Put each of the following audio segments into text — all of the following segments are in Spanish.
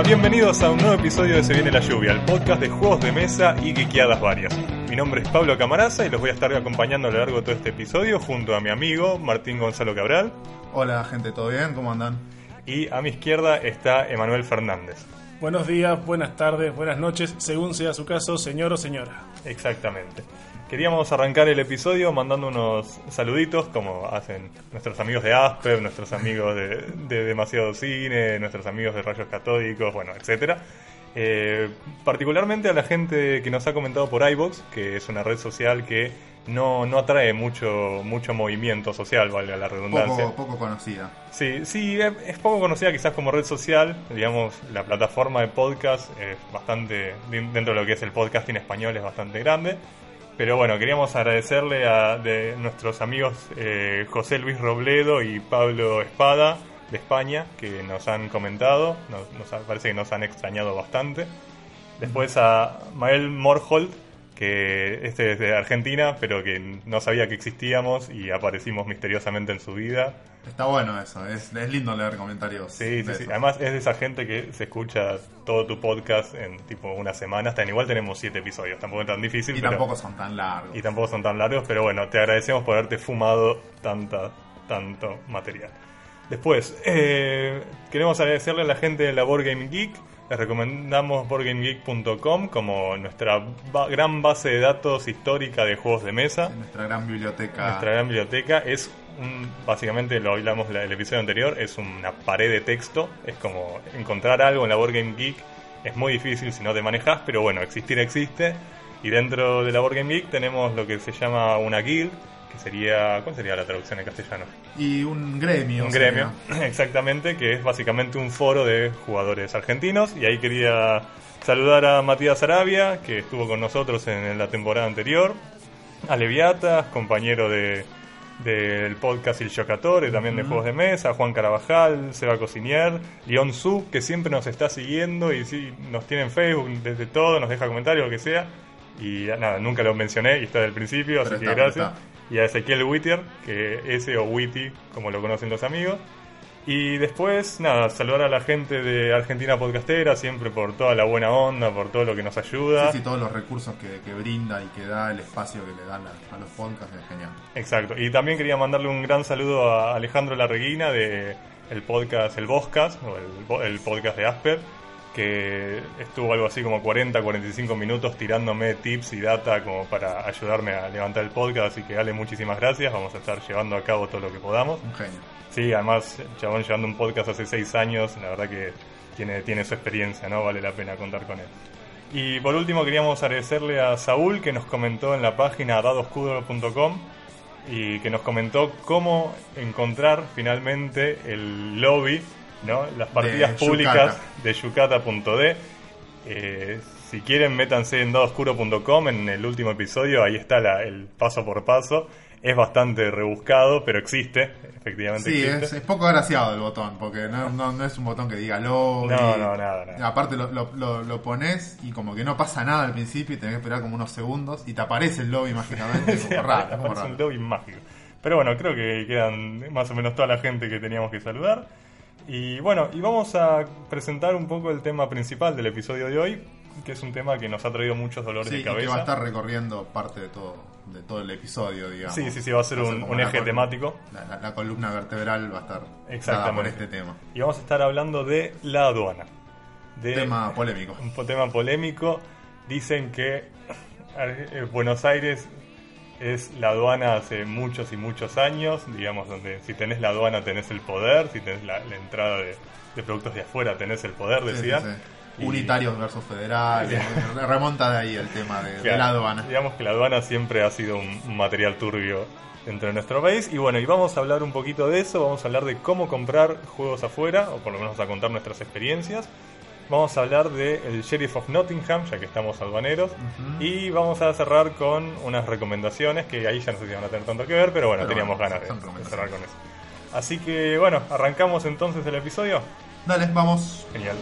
Hola, bienvenidos a un nuevo episodio de Se Viene la Lluvia, el podcast de juegos de mesa y geekiadas varias. Mi nombre es Pablo Camaraza y los voy a estar acompañando a lo largo de todo este episodio junto a mi amigo Martín Gonzalo Cabral. Hola gente, ¿todo bien? ¿Cómo andan? Y a mi izquierda está Emanuel Fernández. Buenos días, buenas tardes, buenas noches, según sea su caso, señor o señora. Exactamente. Queríamos arrancar el episodio mandando unos saluditos, como hacen nuestros amigos de Asper, nuestros amigos de Demasiado Cine, nuestros amigos de Rayos Catódicos, bueno, etc. Particularmente a la gente que nos ha comentado por iBox, que es una red social que no atrae mucho movimiento social, valga la redundancia. Poco conocida. Sí, es poco conocida quizás como red social. Digamos, la plataforma de podcast es bastante, dentro de lo que es el podcasting español, es bastante grande. Pero bueno, queríamos agradecerle a nuestros amigos José Luis Robledo y Pablo Espada de España, que nos han comentado, nos parece que nos han extrañado bastante. Después a Maël Morholt, que es de Argentina, pero que no sabía que existíamos y aparecimos misteriosamente en su vida. Está bueno eso, es lindo leer comentarios. Sí. Además es de esa gente que se escucha todo tu podcast en tipo una semana. Hasta igual tenemos 7 episodios, tampoco es tan difícil. Y tampoco son tan largos. Pero bueno, te agradecemos por haberte fumado tanto material. Después, queremos agradecerle a la gente de la Board Game Geek. Les recomendamos boardgamegeek.com como nuestra gran base de datos histórica de juegos de mesa. Nuestra gran biblioteca es, básicamente lo hablamos el episodio anterior, es una pared de texto. Es como encontrar algo en la Board Game Geek es muy difícil si no te manejas, pero bueno, existir existe. Y dentro de la Board Game Geek tenemos lo que se llama una guild, que sería, ¿cuál sería la traducción en castellano? Y un gremio. Un gremio, sería. Exactamente, que es básicamente un foro de jugadores argentinos. Y ahí quería saludar a Matías Arabia, que estuvo con nosotros en la temporada anterior, a Leviatas, compañero del podcast El Shokatore, también de Juegos de Mesa, Juan Carabajal, Seba Cocinier, León Sub, que siempre nos está siguiendo y sí, nos tiene en Facebook, desde todo, nos deja comentarios, lo que sea. Y nada, nunca lo mencioné y está del principio, pero así que gracias. Y a Ezequiel Whittier, que ese o Witty, como lo conocen los amigos. Y después, nada, saludar a la gente de Argentina Podcastera, siempre por toda la buena onda, por todo lo que nos ayuda. Sí, todos los recursos que brinda y que da, el espacio que le dan a los podcasts, es genial. Exacto, y también quería mandarle un gran saludo a Alejandro Larreguina, de el podcast El Boscast, o el podcast de Asper, que estuvo algo así como 40-45 minutos tirándome tips y data como para ayudarme a levantar el podcast. Así que Ale, muchísimas gracias, vamos a estar llevando a cabo todo lo que podamos. Un genio. Sí, además, chabón llevando un podcast hace 6 años, la verdad que tiene su experiencia, ¿no? Vale la pena contar con él. Y por último queríamos agradecerle a Saúl, que nos comentó en la página dadoscudo.com y que nos comentó cómo encontrar finalmente el lobby, ¿no? Las partidas públicas de yucata.d. Si quieren, métanse en dadoscuro.com. En el último episodio, ahí está el paso por paso. Es bastante rebuscado, pero existe. Efectivamente, sí, existe. Es poco agraciado el botón, porque no es un botón que diga lobby. No, nada. Aparte lo pones y como que no pasa nada al principio y tenés que esperar como unos segundos y te aparece el lobby mágicamente. Sí, como raro. Es un lobby mágico. Pero bueno, creo que quedan más o menos toda la gente que teníamos que saludar. Y bueno, y vamos a presentar un poco el tema principal del episodio de hoy, que es un tema que nos ha traído muchos dolores de cabeza. Sí, que va a estar recorriendo parte de todo el episodio, digamos. Sí, va a ser un eje temático. La columna vertebral va a estar dada por este tema. Y vamos a estar hablando de la aduana. Tema polémico. Un tema polémico. Dicen que Buenos Aires es la aduana hace muchos y muchos años, digamos, donde si tenés la aduana tenés el poder, si tenés la entrada de productos de afuera tenés el poder, decía. Sí. Unitarios versus federales, remonta de ahí el tema de la aduana. Digamos que la aduana siempre ha sido un material turbio dentro de nuestro país. Y bueno, y vamos a hablar un poquito de eso, vamos a hablar de cómo comprar juegos afuera, o por lo menos a contar nuestras experiencias. Vamos a hablar del Sheriff of Nottingham, ya que estamos aduaneros. Y vamos a cerrar con unas recomendaciones que ahí ya no sé si van a tener tanto que ver, pero bueno, teníamos ganas de cerrar con eso. Así que bueno, ¿arrancamos entonces el episodio? Dale, vamos. Genial.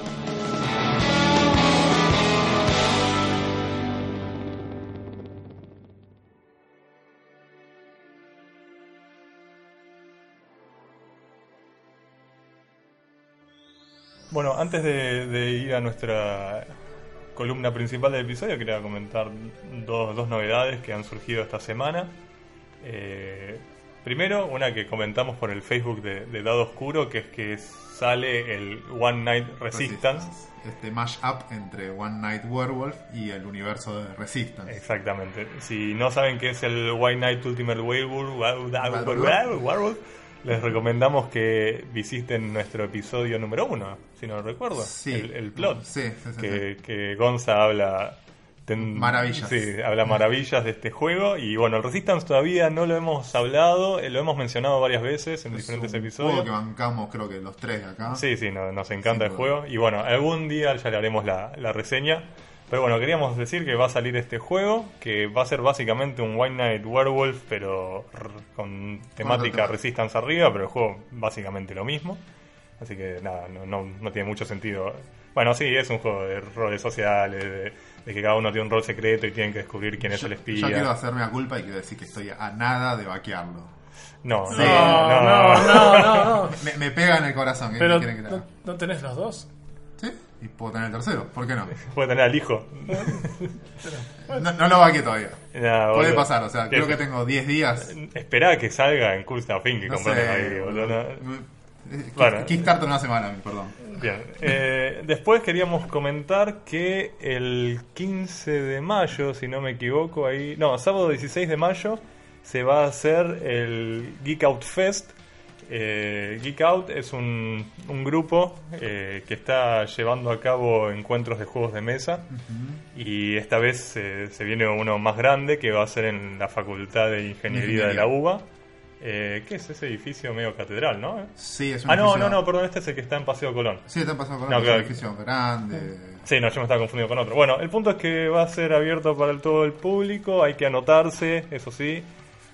Bueno, antes de ir a nuestra columna principal del episodio, quería comentar dos novedades que han surgido esta semana. Primero, una que comentamos por el Facebook de Dado Oscuro, que es que sale el One Night Resistance. Este mashup entre One Night Werewolf y el universo de Resistance. Exactamente. Si no saben qué es el One Night Ultimate Werewolf, les recomendamos que visiten nuestro episodio número 1, si no recuerdo. Sí. El plot. Sí. Que Gonza habla... maravillas. Sí, habla maravillas de este juego. Y bueno, el Resistance todavía no lo hemos hablado, lo hemos mencionado varias veces en diferentes episodios. Es un juego que bancamos, creo que los tres acá. Sí, nos encanta el juego. Y bueno, algún día ya le haremos la reseña. Pero bueno, queríamos decir que va a salir este juego, que va a ser básicamente un One Night Werewolf, pero con temática Resistance arriba. Pero el juego básicamente lo mismo. Así que nada, no tiene mucho sentido. Bueno, sí, es un juego de roles sociales, de que cada uno tiene un rol secreto y tienen que descubrir quién es el espía. Yo quiero hacerme la culpa y quiero decir que estoy a nada de vaquearlo. No. Me pega en el corazón. ¿Qué pero quieren que ¿no tenés los dos? Sí, y puedo tener el tercero, ¿por qué no? Puedo tener al hijo. No lo vaqueé todavía. Puede pasar, o sea, creo que tengo 10 días. Esperá que salga en Coolstuffinc y comprate ahí, boludo. Bueno, Kickstarter una semana, perdón. Bien. Después queríamos comentar que el 15 de mayo, si no me equivoco, sábado 16 de mayo se va a hacer el Geek Out Fest. Geek Out es un grupo que está llevando a cabo encuentros de juegos de mesa. Uh-huh. Y esta vez se viene uno más grande que va a ser en la Facultad de Ingeniería de la UBA. ¿Qué es ese edificio medio catedral, no? Sí, es un edificio... perdón, este es el que está en Paseo Colón. Sí, está en Paseo Colón, es un edificio grande. Sí, yo me estaba confundiendo con otro. Bueno, el punto es que va a ser abierto para todo el público, hay que anotarse, eso sí,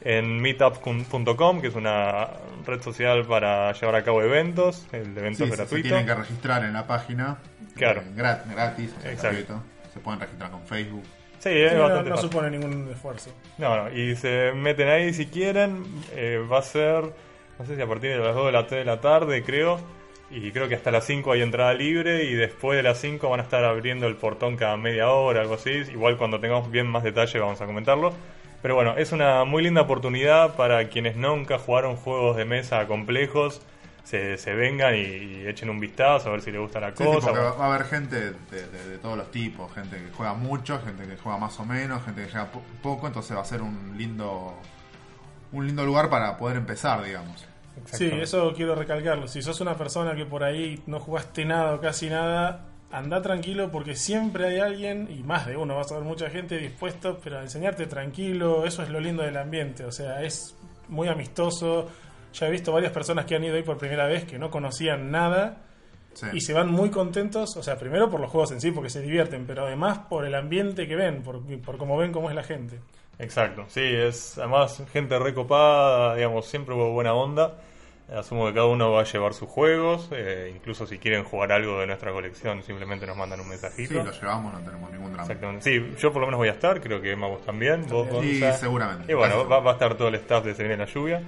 en meetup.com, que es una red social para llevar a cabo eventos, el evento es gratuito. Se tienen que registrar en la página, claro. Gratis, gratuito. Se pueden registrar con Facebook. Sí, no supone ningún esfuerzo. Y se meten ahí si quieren. Va a ser, no sé si a partir de las 2 de la 3 de la tarde, creo. Y creo que hasta las 5 hay entrada libre. Y después de las 5 van a estar abriendo el portón cada media hora, algo así. Igual cuando tengamos bien más detalle vamos a comentarlo. Pero bueno, es una muy linda oportunidad para quienes nunca jugaron juegos de mesa complejos. Se vengan y echen un vistazo a ver si les gusta la cosa. Porque va a haber gente de todos los tipos, gente que juega mucho, gente que juega más o menos, gente que juega poco, entonces va a ser un lindo lugar para poder empezar, digamos. Sí, eso quiero recalcarlo. Si sos una persona que por ahí no jugaste nada o casi nada, andá tranquilo porque siempre hay alguien, y más de uno, vas a ver mucha gente dispuesta, pero a enseñarte tranquilo, eso es lo lindo del ambiente, o sea, es muy amistoso. Ya he visto varias personas que han ido ahí por primera vez que no conocían nada y se van muy contentos, o sea, primero por los juegos en sí, porque se divierten, pero además por el ambiente que ven, por cómo ven cómo es la gente. Exacto, sí, es además gente recopada, digamos, siempre hubo buena onda. Asumo que cada uno va a llevar sus juegos, incluso si quieren jugar algo de nuestra colección simplemente nos mandan un mensajito. Sí, lo llevamos, no tenemos ningún drama. Exactamente, sí, yo por lo menos voy a estar, creo que Emma vos también. Sí, seguramente. Y bueno, va a estar todo el staff de Se Viene la Lluvia.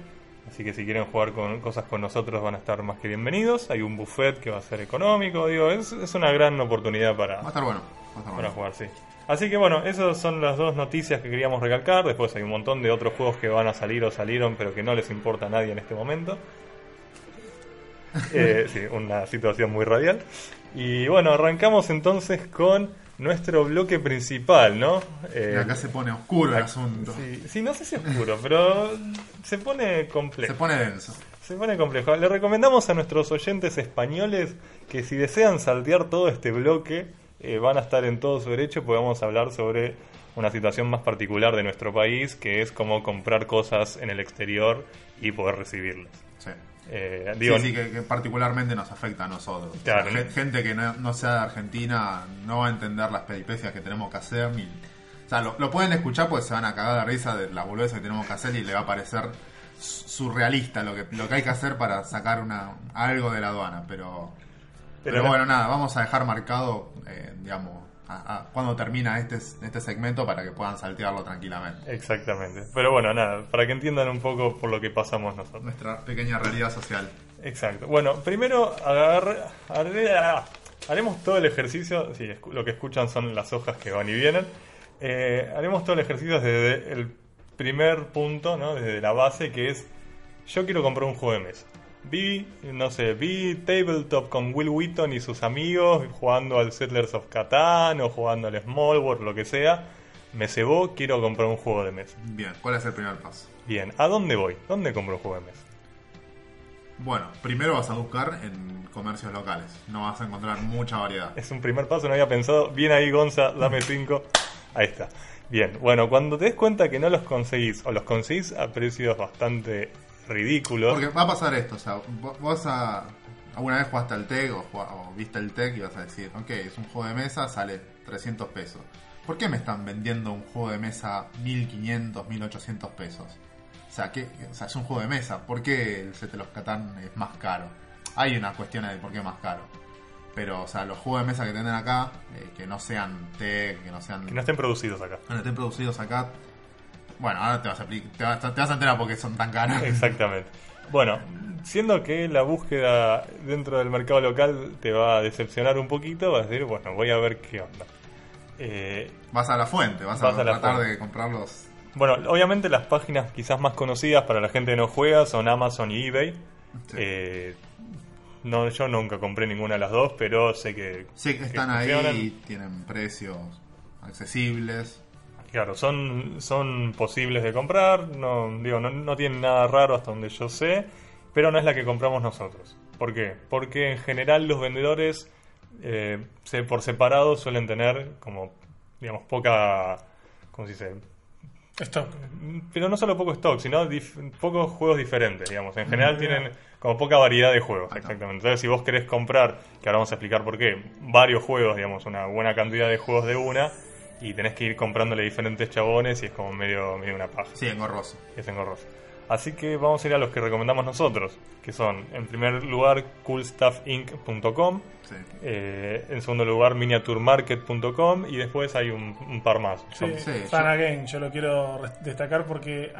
Así que si quieren jugar con cosas con nosotros van a estar más que bienvenidos. Hay un buffet que va a ser económico, es una gran oportunidad para... Va a estar bueno. Jugar, sí. Así que bueno, esas son las dos noticias que queríamos recalcar. Después hay un montón de otros juegos que van a salir o salieron, pero que no les importa a nadie en este momento. Sí, una situación muy radial. Y bueno, arrancamos entonces con... nuestro bloque principal, ¿no? Y acá se pone oscuro el asunto. Sí, no sé si oscuro, pero se pone complejo. Se pone denso. Se pone complejo. Le recomendamos a nuestros oyentes españoles que si desean saltear todo este bloque, van a estar en todo su derecho, porque vamos a hablar sobre una situación más particular de nuestro país, que es cómo comprar cosas en el exterior y poder recibirlas. Sí. Que particularmente nos afecta a nosotros. Claro. O sea, gente que no sea de Argentina no va a entender las peripecias que tenemos que hacer. O sea, lo pueden escuchar porque se van a cagar de risa de la boludez que tenemos que hacer y le va a parecer surrealista lo que hay que hacer para sacar algo de la aduana. Pero bueno, nada, vamos a dejar marcado, digamos, cuando termina este segmento para que puedan saltearlo tranquilamente. Exactamente. Pero bueno, nada, para que entiendan un poco por lo que pasamos nosotros. Nuestra pequeña realidad social. Exacto. Bueno, primero haremos todo el ejercicio. Sí, lo que escuchan son las hojas que van y vienen. Haremos todo el ejercicio desde el primer punto, ¿no? Desde la base, que es: yo quiero comprar un juego de mesa. Vi Tabletop con Will Wheaton y sus amigos jugando al Settlers of Catan o jugando al Small World, lo que sea. Me cebó, quiero comprar un juego de mesa. Bien, ¿cuál es el primer paso? Bien, ¿a dónde voy? ¿Dónde compro un juego de mesa? Bueno, primero vas a buscar en comercios locales. No vas a encontrar mucha variedad. Es un primer paso, no había pensado. Bien ahí, Gonza, dame 5. Ahí está. Bien, bueno, cuando te des cuenta que no los conseguís, o los conseguís a precios bastante ridículos... Porque va a pasar esto, o sea, vos alguna vez jugaste al TEC o viste el TEC y vas a decir: ok, es un juego de mesa, sale 300 pesos. ¿Por qué me están vendiendo un juego de mesa 1.500, 1.800 pesos? O sea, es un juego de mesa. ¿Por qué el Settlers of Catan es más caro? Hay una cuestión de por qué es más caro. Pero, o sea, los juegos de mesa que tienen acá, que no sean TEC, que no sean... Que no estén producidos acá. Que no estén producidos acá. Bueno, ahora te vas a enterar por qué son tan caros. Exactamente. Bueno, siendo que la búsqueda dentro del mercado local te va a decepcionar un poquito, vas a decir: bueno, voy a ver qué onda. Vas a la fuente, vas a tratar de comprarlos. Bueno, obviamente las páginas quizás más conocidas para la gente que no juega son Amazon y eBay. Sí. No, yo nunca compré ninguna de las dos, pero sé que están ahí y tienen precios accesibles. Claro, son posibles de comprar. No tienen nada raro hasta donde yo sé, pero no es la que compramos nosotros. ¿Por qué? Porque en general los vendedores por separado suelen tener, como digamos, poca, ¿cómo se dice? Stock. Pero no solo poco stock, sino pocos juegos diferentes, digamos. En general tienen como poca variedad de juegos. Acá. Exactamente. Entonces, si vos querés comprar, que ahora vamos a explicar por qué, varios juegos, digamos, una buena cantidad de juegos de una, y tenés que ir comprándole diferentes chabones, y es como medio una paja. Sí, engorroso. Es engorroso. Así que vamos a ir a los que recomendamos nosotros, que son, en primer lugar, Coolstuffinc.com, sí. En segundo lugar, miniaturemarket.com, y después hay un par más. Yo lo quiero destacar porque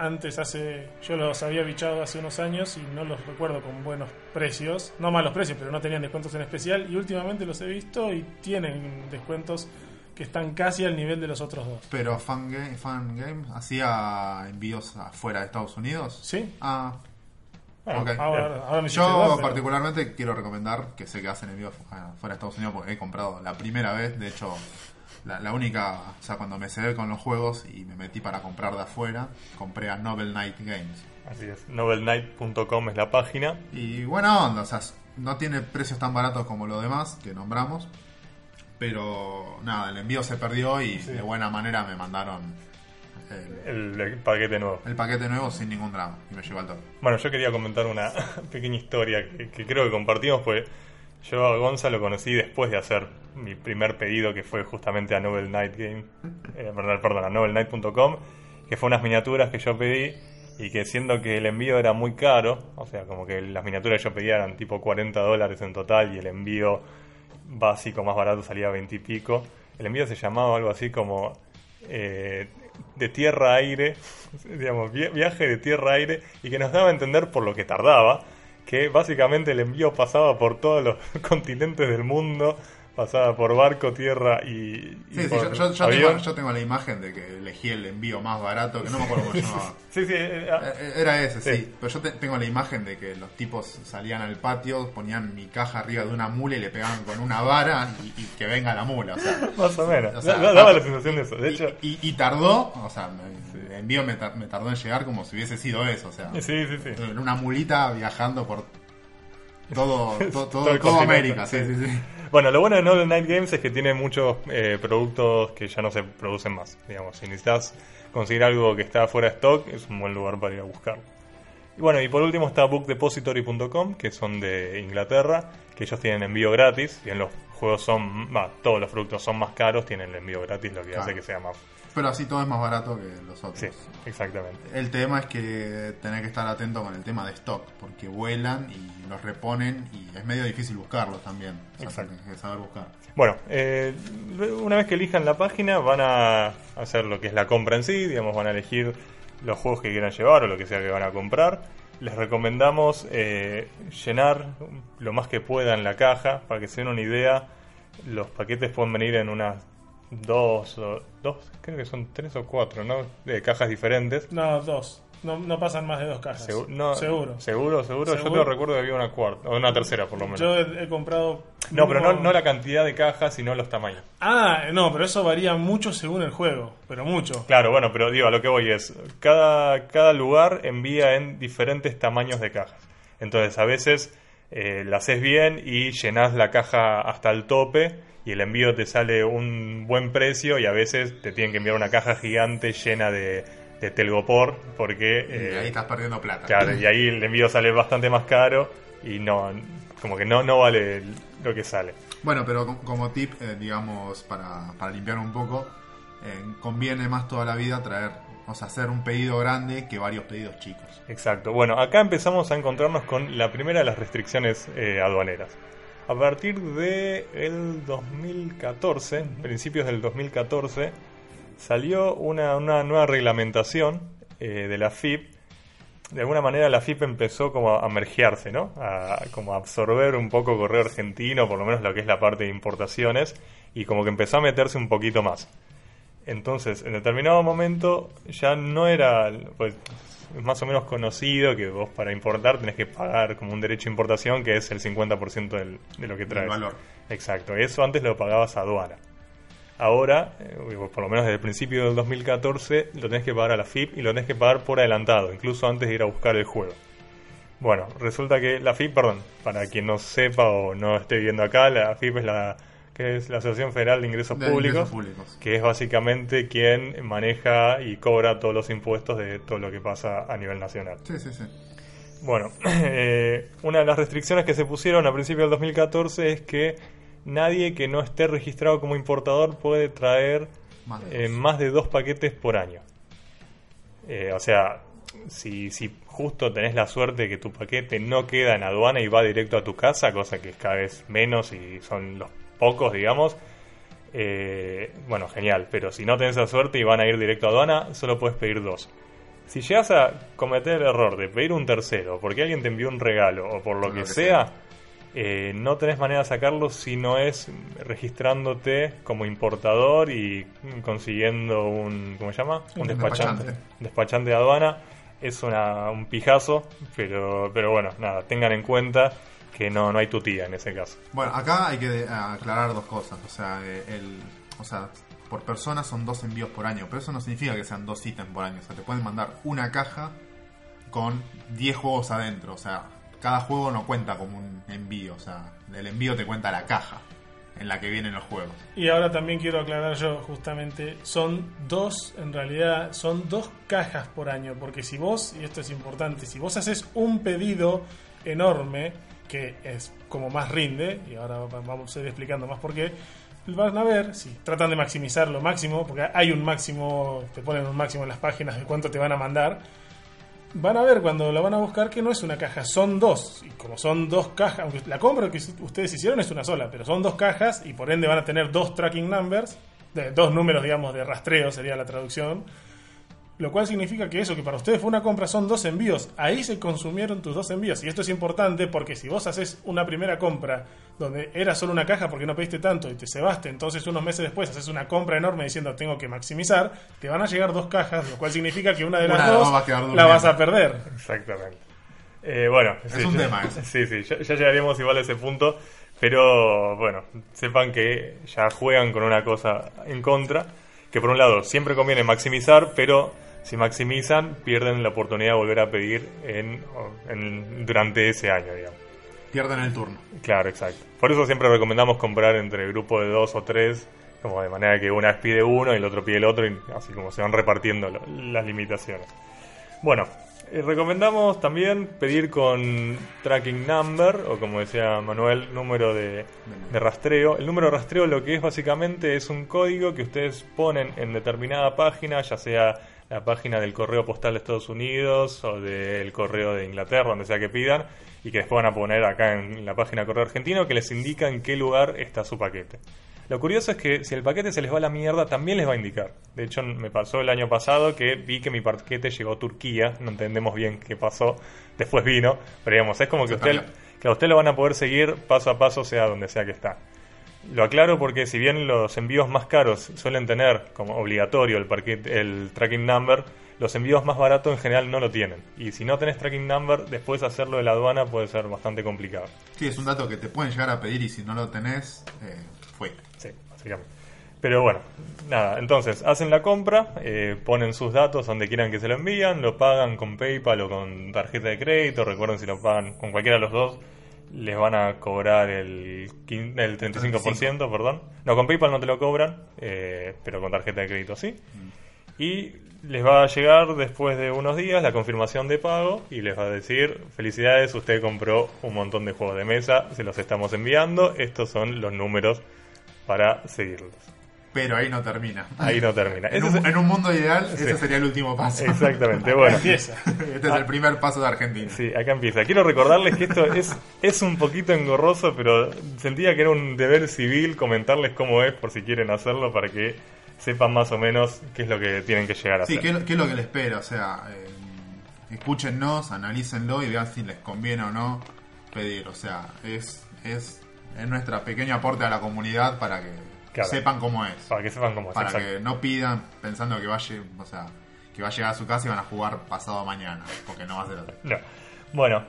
yo los había bichado hace unos años y no los recuerdo con buenos precios, no malos precios, pero no tenían descuentos en especial, y últimamente los he visto y tienen descuentos que están casi al nivel de los otros dos. Pero Fun Game hacía envíos afuera de Estados Unidos. Sí. Bueno, okay. Ahora yo particularmente quiero recomendar, que sé que hacen envíos fuera de Estados Unidos porque he comprado la primera vez, de hecho la única, o sea, cuando me cebé con los juegos y me metí para comprar de afuera, compré a Noble Knight Games. Así es, nobleknight.com es la página. Y buena onda, o sea, no tiene precios tan baratos como los demás que nombramos. Pero nada, el envío se perdió y de buena manera me mandaron el paquete nuevo. El paquete nuevo sin ningún drama y me llegó al toque. Bueno, yo quería comentar una pequeña historia que creo que compartimos, porque yo a Gonza lo conocí después de hacer mi primer pedido, que fue justamente a Noble Knight Game, a NobleKnight.com, que fue unas miniaturas que yo pedí y que, siendo que el envío era muy caro, o sea, como que las miniaturas que yo pedía eran tipo $40 en total y el envío básico más barato salía 20 y pico. El envío se llamaba algo así como de tierra a aire, digamos, viaje de tierra a aire, y que nos daba a entender, por lo que tardaba, que básicamente el envío pasaba por todos los continentes del mundo, pasaba por barco, tierra y por avión. Yo tengo la imagen de que elegí el envío más barato, que no me acuerdo cómo se llamaba. Era ese, sí. Pero yo tengo la imagen de que los tipos salían al patio, ponían mi caja arriba de una mula y le pegaban con una vara y que venga la mula. O sea, más o menos. O sea, daba la sensación de eso. De hecho, y tardó, o sea, el envío me tardó en llegar como si hubiese sido eso. O sea, en una mulita viajando por todo América. Sí. Bueno, lo bueno de Noble Knight Games es que tiene muchos productos que ya no se producen más. Digamos, si necesitas conseguir algo que está fuera de stock, es un buen lugar para ir a buscarlo. Y bueno, y por último está bookdepository.com, que son de Inglaterra, que ellos tienen envío gratis. Y en los juegos todos los productos son más caros, tienen el envío gratis, lo que hace que sea más... Pero así todo es más barato que los otros. Sí, exactamente. El tema es que tenés que estar atento con el tema de stock, porque vuelan y los reponen y es medio difícil buscarlos también. O sea, exacto. Tenés que saber buscar. Bueno, una vez que elijan la página, van a hacer lo que es la compra en sí, digamos, van a elegir los juegos que quieran llevar o lo que sea que van a comprar. Les recomendamos llenar lo más que puedan la caja. Para que se den una idea, los paquetes pueden venir en unas dos, creo que son 3 o 4, ¿no? De cajas diferentes. No, 2. No pasan más de 2 cajas. ¿Seguro? Yo te lo recuerdo que había una cuarta, o una tercera por lo menos. Yo he comprado... No, pero no la cantidad de cajas, sino los tamaños. Ah, no, pero eso varía mucho según el juego, pero mucho. Claro, bueno, pero digo, a lo que voy es, cada lugar envía en diferentes tamaños de cajas. Entonces a veces la haces bien y llenás la caja hasta el tope y el envío te sale un buen precio, y a veces te tienen que enviar una caja gigante llena de telgopor, porque ahí estás perdiendo plata. Claro, y ahí el envío sale bastante más caro y no, como que no vale lo que sale. Bueno, pero como tip, digamos, para limpiar un poco, conviene más toda la vida hacer un pedido grande que varios pedidos chicos. Exacto. Bueno, acá empezamos a encontrarnos con la primera de las restricciones aduaneras. A partir de el 2014, principios del 2014, salió una nueva reglamentación de la AFIP. De alguna manera la AFIP empezó como a mergearse, ¿no? Como a absorber un poco Correo Argentino, por lo menos lo que es la parte de importaciones, y como que empezó a meterse un poquito más. Entonces, en determinado momento ya no era, pues, más o menos conocido que vos para importar tenés que pagar como un derecho de importación, que es el 50% de lo que traes. El valor. Exacto, eso antes lo pagabas a aduana. Ahora, por lo menos desde el principio del 2014, lo tenés que pagar a la AFIP y lo tenés que pagar por adelantado, incluso antes de ir a buscar el juego. Bueno, resulta que la AFIP, para quien no sepa o no esté viendo acá, la AFIP es la Asociación Federal de Ingresos Públicos, que es básicamente quien maneja y cobra todos los impuestos de todo lo que pasa a nivel nacional. Sí, sí, sí. Bueno, una de las restricciones que se pusieron a principios del 2014 es que nadie que no esté registrado como importador puede traer más de 2 paquetes por año. O sea, si justo tenés la suerte que tu paquete no queda en aduana y va directo a tu casa, cosa que es cada vez menos y son los pocos, digamos, bueno, genial. Pero si no tenés esa suerte y van a ir directo a aduana, solo puedes pedir 2. Si llegas a cometer el error de pedir un tercero porque alguien te envió un regalo o por lo que sea. No tenés manera de sacarlo si no es registrándote como importador y consiguiendo un despachante de aduana. Es un pijazo, pero bueno, nada, tengan en cuenta que no hay tutía en ese caso. Bueno, acá hay que aclarar 2 cosas. O sea, por persona son 2 envíos por año, pero eso no significa que sean 2 ítems por año. O sea, te pueden mandar una caja con 10 juegos adentro, o sea, cada juego no cuenta como un envío, o sea, el envío te cuenta la caja en la que vienen los juegos. Y ahora también quiero aclarar yo, justamente, son dos cajas por año, porque si vos, y esto es importante, si vos haces un pedido enorme, que es como más rinde, y ahora vamos a ir explicando más por qué, van a ver, si tratan de maximizar lo máximo, porque hay un máximo, te ponen un máximo en las páginas de cuánto te van a mandar. Van a ver cuando la van a buscar que no es una caja, son 2. Y como son 2 cajas, aunque la compra que ustedes hicieron es una sola, pero son 2 cajas y por ende van a tener 2 tracking numbers, 2 números, digamos, de rastreo sería la traducción. Lo cual significa que eso, que para ustedes fue una compra, son 2 envíos. Ahí se consumieron tus 2 envíos. Y esto es importante porque si vos haces una primera compra donde era solo una caja porque no pediste tanto y te cebaste, entonces unos meses después haces una compra enorme diciendo tengo que maximizar, te van a llegar 2 cajas, lo cual significa que una de las 2 la vas a perder. Exactamente. Bueno, es sí, un tema. Sí, ya llegaríamos igual a ese punto, pero bueno, sepan que ya juegan con una cosa en contra, que por un lado siempre conviene maximizar, pero si maximizan, pierden la oportunidad de volver a pedir durante ese año, digamos. Pierden el turno. Claro, exacto. Por eso siempre recomendamos comprar entre el grupo de 2 o 3, como de manera que una vez pide uno y el otro pide el otro, y así como se van repartiendo las limitaciones. Bueno, recomendamos también pedir con tracking number, o como decía Manuel, número de rastreo. El número de rastreo lo que es básicamente es un código que ustedes ponen en determinada página, ya sea la página del correo postal de Estados Unidos o del correo de Inglaterra, donde sea que pidan, y que les puedan poner acá en la página Correo Argentino, que les indica en qué lugar está su paquete. Lo curioso es que si el paquete se les va a la mierda, también les va a indicar. De hecho, me pasó el año pasado que vi que mi paquete llegó a Turquía. No entendemos bien qué pasó. Después vino. Pero digamos, es como que usted lo van a poder seguir paso a paso, sea donde sea que está. Lo aclaro porque si bien los envíos más caros suelen tener como obligatorio el tracking number, los envíos más baratos en general no lo tienen. Y si no tenés tracking number, después hacerlo de la aduana puede ser bastante complicado. Sí, es un dato que te pueden llegar a pedir y si no lo tenés, fuiste. Sí, básicamente. Pero bueno, nada, entonces hacen la compra, ponen sus datos donde quieran que se lo envían, lo pagan con PayPal o con tarjeta de crédito. Recuerden, si lo pagan con cualquiera de los dos, les van a cobrar el 35%, perdón. No, con PayPal no te lo cobran, pero con tarjeta de crédito sí. Y les va a llegar después de unos días la confirmación de pago y les va a decir: felicidades, usted compró un montón de juegos de mesa, se los estamos enviando, estos son los números para seguirlos. Pero ahí no termina. Ahí no termina. En un mundo ideal, sí, ese sería el último paso. Exactamente. Bueno, empieza. Este es el primer paso de Argentina. Sí, acá empieza. Quiero recordarles que esto es un poquito engorroso, pero sentía que era un deber civil comentarles cómo es, por si quieren hacerlo, para que sepan más o menos qué es lo que tienen que llegar a hacer. Sí, qué es lo que les espera. O sea, escúchennos, analícenlo y vean si les conviene o no pedir. O sea, es nuestra pequeño aporte a la comunidad para que... Claro. Sepan cómo es. Para que sepan cómo es. Para que no pidan pensando que va a llegar a su casa y van a jugar pasado mañana, porque no va a ser así. No. Bueno,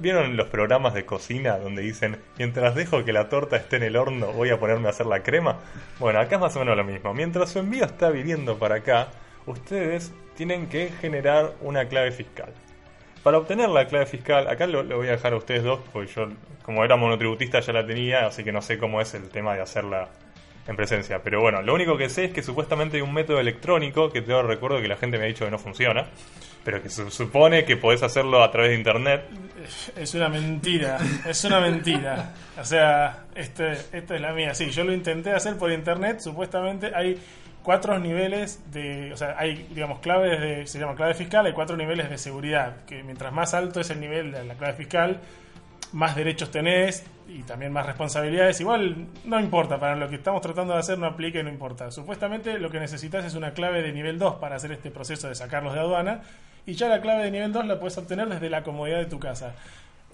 ¿vieron los programas de cocina donde dicen: mientras dejo que la torta esté en el horno, voy a ponerme a hacer la crema? Bueno, acá es más o menos lo mismo. Mientras su envío está viniendo para acá, ustedes tienen que generar una clave fiscal. Para obtener la clave fiscal, acá lo voy a dejar a ustedes dos, porque yo, como era monotributista, ya la tenía, así que no sé cómo es el tema de hacerla en presencia. Pero bueno, lo único que sé es que supuestamente hay un método electrónico, que te recuerdo que la gente me ha dicho que no funciona, pero que se supone que podés hacerlo a través de internet. Es una mentira, es una mentira. O sea, esta es la mía. Sí, yo lo intenté hacer por internet, supuestamente hay... 4 niveles de... O sea, hay, digamos, claves de... Se llama clave fiscal. Hay 4 niveles de seguridad. Que mientras más alto es el nivel de la clave fiscal, más derechos tenés y también más responsabilidades. Igual no importa. Para lo que estamos tratando de hacer no aplica y no importa. Supuestamente lo que necesitas es una clave de nivel 2 para hacer este proceso de sacarlos de aduana. Y ya la clave de nivel 2 la puedes obtener desde la comodidad de tu casa.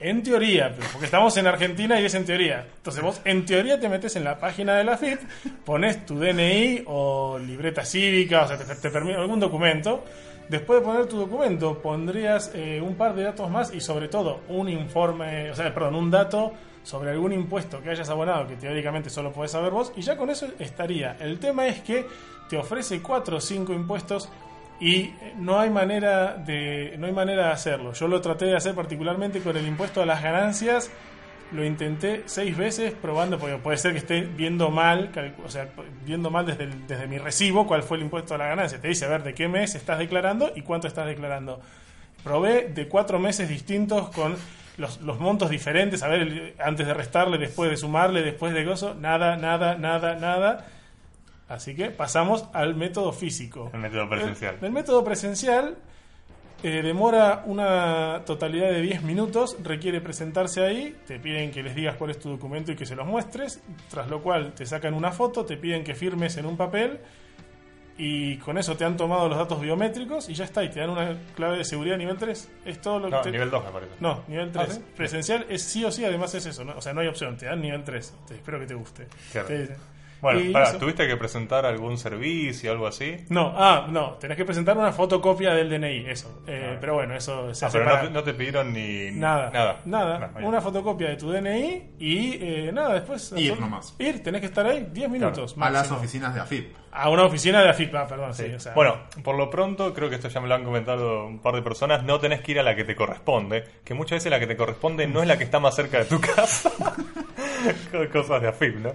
En teoría, porque estamos en Argentina y es en teoría. Entonces vos en teoría te metes en la página de la AFIP, pones tu DNI o libreta cívica, o sea, te permite algún documento. Después de poner tu documento pondrías un par de datos más y sobre todo un dato sobre algún impuesto que hayas abonado, que teóricamente solo podés saber vos, y ya con eso estaría. El tema es que te ofrece 4 o 5 impuestos y no hay manera de hacerlo. Yo lo traté de hacer particularmente con el impuesto a las ganancias. Lo intenté 6 veces probando, porque puede ser que esté viendo mal desde mi recibo cuál fue el impuesto a la ganancia. Te dice, a ver, de qué mes estás declarando y cuánto estás declarando. Probé de 4 meses distintos con los montos diferentes, a ver, antes de restarle, después de sumarle, después de gozo, nada. Así que pasamos al método físico. El método presencial. El método presencial demora una totalidad de 10 minutos, requiere presentarse ahí, te piden que les digas cuál es tu documento y que se los muestres, tras lo cual te sacan una foto, te piden que firmes en un papel y con eso te han tomado los datos biométricos y ya está, y te dan una clave de seguridad nivel 3. Es todo lo nivel 2 me parece. No, nivel 3. ¿Ah, sí? Presencial es sí o sí, además es eso, ¿no? O sea, no hay opción, te dan nivel 3. Espero que te guste. Claro. Bueno, ¿tuviste que presentar algún servicio o algo así? No, tenés que presentar una fotocopia del DNI, eso. Pero bueno, eso se hace pero para... no te pidieron ni... Nada. No, una fotocopia de tu DNI y nada, después... Ir nomás. Ir, tenés que estar ahí 10 minutos. Claro. A las oficinas de AFIP. A una oficina de AFIP, perdón, sí. O sea, bueno, por lo pronto, creo que esto ya me lo han comentado un par de personas, no tenés que ir a la que te corresponde, que muchas veces la que te corresponde no es la que está más cerca de tu casa. Cosas de AFIP, ¿no?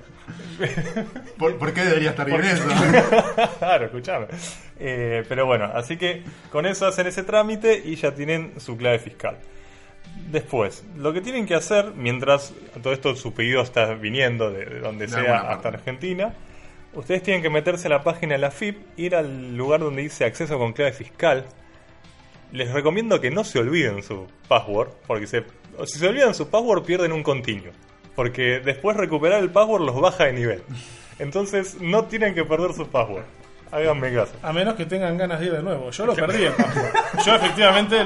¿Por qué debería estar bien eso? Claro, escuchame. Pero bueno, así que con eso hacen ese trámite y ya tienen su clave fiscal. Después, lo que tienen que hacer, mientras todo esto, su pedido está viniendo de donde sea hasta Argentina, ustedes tienen que meterse a la página de la AFIP, ir al lugar donde dice acceso con clave fiscal. Les recomiendo que no se olviden su password, porque si se olvidan su password pierden un continuo. porque después recuperar el password los baja de nivel. Entonces no tienen que perder su password. Háganme caso. A menos que tengan ganas de ir de nuevo. Yo lo perdí el password. Yo efectivamente,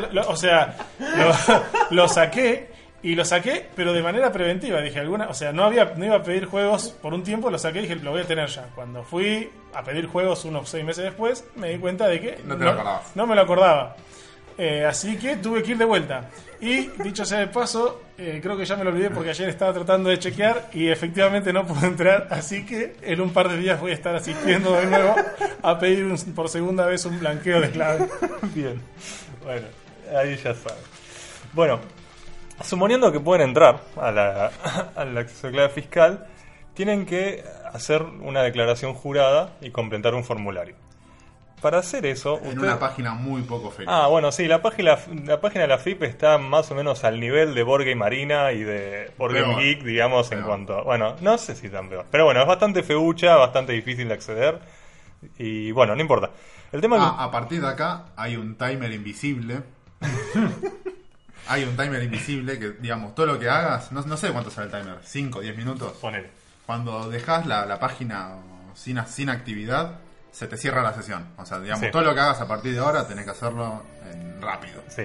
lo saqué. Y lo saqué, pero de manera preventiva. Dije, no iba a pedir juegos por un tiempo, lo saqué y dije, lo voy a tener ya. Cuando fui a pedir juegos unos 6 meses después, me di cuenta de que no me lo acordaba. Así que tuve que ir de vuelta. Y, dicho sea de paso, creo que ya me lo olvidé porque ayer estaba tratando de chequear y efectivamente no pude entrar. Así que en un par de días voy a estar asistiendo de nuevo a pedir por segunda vez un blanqueo de clave. Bien. Bueno, ahí ya saben. Bueno, suponiendo que pueden entrar al acceso de clave fiscal, tienen que hacer una declaración jurada y completar un formulario. Para hacer eso... Una página muy poco feliz. Ah, bueno, sí, la página de la AFIP está más o menos al nivel de Board Game Arena y de Board Game Geek, digamos, peor. En cuanto a... Bueno, no sé si tan peor. Pero bueno, es bastante feucha, bastante difícil de acceder. Y bueno, no importa. El tema es que... A partir de acá hay un timer invisible... Hay un timer invisible que, digamos, todo lo que hagas... No sé cuánto sale el timer. 5, 10 minutos. Ponele. Cuando dejas la página sin actividad, se te cierra la sesión. O sea, digamos, sí. Todo lo que hagas a partir de ahora tenés que hacerlo rápido. Sí.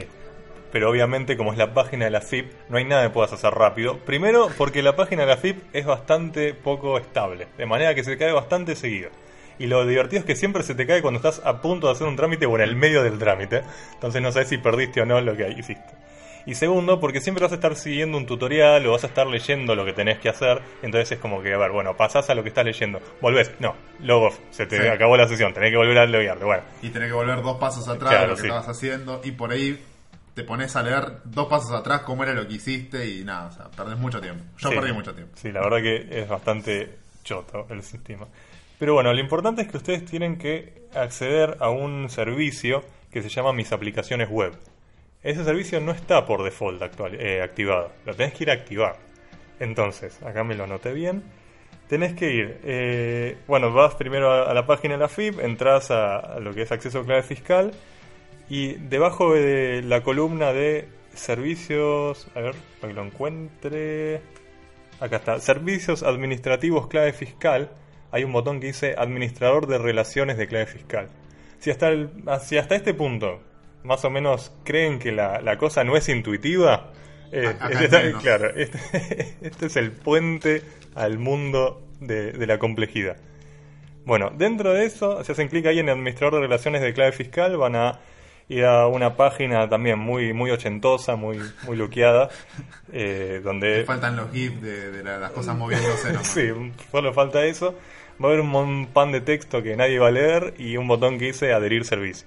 Pero obviamente, como es la página de la AFIP, no hay nada que puedas hacer rápido. Primero, porque la página de la AFIP es bastante poco estable. De manera que se cae bastante seguido. Y lo divertido es que siempre se te cae cuando estás a punto de hacer un trámite o en el medio del trámite. Entonces no sabes si perdiste o no lo que hiciste. Y segundo, porque siempre vas a estar siguiendo un tutorial o vas a estar leyendo lo que tenés que hacer. Entonces es como que, a ver, bueno, pasás a lo que estás leyendo. Volvés. No, log off. Se te acabó la sesión. Tenés que volver a loguearte. Bueno. Y tenés que volver 2 pasos atrás de lo que estabas haciendo. Y por ahí te pones a leer 2 pasos atrás cómo era lo que hiciste. Y nada, o sea, perdés mucho tiempo. Yo perdí mucho tiempo. Sí, la verdad que es bastante choto el sistema. Pero bueno, lo importante es que ustedes tienen que acceder a un servicio que se llama Mis Aplicaciones Web. Ese servicio no está por default activado. Lo tenés que ir a activar. Entonces, acá me lo anoté bien. Tenés que ir... vas primero a la página de la AFIP. Entrás a lo que es acceso a clave fiscal. Y debajo de la columna de servicios... A ver, para que lo encuentre... Acá está. Servicios administrativos clave fiscal. Hay un botón que dice administrador de relaciones de clave fiscal. Si hasta este punto... más o menos creen que la cosa no es intuitiva, este es el puente al mundo de la complejidad. Bueno, dentro de eso, si hacen clic ahí en el administrador de relaciones de clave fiscal, van a ir a una página también muy muy ochentosa, muy muy luqueada, donde... faltan los GIFs de las cosas moviéndose, ¿no? Sí, solo falta eso. Va a haber un montón de texto que nadie va a leer y un botón que dice adherir servicios.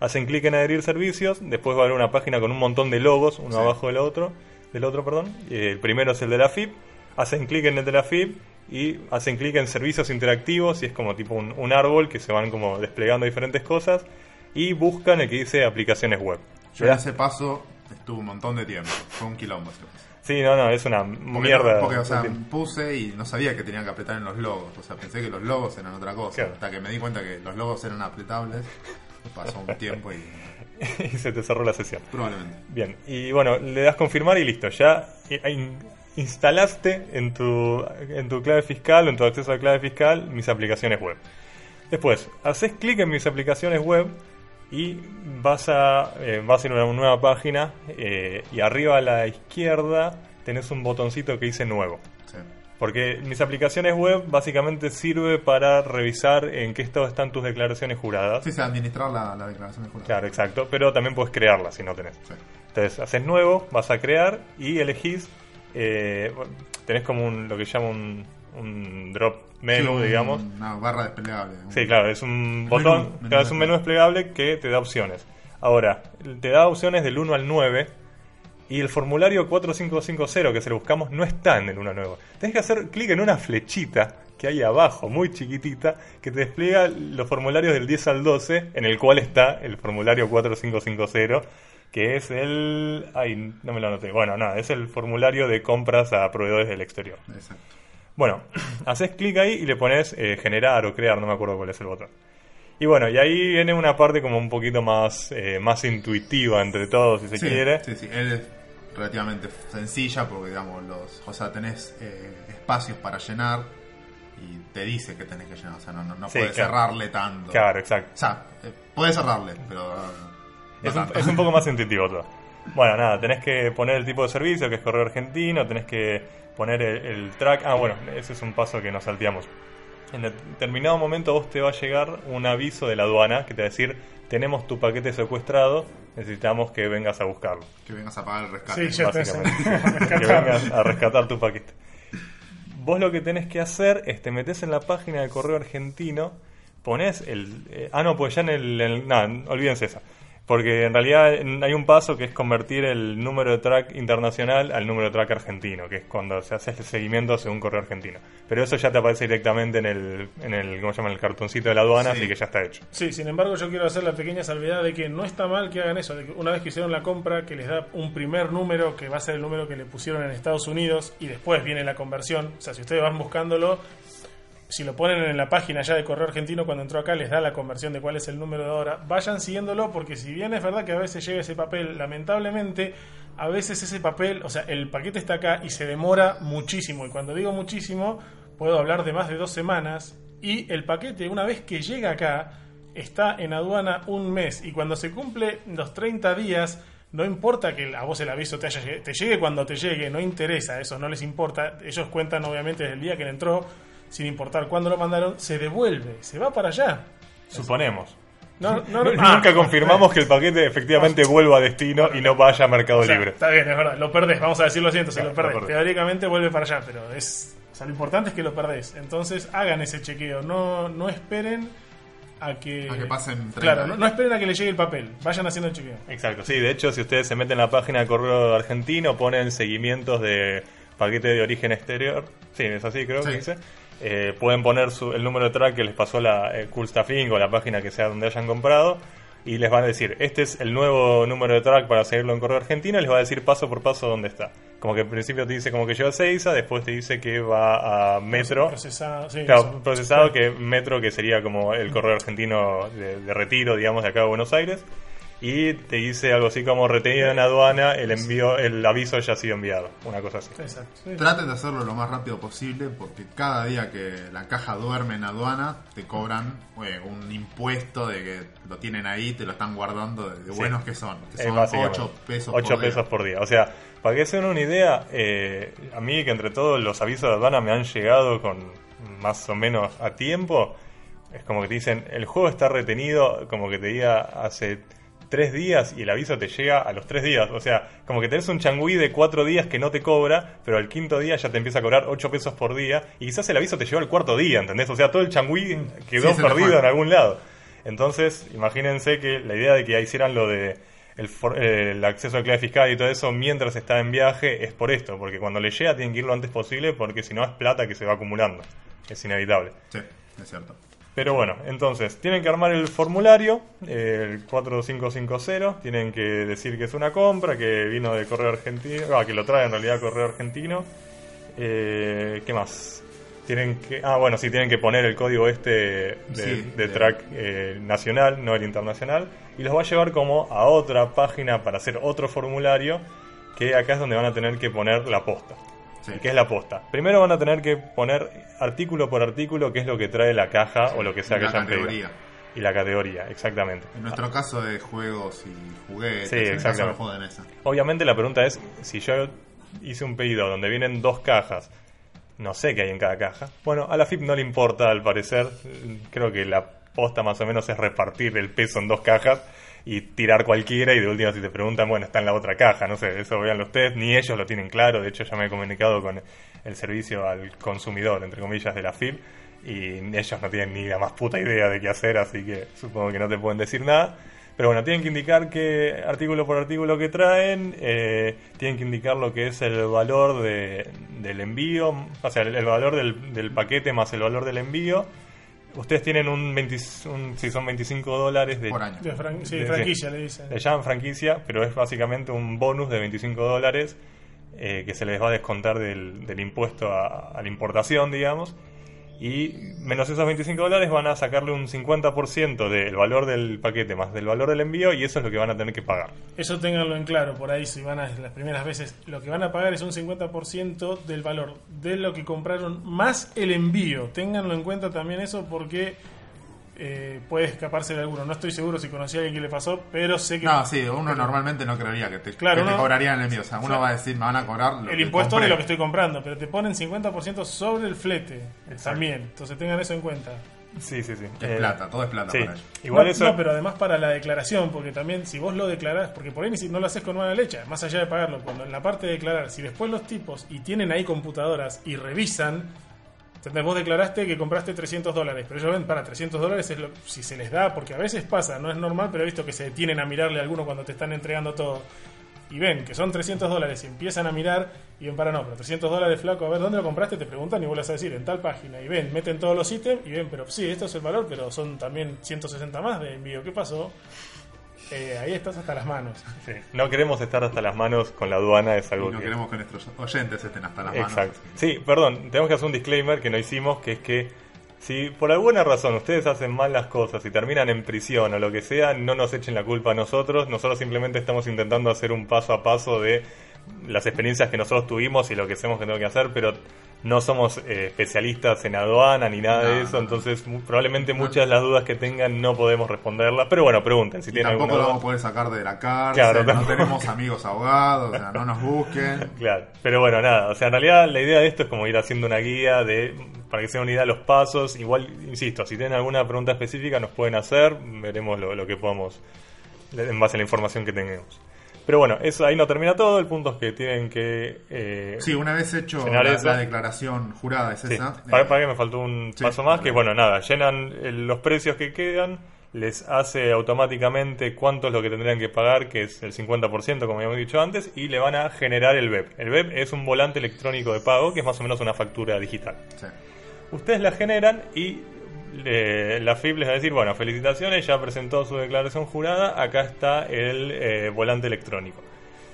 Hacen clic en adherir servicios, después va a haber una página con un montón de logos, uno abajo del otro. El primero es el de la AFIP, hacen clic en el de la AFIP y hacen clic en servicios interactivos, y es como tipo un árbol que se van como desplegando diferentes cosas, y buscan el que dice aplicaciones web. Yo en ese paso estuve un montón de tiempo, fue un quilombo. Sí, no, es una mierda. Porque, puse y no sabía que tenían que apretar en los logos, o sea, pensé que los logos eran otra cosa, claro. Hasta que me di cuenta que los logos eran apretables. Pasó un tiempo y... y se te cerró la sesión. Probablemente. Bien, y bueno, le das confirmar y listo. Ya instalaste en tu clave fiscal o en tu acceso a clave fiscal Mis Aplicaciones Web. Después, haces clic en Mis Aplicaciones Web y vas a ir a una nueva página, y arriba a la izquierda tenés un botoncito que dice nuevo. Sí. Porque Mis Aplicaciones Web básicamente sirve para revisar en qué estado están tus declaraciones juradas. Sí, administrar la declaración de jurada. Claro, exacto. Pero también puedes crearla si no tenés. Sí. Entonces, haces nuevo, vas a crear y elegís... tenés como lo que llama un drop menú, digamos. Una barra desplegable. Sí, claro, es un botón. Menú, es un menú desplegable que te da opciones. Ahora, te da opciones del 1 al 9... Y el formulario 4550 que se lo buscamos no está en el 1.9. Tenés que hacer clic en una flechita que hay abajo, muy chiquitita, que te despliega los formularios del 10 al 12, en el cual está el formulario 4550, que es el... Ay, no me lo anoté. Bueno, nada, es el formulario de compras a proveedores del exterior. Exacto. Bueno, haces clic ahí y le pones generar o crear, no me acuerdo cuál es el botón. Y bueno, y ahí viene una parte como un poquito más intuitiva entre todos, si se quiere. Sí, sí, relativamente sencilla, porque digamos o sea, tenés espacios para llenar y te dice que tenés que llenar, o sea, no sí, puedes cerrarle tanto. Claro, exacto. O sea, puedes cerrarle, pero es un poco más intuitivo todo. Bueno, nada, tenés que poner el tipo de servicio, que es Correo Argentino, tenés que poner el track. Ah, bueno, ese es un paso que nos salteamos. En determinado momento vos te va a llegar un aviso de la aduana que te va a decir: tenemos tu paquete secuestrado, necesitamos que vengas a buscarlo. Que vengas a pagar el rescate, sí, básicamente. Que vengas a rescatar tu paquete. Vos lo que tenés que hacer es te metés en la página de Correo Argentino, ponés el... no, pues ya en el nada, olvídense esa. Porque en realidad hay un paso que es convertir el número de track internacional al número de track argentino, que es cuando se hace este seguimiento según Correo Argentino. Pero eso ya te aparece directamente en el ¿cómo se llama? El cartoncito de la aduana, sí. Así que ya está hecho. Sí, sin embargo yo quiero hacer la pequeña salvedad de que no está mal que hagan eso, de que una vez que hicieron la compra, que les da un primer número, que va a ser el número que le pusieron en Estados Unidos, y después viene la conversión. O sea, si ustedes van buscándolo, si lo ponen en la página ya de Correo Argentino, cuando entró acá les da la conversión de cuál es el número de ahora. Vayan siguiéndolo, porque si bien es verdad que a veces llega ese papel, lamentablemente a veces ese papel, o sea, el paquete está acá y se demora muchísimo, y cuando digo muchísimo puedo hablar de más de 2 semanas, y el paquete una vez que llega acá está en aduana 1 mes, y cuando se cumple los 30 días, no importa que a vos el aviso te llegue cuando te llegue, no interesa, eso no les importa, ellos cuentan obviamente desde el día que le entró, sin importar cuándo lo mandaron, se devuelve, se va para allá. Suponemos. Nunca confirmamos que el paquete efectivamente vuelva a destino, claro, y no vaya a Mercado Libre. Está bien, es verdad, lo perdés, vamos a decirlo así, entonces, claro, lo perdés. Teóricamente vuelve para allá, pero lo importante es que lo perdés. Entonces hagan ese chequeo, no esperen a que pasen 30, claro, no esperen a que les llegue el papel, vayan haciendo el chequeo. Exacto, sí, de hecho si ustedes se meten en la página de Correo Argentino, ponen seguimientos de paquete de origen exterior, sí, es así creo que dice... pueden poner el número de track que les pasó la Coolstuffinc o la página que sea donde hayan comprado, y les van a decir: este es el nuevo número de track para seguirlo en Correo Argentino, y les va a decir paso por paso dónde está. Como que al principio te dice como que lleva a Seiza, después te dice que va a Metro procesado, sí, claro, eso, procesado, que Metro, que sería como el Correo Argentino de Retiro, digamos, de acá de Buenos Aires, y te dice algo así como: retenido en aduana, el envío, el aviso ya ha sido enviado, una cosa así. Exacto, sí. Traten de hacerlo lo más rápido posible, porque cada día que la caja duerme en aduana te cobran un impuesto de que lo tienen ahí, te lo están guardando de buenos, sí, que son 8 pesos 8 por pesos día. Por día, o sea, para que se den una idea, a mí que entre todos los avisos de aduana me han llegado con más o menos a tiempo, es como que te dicen: el juego está retenido, como que te diga hace 3 días, y el aviso te llega a los 3 días. O sea, como que tenés un changüí de 4 días que no te cobra, pero al quinto día ya te empieza a cobrar 8 pesos por día, y quizás el aviso te llegó al cuarto día, ¿entendés? O sea, todo el changüí quedó perdido en algún lado. Entonces, imagínense que la idea de que ya hicieran lo de el acceso a clave fiscal y todo eso mientras está en viaje es por esto, porque cuando le llega tienen que ir lo antes posible, porque si no es plata que se va acumulando, es inevitable. Sí, es cierto. Pero bueno, entonces, tienen que armar el formulario, el 4550, tienen que decir que es una compra, que vino de Correo Argentino, que lo trae en realidad Correo Argentino. ¿Qué más? Tienen que poner el código de track nacional, no el internacional, y los va a llevar como a otra página para hacer otro formulario, que acá es donde van a tener que poner la posta. ¿Y qué es la posta? Primero van a tener que poner artículo por artículo qué es lo que trae la caja, o lo que sea que hayan pedido. Y la categoría, exactamente. En nuestro caso de juegos y juguetes, sí, exactamente. En esa. Obviamente la pregunta es, si yo hice un pedido donde vienen 2 cajas, no sé qué hay en cada caja. Bueno, a la AFIP no le importa, al parecer. Creo que la posta más o menos es repartir el peso en 2 cajas y tirar cualquiera, y de última si te preguntan, bueno, está en la otra caja, no sé, eso veanlo ustedes, ni ellos lo tienen claro. De hecho, ya me he comunicado con el servicio al consumidor, entre comillas, de la AFIP, y ellos no tienen ni la más puta idea de qué hacer, así que supongo que no te pueden decir nada. Pero bueno, tienen que indicar que artículo por artículo que traen, tienen que indicar lo que es el valor del envío, o sea, el valor del paquete más el valor del envío. Ustedes tienen si son $25 de, por año. De franquicia, le dicen. Le llaman franquicia, pero es básicamente un bonus de $25 que se les va a descontar del impuesto a la importación, digamos. y menos esos $25 van a sacarle un 50% del valor del paquete más del valor del envío, y eso es lo que van a tener que pagar. Eso ténganlo en claro, por ahí si van a las primeras veces, lo que van a pagar es un 50% del valor de lo que compraron más el envío. Ténganlo en cuenta también eso, porque puede escaparse de alguno. No estoy seguro si conocí a alguien que le pasó, pero sé que... No, sí, uno normalmente no creería que te, claro, que te cobrarían el envío. O sea, uno va a decir, me van a cobrar lo el impuesto compré de lo que estoy comprando, pero te ponen 50% sobre el flete. Exacto. También. Entonces tengan eso en cuenta. Sí, sí, sí. Es plata, todo es plata para ellos. Igual no, eso... no, pero además para la declaración, porque también si vos lo declarás, porque por ahí no lo haces con mala leche, más allá de pagarlo, cuando en la parte de declarar, si después los tipos y tienen ahí computadoras y revisan, entonces vos declaraste que compraste $300, pero ellos ven, para $300 es lo, si se les da, porque a veces pasa, no es normal, pero he visto que se detienen a mirarle a alguno cuando te están entregando todo y ven que son $300 y empiezan a mirar y ven, para, no, pero $300 flaco, a ver, ¿dónde lo compraste? Te preguntan y vos le vas a decir, en tal página, y ven, meten todos los ítems y ven, pero sí, esto es el valor, pero son también 160 más de envío, ¿qué pasó? Ahí estás hasta las manos. Sí. No queremos estar hasta las manos con la aduana, es algo no queremos que nuestros oyentes estén hasta las manos. Exacto. Sí, perdón, tenemos que hacer un disclaimer que no hicimos, que es que si por alguna razón ustedes hacen mal las cosas y terminan en prisión o lo que sea, no nos echen la culpa a nosotros. Nosotros simplemente estamos intentando hacer un paso a paso de las experiencias que nosotros tuvimos y lo que sabemos que tenemos que hacer, pero no somos especialistas en aduana ni nada de eso, entonces probablemente muchas de las dudas que tengan no podemos responderlas, pero bueno, pregunten si tienen alguna duda. Tampoco lo vamos a poder sacar de la cárcel, claro, no tenemos amigos abogados, o sea, no nos busquen. Claro, pero bueno, nada, o sea, en realidad la idea de esto es como ir haciendo una guía de para que sea una idea de los pasos. Igual, insisto, si tienen alguna pregunta específica nos pueden hacer, veremos lo que podamos en base a la información que tengamos. Pero bueno, eso ahí no termina todo, el punto es que tienen que... sí, una vez hecho la declaración jurada, es sí, esa. Para que me faltó un paso más, que bueno, nada, llenan los precios que quedan, les hace automáticamente cuánto es lo que tendrían que pagar, que es el 50%, como habíamos dicho antes, y le van a generar el BEP. El BEP es un volante electrónico de pago, que es más o menos una factura digital. Sí. Ustedes la generan y... la AFIP les va a decir, bueno, felicitaciones, ya presentó su declaración jurada, acá está el volante electrónico,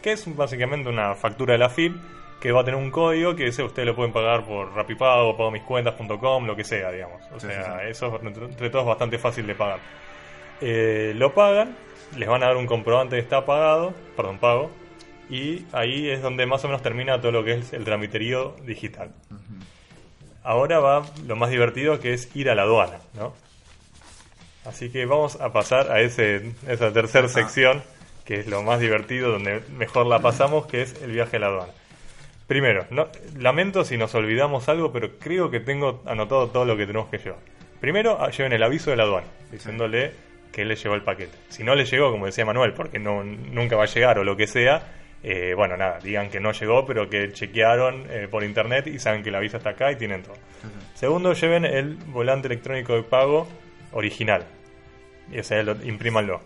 que es básicamente una factura de la AFIP que va a tener un código que dice, ustedes lo pueden pagar por Rapipago, pagomiscuentas.com, lo que sea, digamos. O sea, sí. Eso entre todos es bastante fácil de pagar. Lo pagan, les van a dar un comprobante de está pago, y ahí es donde más o menos termina todo lo que es el tramiterío digital. Uh-huh. Ahora va lo más divertido, que es ir a la aduana, ¿no? Así que vamos a pasar a esa tercera sección, que es lo más divertido, donde mejor la pasamos, que es el viaje a la aduana. Primero, no, lamento si nos olvidamos algo, pero creo que tengo anotado todo lo que tenemos que llevar. Primero, lleven el aviso de la aduana, diciéndole que les llegó el paquete. Si no les llegó, como decía Manuel, porque nunca va a llegar o lo que sea... bueno, nada, digan que no llegó, pero que chequearon por internet y saben que la visa está acá y tienen todo. Uh-huh. Segundo, lleven el volante electrónico de pago original. Y ese imprímanlo.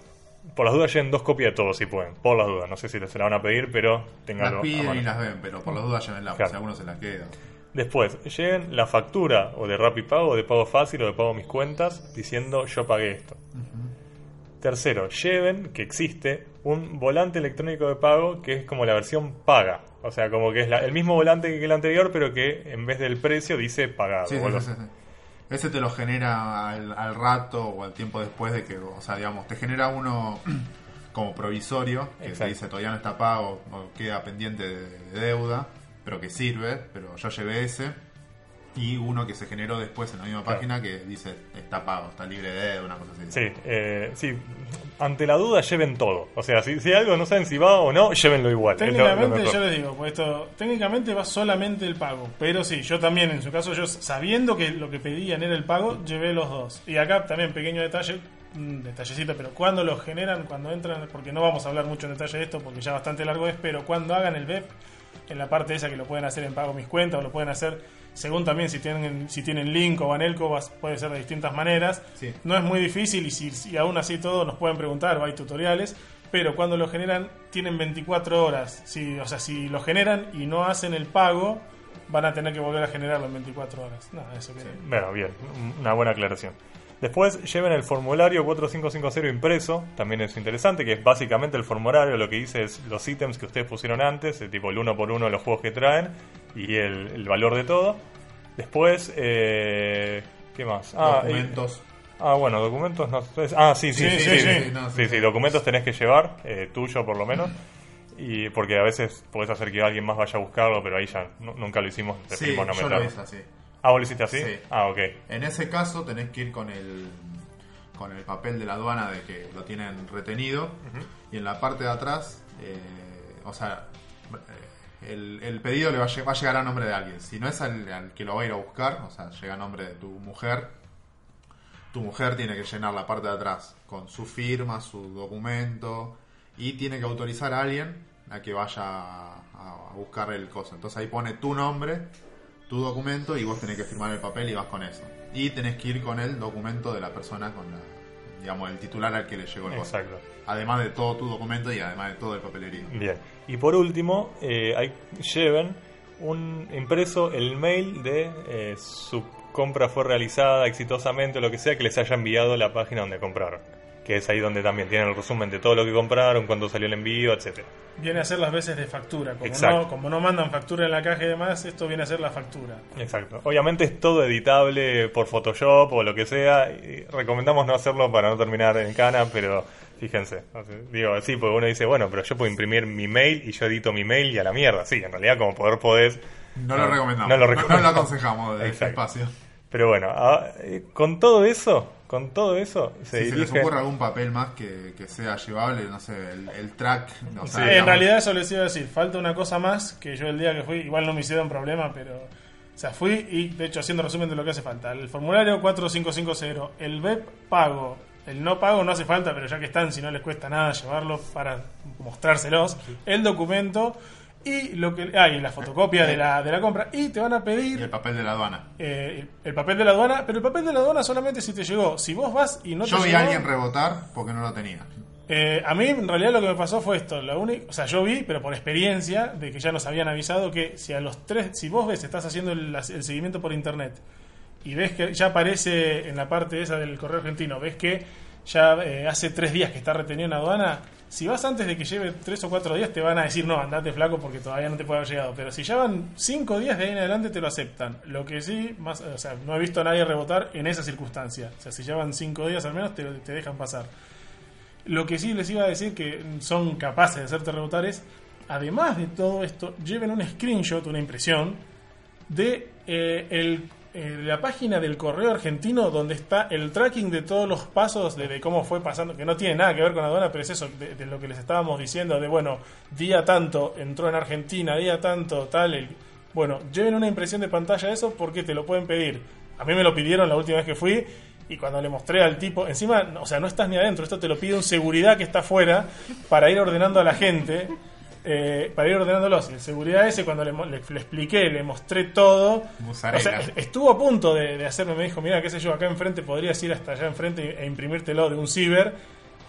Por las dudas, lleven 2 copias de todo si pueden. Por las dudas, no sé si se la van a pedir, pero tenganlo. Las piden y las ven, pero por las dudas, llevenlas, claro. Si alguno se las queda. Después, lleven la factura o de Rapipago, o de Pago Fácil, o de Pago Mis Cuentas, diciendo yo pagué esto. Uh-huh. Tercero, lleven, que existe, un volante electrónico de pago que es como la versión paga. O sea, como que es el mismo volante que el anterior, pero que en vez del precio dice pagado. Sí. Ese te lo genera al rato o al tiempo después de que... O sea, digamos, te genera uno como provisorio, que te dice todavía no está pago, o queda pendiente de deuda, pero que sirve, pero yo llevé ese. Y uno que se generó después en la misma página que dice está pago, está libre de deuda, una cosa así. Sí, ante la duda lleven todo. O sea, si algo no saben si va o no, llévenlo igual. Técnicamente yo les digo, pues esto, técnicamente va solamente el pago. Pero sí, yo también en su caso, yo sabiendo que lo que pedían era el pago, llevé los 2. Y acá también pequeño detallecito, pero cuando los generan, cuando entran, porque no vamos a hablar mucho en detalle de esto porque ya bastante largo es, pero cuando hagan el BEP, en la parte esa que lo pueden hacer en Pago Mis Cuentas o lo pueden hacer según también si tienen Link o Banelco, puede ser de distintas maneras. Sí. No es muy difícil y si aún así todo nos pueden preguntar, hay tutoriales, pero cuando lo generan tienen 24 horas. Si, o sea, si lo generan y no hacen el pago, van a tener que volver a generarlo en 24 horas. No, eso que... Bueno, bien, una buena aclaración. Después lleven el formulario 4550 impreso, también es interesante, que es básicamente el formulario, lo que dice es los ítems que ustedes pusieron antes, tipo el 1x1 de los juegos que traen y el valor de todo. Después, ¿qué más? Documentos. Bueno, documentos no. Sí, documentos tenés que llevar, tuyo por lo menos. Y porque a veces podés hacer que alguien más vaya a buscarlo, pero ahí ya nunca lo hicimos. Sí, no yo lo hice así. ¿Vos lo hiciste así? Sí. Ok. En ese caso tenés que ir con el papel de la aduana de que lo tienen retenido. Uh-huh. Y en la parte de atrás, o sea, el pedido le va a llegar a nombre de alguien. Si no es al que lo va a ir a buscar, o sea, llega a nombre de tu mujer. Tu mujer tiene que llenar la parte de atrás con su firma, su documento, y tiene que autorizar a alguien a que vaya a buscar el coso. Entonces ahí pone tu nombre, tu documento, y vos tenés que firmar el papel y vas con eso. Y tenés que ir con el documento de la persona, con la, digamos, el titular al que le llegó el coso. Exacto. Además de todo tu documento y además de todo el papelerío. Bien. Y por último, lleven impreso el mail de su compra fue realizada exitosamente, o lo que sea, que les haya enviado la página donde compraron. Que es ahí donde también tienen el resumen de todo lo que compraron, cuándo salió el envío, etcétera. Viene a ser las veces de factura. Como no mandan factura en la caja y demás, esto viene a ser la factura. Exacto. Obviamente es todo editable por Photoshop o lo que sea. Y recomendamos no hacerlo para no terminar en cana, pero fíjense. Digo, sí, porque uno dice, bueno, pero yo puedo imprimir mi mail y yo edito mi mail y a la mierda. Sí, en realidad como poder podés. No lo recomendamos. No lo aconsejamos de este espacio. Pero bueno, con todo eso si se les ocurre algún papel más que sea llevable, no sé, el track, o sea, sí, en realidad eso les iba a decir, falta una cosa más que yo el día que fui, igual no me hicieron problema, pero o sea, fui y de hecho haciendo resumen de lo que hace falta, el formulario 4550, el BEP pago, el no pago no hace falta, pero ya que están, si no les cuesta nada llevarlo para mostrárselos, sí. El documento y lo que hay, la fotocopia de la compra, y te van a pedir el papel de la aduana, el papel de la aduana, pero el papel de la aduana solamente si te llegó, si vos vas y no te llegó. Yo vi a alguien rebotar porque no lo tenía. A mí en realidad lo que me pasó fue esto, o sea, yo vi, pero por experiencia de que ya nos habían avisado que si vos ves, estás haciendo el seguimiento por internet y ves que ya aparece en la parte esa del Correo Argentino, ves que ya hace 3 días que está retenido en aduana. Si vas antes de que lleve 3 o 4 días, te van a decir, no, andate flaco porque todavía no te puede haber llegado. Pero si llevan 5 días, de ahí en adelante te lo aceptan. Lo que sí, o sea, no he visto a nadie rebotar en esa circunstancia. O sea, si llevan 5 días al menos, te dejan pasar. Lo que sí les iba a decir que son capaces de hacerte rebotar es, además de todo esto, lleven un screenshot, una impresión, de la página del Correo Argentino donde está el tracking de todos los pasos de cómo fue pasando, que no tiene nada que ver con la aduana, pero es eso de lo que les estábamos diciendo, de bueno, día tanto entró en Argentina, día tanto tal, bueno, lleven una impresión de pantalla de eso porque te lo pueden pedir. A mí me lo pidieron la última vez que fui y cuando le mostré al tipo, encima, o sea, no estás ni adentro, esto te lo pide un seguridad que está afuera para ir ordenando a la gente, para ir ordenándolos. El seguridad ese, cuando le expliqué, le mostré todo, o sea, estuvo a punto de hacerme, me dijo, mira, qué sé yo, acá enfrente podrías ir hasta allá enfrente e imprimírtelo de un ciber,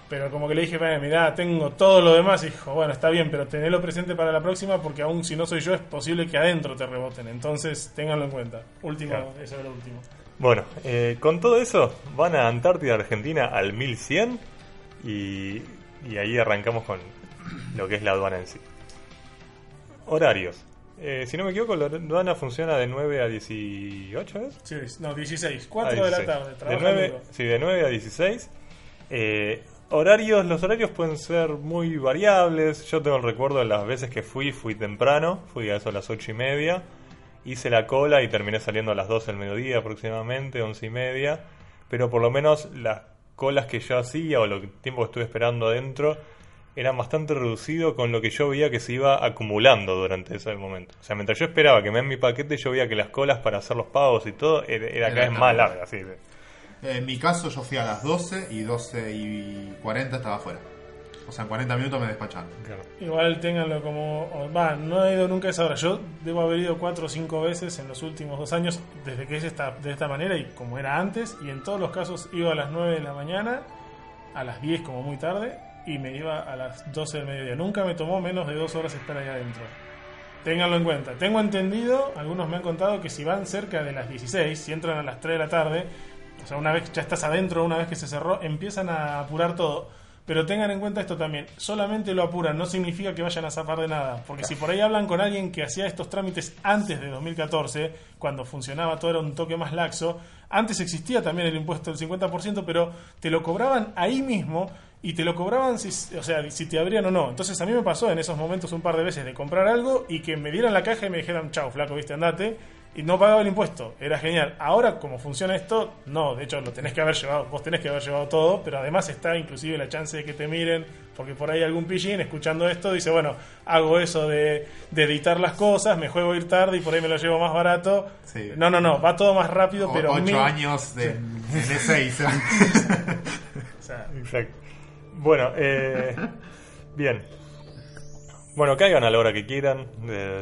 pero como que le dije, mirá, tengo todo lo demás, y dijo, bueno, está bien, pero tenelo presente para la próxima porque aún si no soy yo es posible que adentro te reboten, entonces ténganlo en cuenta. Último, claro. Eso es lo último. Bueno, con todo eso van a Antártida Argentina al 1100 y ahí arrancamos con lo que es la aduana en sí. Horarios. Si no me equivoco, la aduana funciona de 9 a 18, ¿es? Sí, no, 16. 4 de la tarde. De 9 a 16. Los horarios pueden ser muy variables. Yo tengo el recuerdo de las veces que fui temprano. Fui a eso a las 8:30. Hice la cola y terminé saliendo a las 12 del mediodía aproximadamente, 11:30. Pero por lo menos las colas que yo hacía o el tiempo que estuve esperando adentro era bastante reducido con lo que yo veía que se iba acumulando durante ese momento. O sea, mientras yo esperaba que me den mi paquete, yo veía que las colas para hacer los pagos y todo era cada vez más larga. Sí. En mi caso, yo fui a las 12 y 12 y 40 estaba afuera. O sea, en 40 minutos me despacharon. Claro. Igual ténganlo como... no he ido nunca a esa hora. Yo debo haber ido 4 o 5 veces en los últimos 2 años desde que es de esta manera y como era antes. Y en todos los casos iba a las 9 de la mañana, a las 10 como muy tarde, y me iba a las 12 del mediodía. Nunca me tomó menos de 2 horas estar ahí adentro. Ténganlo en cuenta. Tengo entendido, algunos me han contado que si van cerca de las 16, si entran a las 3 de la tarde, o sea, una vez que ya estás adentro, una vez que se cerró, empiezan a apurar todo. Pero tengan en cuenta esto también, solamente lo apuran, no significa que vayan a zafar de nada, porque si por ahí hablan con alguien que hacía estos trámites antes de 2014, cuando funcionaba todo era un toque más laxo, antes existía también el impuesto del 50%, pero te lo cobraban ahí mismo y te lo cobraban si, o sea, si te abrían o no. Entonces a mí me pasó en esos momentos un par de veces de comprar algo y que me dieran la caja y me dijeran, chau flaco, viste, andate, y no pagaba el impuesto, era genial. Ahora, como funciona esto, no, de hecho lo tenés que haber llevado, vos tenés que haber llevado todo, pero además está inclusive la chance de que te miren, porque por ahí algún pillín escuchando esto dice, bueno, hago eso de editar las cosas, me juego a ir tarde y por ahí me lo llevo más barato. Sí. No, no, no, va todo más rápido, pero... 8 años de 6. O sea, exacto. Bueno, bien. Bueno, caigan a la hora que quieran,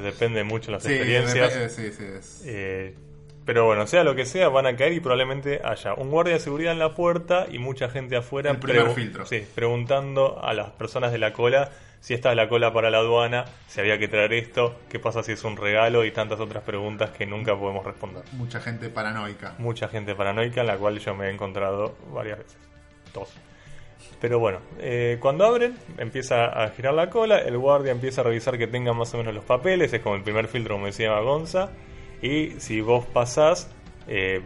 depende mucho de las experiencias. Sí. Pero bueno, sea lo que sea, van a caer y probablemente haya un guardia de seguridad en la puerta y mucha gente afuera. El primer filtro. Sí, preguntando a las personas de la cola si esta es la cola para la aduana, si había que traer esto, qué pasa si es un regalo y tantas otras preguntas que nunca podemos responder. Mucha gente paranoica. Mucha gente paranoica, en la cual yo me he encontrado varias veces. Dos. Pero bueno, cuando abren, empieza a girar la cola, el guardia empieza a revisar que tengan más o menos los papeles, es como el primer filtro, como decía Gonza, y si vos pasás,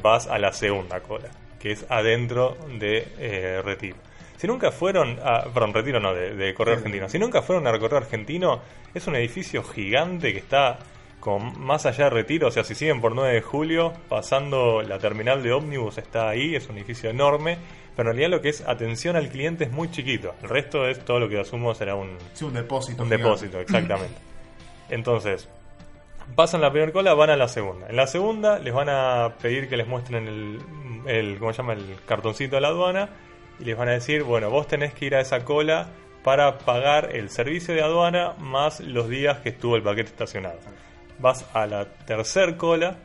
vas a la segunda cola, que es adentro de Retiro. Si nunca fueron a... Perdón, Retiro no, de Correo Argentino. Si nunca fueron a Correo Argentino, es un edificio gigante que está con más allá de Retiro, o sea, si siguen por 9 de julio, pasando la terminal de ómnibus está ahí, es un edificio enorme. Pero en realidad lo que es atención al cliente es muy chiquito. El resto es todo lo que asumo será un depósito. Un gigante. Depósito, exactamente. Entonces, pasan la primera cola, van a la segunda. En la segunda les van a pedir que les muestren ¿cómo se llama? El cartoncito de la aduana. Y les van a decir, bueno, vos tenés que ir a esa cola para pagar el servicio de aduana más los días que estuvo el paquete estacionado. Vas a la tercera cola.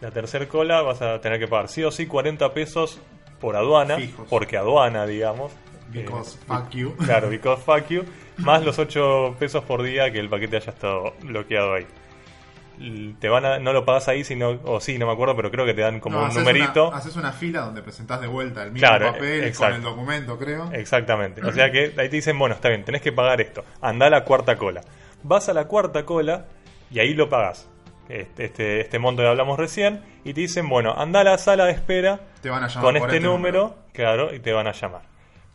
La tercera cola vas a tener que pagar sí o sí 40 pesos por aduana, fijos. Porque aduana, digamos. Because fuck you. Claro, because fuck you. Más los 8 pesos por día que el paquete haya estado bloqueado ahí. Te van a, no lo pagas ahí, sino, o sí, no me acuerdo, pero creo que te dan como un numerito. Haces una fila donde presentás de vuelta el mismo papel con el documento, creo. Exactamente. O sea que ahí te dicen, bueno, está bien, tenés que pagar esto. Andá a la cuarta cola. Vas a la cuarta cola y ahí lo pagás. Este monto que hablamos recién, y te dicen, bueno, anda a la sala de espera, te van a llamar con este número, claro, y te van a llamar.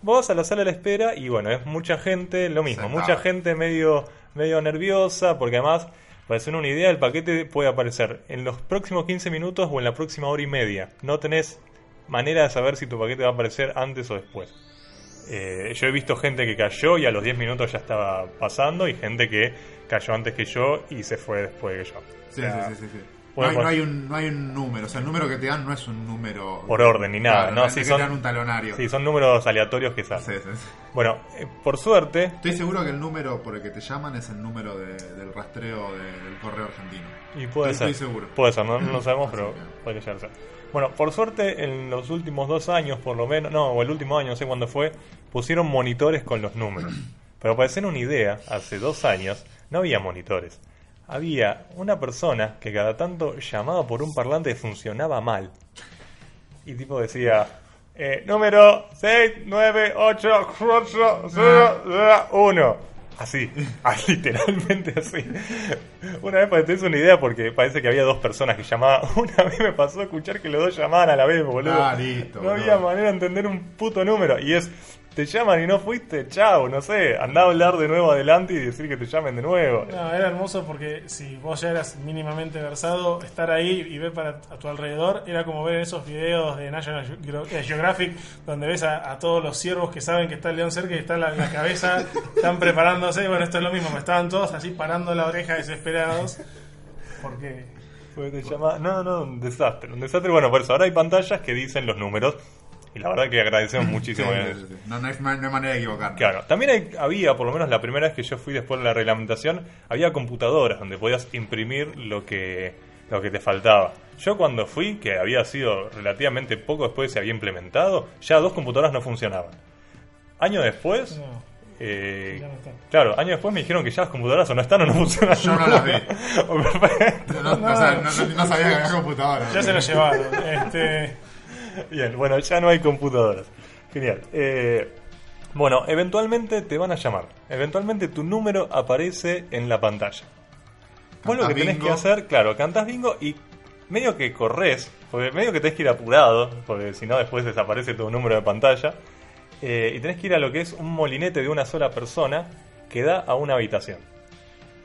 Vos a la sala de la espera, y bueno, es mucha gente, lo mismo, sentado. Mucha gente medio nerviosa, porque además, para hacer una idea, el paquete puede aparecer en los próximos 15 minutos o en la próxima hora y media. No tenés manera de saber si tu paquete va a aparecer antes o después. Yo he visto gente que cayó y a los 10 minutos ya estaba pasando, y gente que cayó antes que yo y se fue después que yo. Sí. No hay un número, o sea, el número que te dan no es un número por orden ni nada, claro, ¿no? Sí, son, te dan un talonario. Sí, son números aleatorios que salen. Sí. Bueno, por suerte. Estoy seguro que el número por el que te llaman es el número del rastreo del Correo Argentino. Y estoy seguro. Puede ser, no sabemos, pero puede llegar a ser. Bueno, por suerte en los últimos 2 años, por lo menos, o el último año, no sé cuándo fue, pusieron monitores con los números. Pero para hacer una idea, hace 2 años no había monitores. Había una persona que cada tanto llamaba por un parlante que funcionaba mal. Y tipo decía, número 6984001. Así, literalmente así. Una vez, para que te des una idea, porque parece que había 2 personas que llamaban. Una vez me pasó a escuchar que los 2 llamaban a la vez, boludo. Clarito, no había manera de entender un puto número. Y es, te llaman y no fuiste, chau, no sé, andá a hablar de nuevo adelante y decir que te llamen de nuevo. No, era hermoso porque si vos ya eras mínimamente versado, estar ahí y ver para a tu alrededor era como ver esos videos de National Geographic donde ves a todos los ciervos que saben que está el león cerca y está la cabeza, están preparándose. Bueno, esto es lo mismo, me estaban todos así parando la oreja desesperados porque... un desastre, Bueno, por eso ahora hay pantallas que dicen los números. Y la verdad que agradecemos muchísimo. Sí. No hay manera de equivocarnos. Claro, también había, por lo menos la primera vez que yo fui después de la reglamentación, había computadoras donde podías imprimir lo que te faltaba. Yo cuando fui, que había sido relativamente poco después se había implementado, ya 2 computadoras no funcionaban. Años después... años después me dijeron que ya las computadoras o no están o no funcionan. Yo no las vi. No sabía que había computadoras. Ya se las llevaron. Bien, bueno, ya no hay computadoras. Genial. Bueno, eventualmente te van a llamar. Eventualmente tu número aparece en la pantalla. Vos lo que tenés que hacer, claro, cantás bingo y medio que corres, porque medio que tenés que ir apurado, porque si no después desaparece tu número de pantalla. Y tenés que ir a lo que es un molinete de una sola persona que da a una habitación.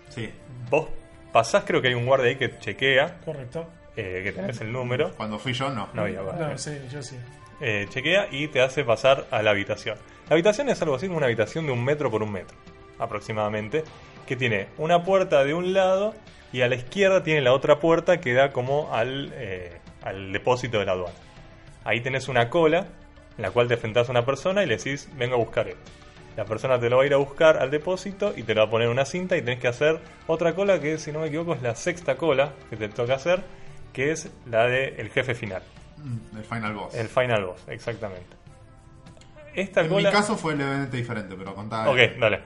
Sí. Vos pasás, creo que hay un guardia ahí que chequea. Correcto. Que tenés el número. Cuando fui yo no. No había guardia. No, sí, yo sí. Chequea y te hace pasar a la habitación. La habitación es algo así como una habitación de 1 metro por 1 metro, aproximadamente, que tiene una puerta de un lado y a la izquierda tiene la otra puerta que da como al depósito de la aduana. Ahí tenés una cola en la cual te enfrentás a una persona y le decís: vengo a buscar esto. La persona te lo va a ir a buscar al depósito y te lo va a poner en una cinta y tenés que hacer otra cola que, si no me equivoco, es la sexta cola que te toca hacer, que es la del jefe final. El final boss. El final boss, exactamente. En mi caso fue levemente diferente, pero contá. Ok, dale.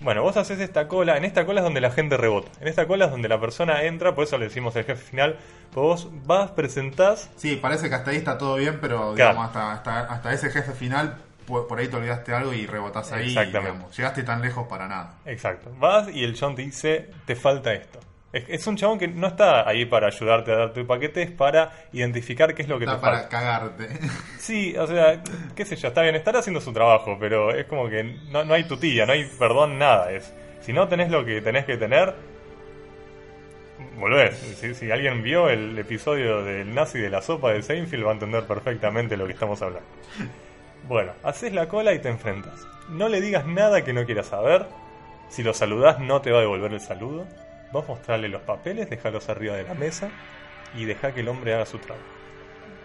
Bueno, vos haces esta cola. En esta cola es donde la gente rebota. En esta cola es donde la persona entra. Por eso le decimos el jefe final. Pues vos vas, presentás. Sí, parece que hasta ahí está todo bien, pero claro, digamos, hasta ese jefe final, por ahí te olvidaste algo y rebotás ahí. Exactamente. Y, digamos, llegaste tan lejos para nada. Exacto. Vas y el chabón te dice: te falta esto. Es un chabón que no está ahí para ayudarte a dar tu paquete, es para identificar qué es lo que te falta. Está para cagarte. Sí, o sea, qué sé yo, está bien, estará haciendo su trabajo, pero es como que no hay tutilla, no hay perdón, nada. Si no tenés lo que tenés que tener, volvés. Si alguien vio el episodio del nazi de la sopa de Seinfeld, va a entender perfectamente lo que estamos hablando. Bueno, haces la cola y te enfrentas. No le digas nada que no quieras saber. Si lo saludás, no te va a devolver el saludo. Vos mostrarle los papeles, dejarlos arriba de la mesa y dejar que el hombre haga su trabajo.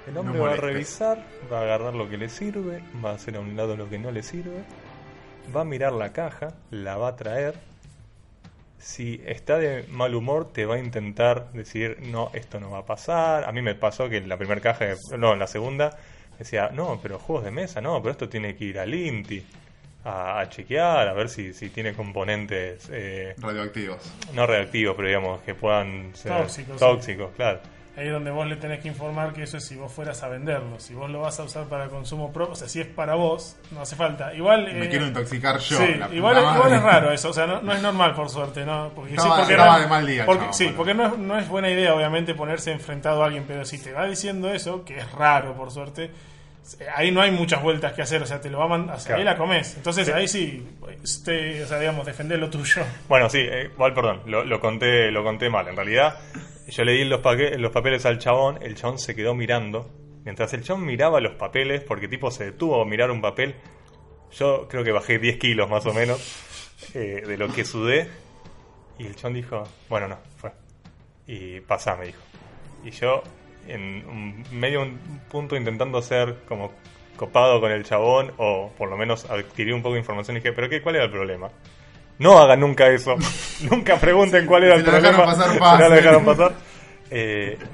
El hombre va a revisar, va a agarrar lo que le sirve, va a hacer a un lado lo que no le sirve, va a mirar la caja, la va a traer. Si está de mal humor, te va a intentar decir: no, esto no va a pasar. A mí me pasó que en la primera caja, no, en la segunda, decía: no, pero juegos de mesa, no, pero esto tiene que ir al INTI. A chequear, a ver si tiene componentes radioactivos. No radioactivos, pero digamos que puedan ser tóxicos, sí. Claro. Ahí es donde vos le tenés que informar que eso es si vos fueras a venderlo. Si vos lo vas a usar para consumo propio, o sea, si es para vos, no hace falta. Igual me quiero intoxicar yo. Sí, igual es raro eso, o sea, no es normal, por suerte, ¿no? Porque estaba de mal día. Porque no es buena idea, obviamente, ponerse enfrentado a alguien, pero si te va diciendo eso, que es raro, por suerte, ahí no hay muchas vueltas que hacer, o sea, te lo va a mandar, o sea, claro. Ahí la comes. Entonces, sí. Ahí sí, o sea, digamos, defender lo tuyo. Bueno, sí, perdón, lo conté mal. En realidad, yo le di los papeles al chabón, el chabón se quedó mirando. Mientras el chabón miraba los papeles, porque tipo se detuvo a mirar un papel, yo creo que bajé 10 kilos más o menos de lo que sudé. Y el chabón dijo: bueno, no, fue. Y pasá, me dijo. Y yo, en medio un punto, intentando ser como copado con el chabón, o por lo menos adquirir un poco de información, y dije: ¿pero cuál era el problema? No hagan nunca eso. Nunca pregunten cuál era el problema. No lo dejaron pasar.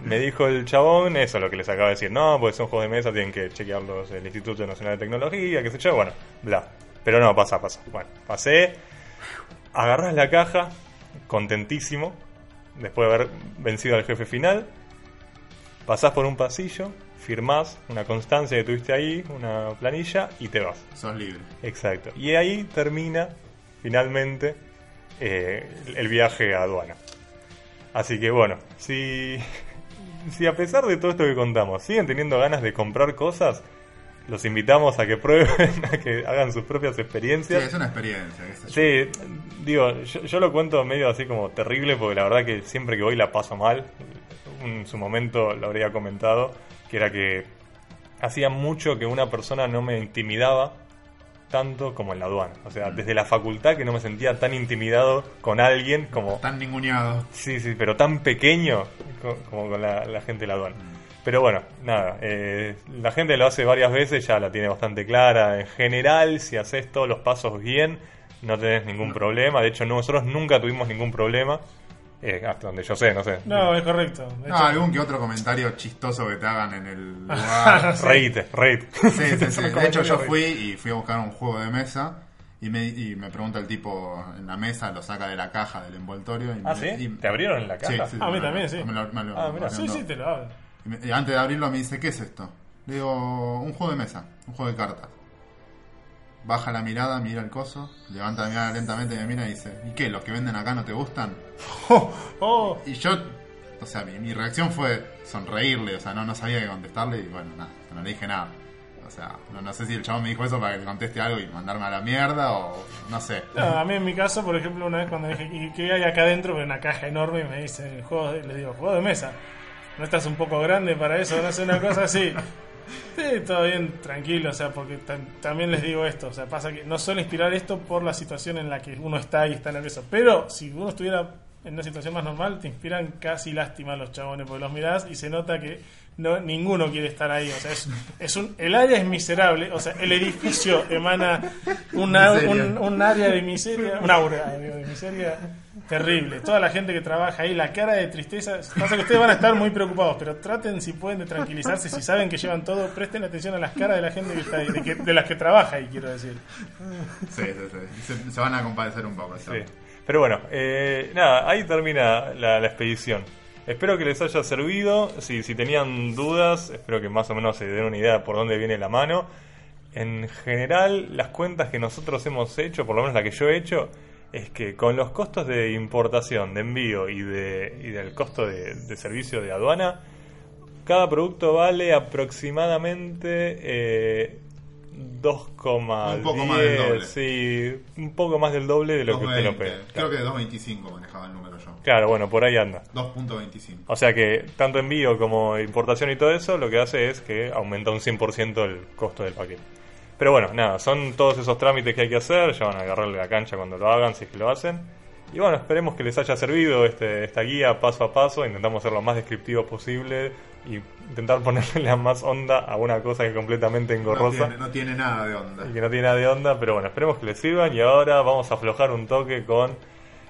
Me dijo el chabón eso, lo que les acabo de decir: no, porque son juegos de mesa, tienen que chequearlos el Instituto Nacional de Tecnología, qué sé yo, bueno, bla. Pero no, pasa. Bueno, pasé. Agarrás la caja, contentísimo, después de haber vencido al jefe final. Pasás por un pasillo, firmás una constancia que tuviste ahí, una planilla, y te vas. Sos libre. Exacto. Y ahí termina, finalmente, el viaje a aduana. Así que bueno, si a pesar de todo esto que contamos siguen teniendo ganas de comprar cosas, los invitamos a que prueben, a que hagan sus propias experiencias. Sí, es una experiencia. Sí, digo, yo lo cuento medio así como terrible, porque la verdad que siempre que voy la paso mal. En su momento lo habría comentado, que era que hacía mucho que una persona no me intimidaba tanto como en la aduana. O sea, desde la facultad que no me sentía tan intimidado con alguien como... Tan ninguneado. Sí, pero tan pequeño como con la gente de la aduana. Pero bueno, nada, la gente lo hace varias veces, ya la tiene bastante clara. En general, si haces todos los pasos bien, no tenés ningún problema. De hecho, nosotros nunca tuvimos ningún problema. Hasta donde yo sé, no sé. No, es correcto. No, algún que otro comentario chistoso que te hagan en el lugar. Reíte. Sí. De hecho, yo fui a buscar un juego de mesa y me pregunta el tipo en la mesa, lo saca de la caja, del envoltorio. ¿Te abrieron en la caja? Sí, a mí también, sí. Sí, te lo abro. Y antes de abrirlo me dice: ¿qué es esto? Le digo: un juego de mesa, un juego de cartas. baja la mirada, mira el coso, levanta la mirada lentamente y me mira y dice: ¿y qué? ¿Los que venden acá no te gustan? ¡Oh! ¡Oh! Y yo, o sea, mi reacción fue sonreírle, o sea, no sabía qué contestarle y bueno, nada, no le dije nada. O sea, no sé si el chabón me dijo eso para que le conteste algo y mandarme a la mierda o no sé. No, a mí en mi caso, por ejemplo, una vez cuando dije: ¿y qué hay acá adentro? Pero una caja enorme, y me dicen: les digo, juego de mesa. ¿No estás un poco grande para eso? No sé, una cosa así. Sí, todo bien, tranquilo, o sea, porque también les digo esto, o sea, pasa que no suelo inspirar esto por la situación en la que uno está y está nervioso, pero si uno estuviera en una situación más normal, te inspiran casi lástima los chabones, porque los mirás y se nota que no, ninguno quiere estar ahí, o sea, el área es miserable, o sea, el edificio emana un área de miseria, un aura de miseria terrible. Toda la gente que trabaja ahí, la cara de tristeza, pasa que ustedes van a estar muy preocupados, pero traten, si pueden, de tranquilizarse, si saben que llevan todo, presten atención a las caras de la gente que está ahí, de las que trabaja ahí, quiero decir. Sí. Se van a compadecer un poco, ¿sabes? Sí. Pero bueno, nada, ahí termina la expedición. Espero que les haya servido. Si tenían dudas, espero que más o menos se den una idea por dónde viene la mano. En general, las cuentas que nosotros hemos hecho, por lo menos la que yo he hecho, es que con los costos de importación, de envío y del costo de servicio de aduana, cada producto vale aproximadamente 2,10. Un poco más del doble. Sí, un poco más del doble de lo 220, que usted lo pega. Creo que 2,25 manejaba el número yo. Claro, bueno, por ahí anda. 2,25. O sea que tanto envío como importación y todo eso, lo que hace es que aumenta un 100% el costo del paquete. Pero bueno, nada, son todos esos trámites que hay que hacer. Ya van a agarrarle la cancha cuando lo hagan, si es que lo hacen. Y bueno, esperemos que les haya servido esta guía paso a paso. Intentamos ser lo más descriptivo posible y intentar ponerle la más onda a una cosa que es completamente engorrosa. No tiene nada de onda. Y que no tiene nada de onda, pero bueno, esperemos que les sirvan. Y ahora vamos a aflojar un toque con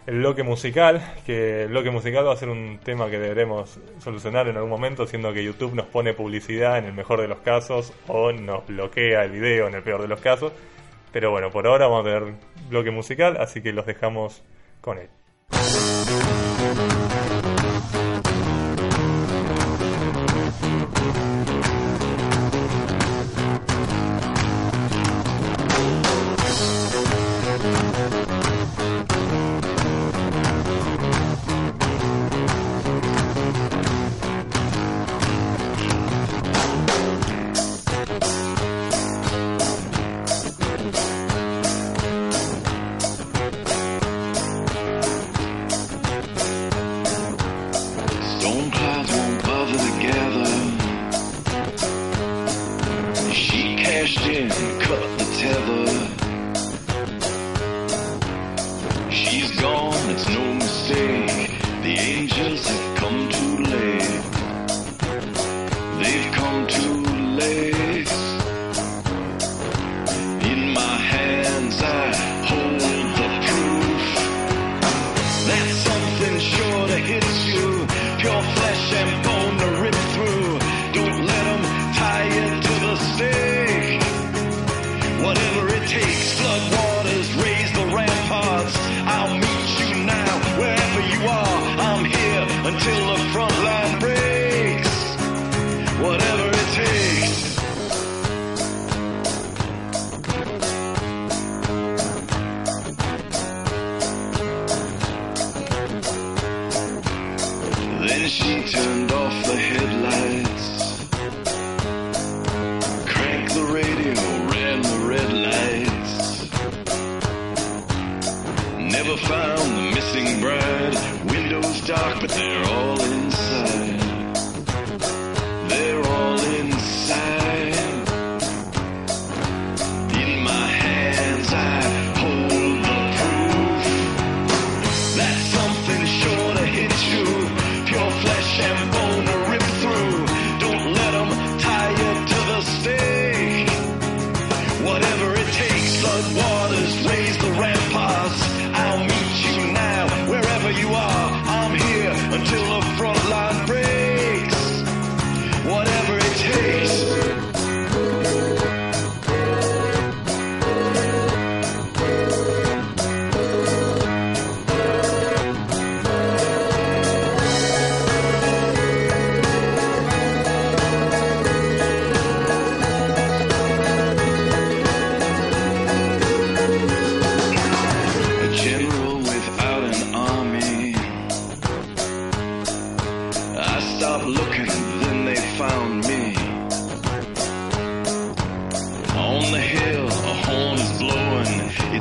el bloque musical, que el bloque musical va a ser un tema que deberemos solucionar en algún momento, siendo que YouTube nos pone publicidad en el mejor de los casos o nos bloquea el video en el peor de los casos. Pero bueno, por ahora vamos a tener bloque musical, así que los dejamos con él.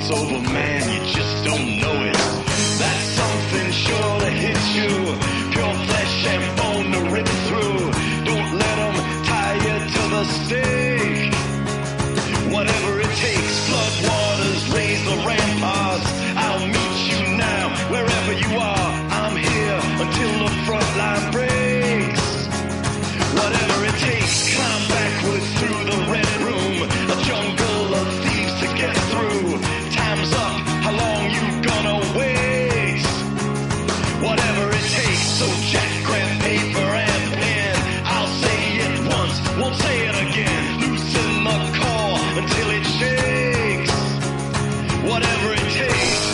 it's over, man, you just don't know it. That's something sure to hit you, pure flesh and bone to rip through. Don't let them tie you to the stake. Whatever it takes, flood waters, raise the ramparts. I'll meet you now, wherever you are. I'm here until the front line breaks. Whatever it takes, climb backwards through the red room, a jungle of thieves to get through. Time's up, how long you gonna wait? Whatever it takes, so Jack, grab paper and pen. I'll say it once, won't say it again. Loosen the core until it shakes. Whatever it takes.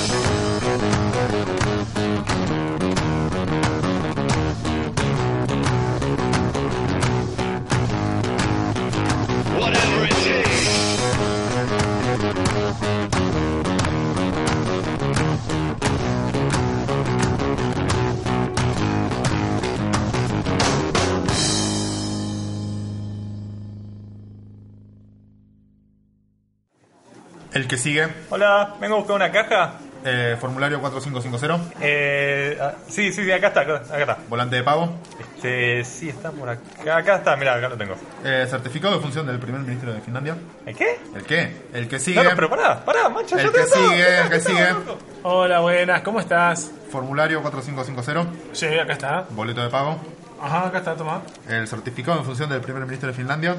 Whatever it takes. El que sigue. Hola, vengo a buscar una caja. Formulario 4550. Sí, acá está. Volante de pago. Sí, está por acá. Acá está, mirá, acá lo tengo. Certificado de función del primer ministro de Finlandia. ¿El qué? El que sigue. No, pero pará, mancha, el yo que sigue, el que sigue. Hola, buenas, ¿cómo estás? Formulario 4550. Sí, acá está. Boleto de pago. Ajá, acá está, toma. El certificado en función del primer ministro de Finlandia.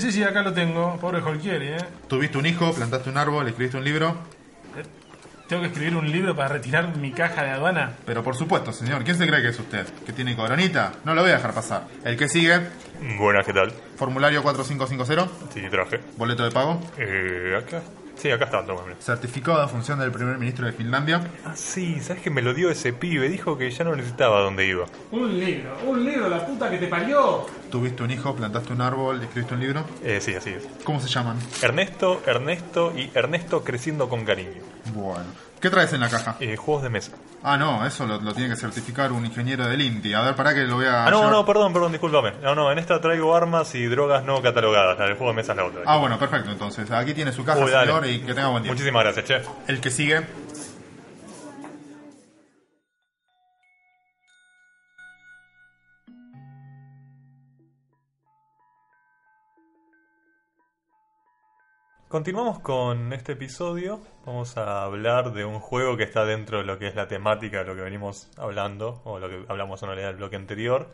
Sí, acá lo tengo. Pobre Holkieri, Tuviste un hijo, plantaste un árbol, escribiste un libro. ¿Tengo que escribir un libro para retirar mi caja de aduana? Pero por supuesto, señor. ¿Quién se cree que es usted? ¿Que tiene coronita? No lo voy a dejar pasar. El que sigue. Buenas, ¿qué tal? Formulario 4550. Sí, traje. Boleto de pago. Acá. Sí, acá está, toma. Certificado de función del primer ministro de Finlandia. Ah, sí, ¿sabes que me lo dio ese pibe? Dijo que ya no necesitaba dónde iba. Un libro, la puta que te parió. Tuviste un hijo, plantaste un árbol, escribiste un libro. Sí, así es. ¿Cómo se llaman? Ernesto y Ernesto creciendo con cariño. Bueno. ¿Qué traes en la caja? Juegos de mesa. Ah, no, eso lo tiene que certificar un ingeniero del INTI. A ver, pará que lo voy a... perdón, discúlpame. No, en esta traigo armas y drogas no catalogadas. La del juego de mesa es la otra. Ah, bueno, perfecto, entonces. Aquí tiene su caja, señor, y que tenga buen día. Muchísimas gracias, chef. El que sigue... Continuamos con este episodio. Vamos a hablar de un juego que está dentro de lo que es la temática de lo que venimos hablando, o lo que hablamos en realidad del bloque anterior.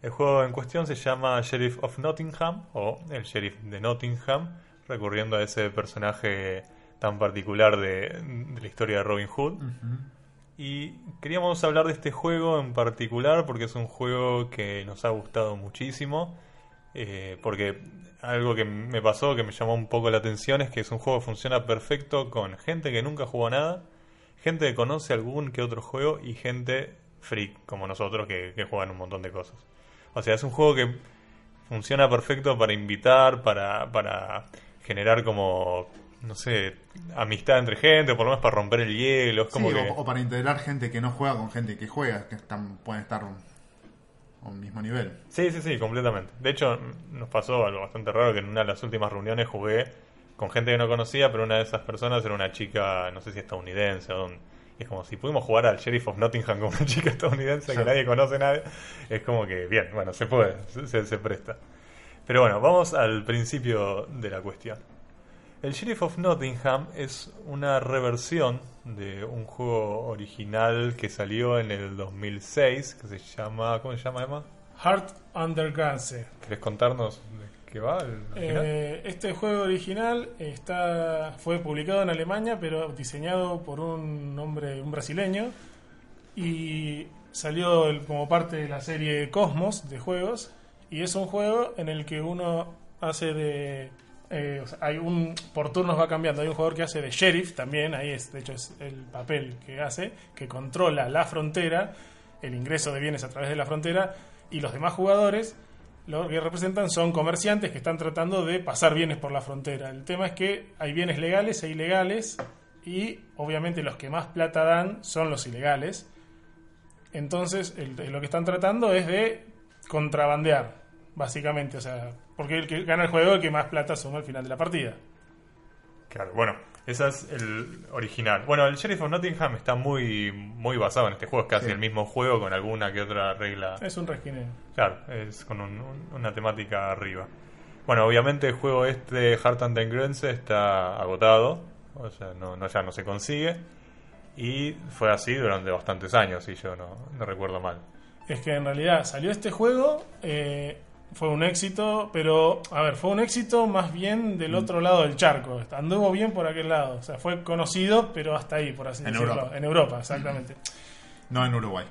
El juego en cuestión se llama Sheriff of Nottingham, o El Sheriff de Nottingham, recurriendo a ese personaje tan particular de la historia de Robin Hood. Uh-huh. Y queríamos hablar de este juego en particular porque es un juego que nos ha gustado muchísimo, porque... Algo que me pasó, que me llamó un poco la atención, es que es un juego que funciona perfecto con gente que nunca jugó nada, gente que conoce algún que otro juego y gente freak como nosotros que juegan un montón de cosas. O sea, es un juego que funciona perfecto para invitar, para generar como, no sé, amistad entre gente, o por lo menos para romper el hielo. Es como sí, que... o para integrar gente que no juega con gente que juega, que pueden estar... un mismo nivel. Sí, completamente. De hecho, nos pasó algo bastante raro, que en una de las últimas reuniones jugué con gente que no conocía, pero una de esas personas era una chica, no sé si estadounidense o dónde. Y es como, si pudimos jugar al Sheriff of Nottingham con una chica estadounidense que nadie conoce, nadie, es como que, bien, bueno, se puede, se presta. Pero bueno, vamos al principio de la cuestión. El Sheriff of Nottingham es una reversión de un juego original que salió en el 2006, que se llama... ¿Cómo se llama, Emma? Heart Under Gance. ¿Querés contarnos de qué va el original? Este juego original fue publicado en Alemania, pero diseñado por un brasileño, y salió como parte de la serie Cosmos de juegos, y es un juego en el que uno hace de... por turnos va cambiando. Hay un jugador que hace de sheriff también, ahí es, de hecho es el papel que hace, que controla la frontera, el ingreso de bienes a través de la frontera, y los demás jugadores lo que representan son comerciantes que están tratando de pasar bienes por la frontera. El tema es que hay bienes legales e ilegales, y obviamente los que más plata dan son los ilegales. Entonces lo que están tratando es de contrabandear, básicamente, o sea, porque el que gana el juego es el que más plata suma al final de la partida. Claro, bueno, Esa es el original. Bueno, el Sheriff of Nottingham está muy, muy basado en este juego. Es casi el mismo juego con alguna que otra regla. Es un reskineo. Claro, es con una temática arriba. Bueno, obviamente el juego este, Heart and Tangrense, está agotado. O sea, ya no se consigue. Y fue así durante bastantes años, y yo no recuerdo mal. Es que en realidad salió este juego... fue un éxito, pero a ver, fue un éxito más bien del otro lado del charco. Anduvo bien por aquel lado, o sea, fue conocido, pero hasta ahí, por así decirlo. Europa. En Europa, exactamente. No en Uruguay.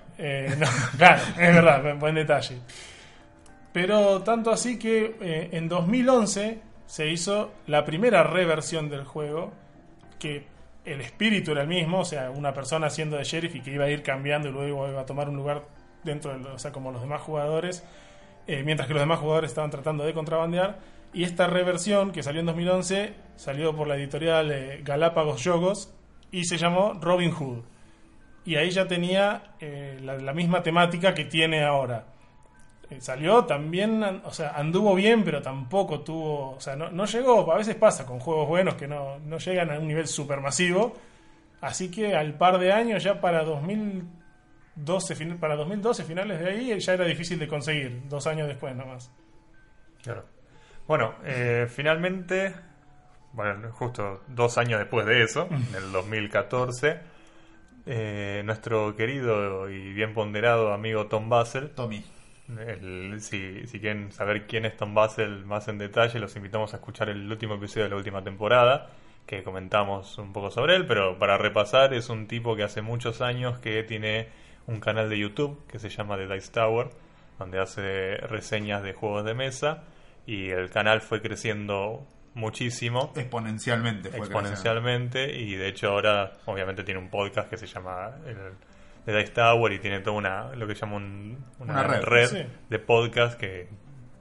Claro, es verdad, buen detalle. Pero tanto así que en 2011 se hizo la primera reversión del juego, que el espíritu era el mismo, o sea, una persona siendo de sheriff y que iba a ir cambiando y luego iba a tomar un lugar dentro, o sea, como los demás jugadores. Mientras que los demás jugadores estaban tratando de contrabandear. Y esta reversión que salió en 2011 salió por la editorial Galápagos Yogos y se llamó Robin Hood. Y ahí ya tenía la misma temática que tiene ahora. Salió también, o sea, anduvo bien, pero tampoco tuvo, o sea, no llegó. A veces pasa con juegos buenos que no llegan a un nivel supermasivo. Así que al par de años, ya para 2012, finales de ahí, ya era difícil de conseguir, 2 años después nomás. Claro. Bueno, finalmente, bueno, justo 2 años después de eso, en el 2014, nuestro querido y bien ponderado amigo Tom Vasel. Tommy. Si quieren saber quién es Tom Vasel más en detalle, los invitamos a escuchar el último episodio de la última temporada, que comentamos un poco sobre él, pero para repasar, es un tipo que hace muchos años que tiene un canal de YouTube que se llama The Dice Tower, donde hace reseñas de juegos de mesa, y el canal fue creciendo muchísimo. Exponencialmente creciendo. Y de hecho ahora obviamente tiene un podcast que se llama The Dice Tower y tiene toda lo que llama una red de podcast que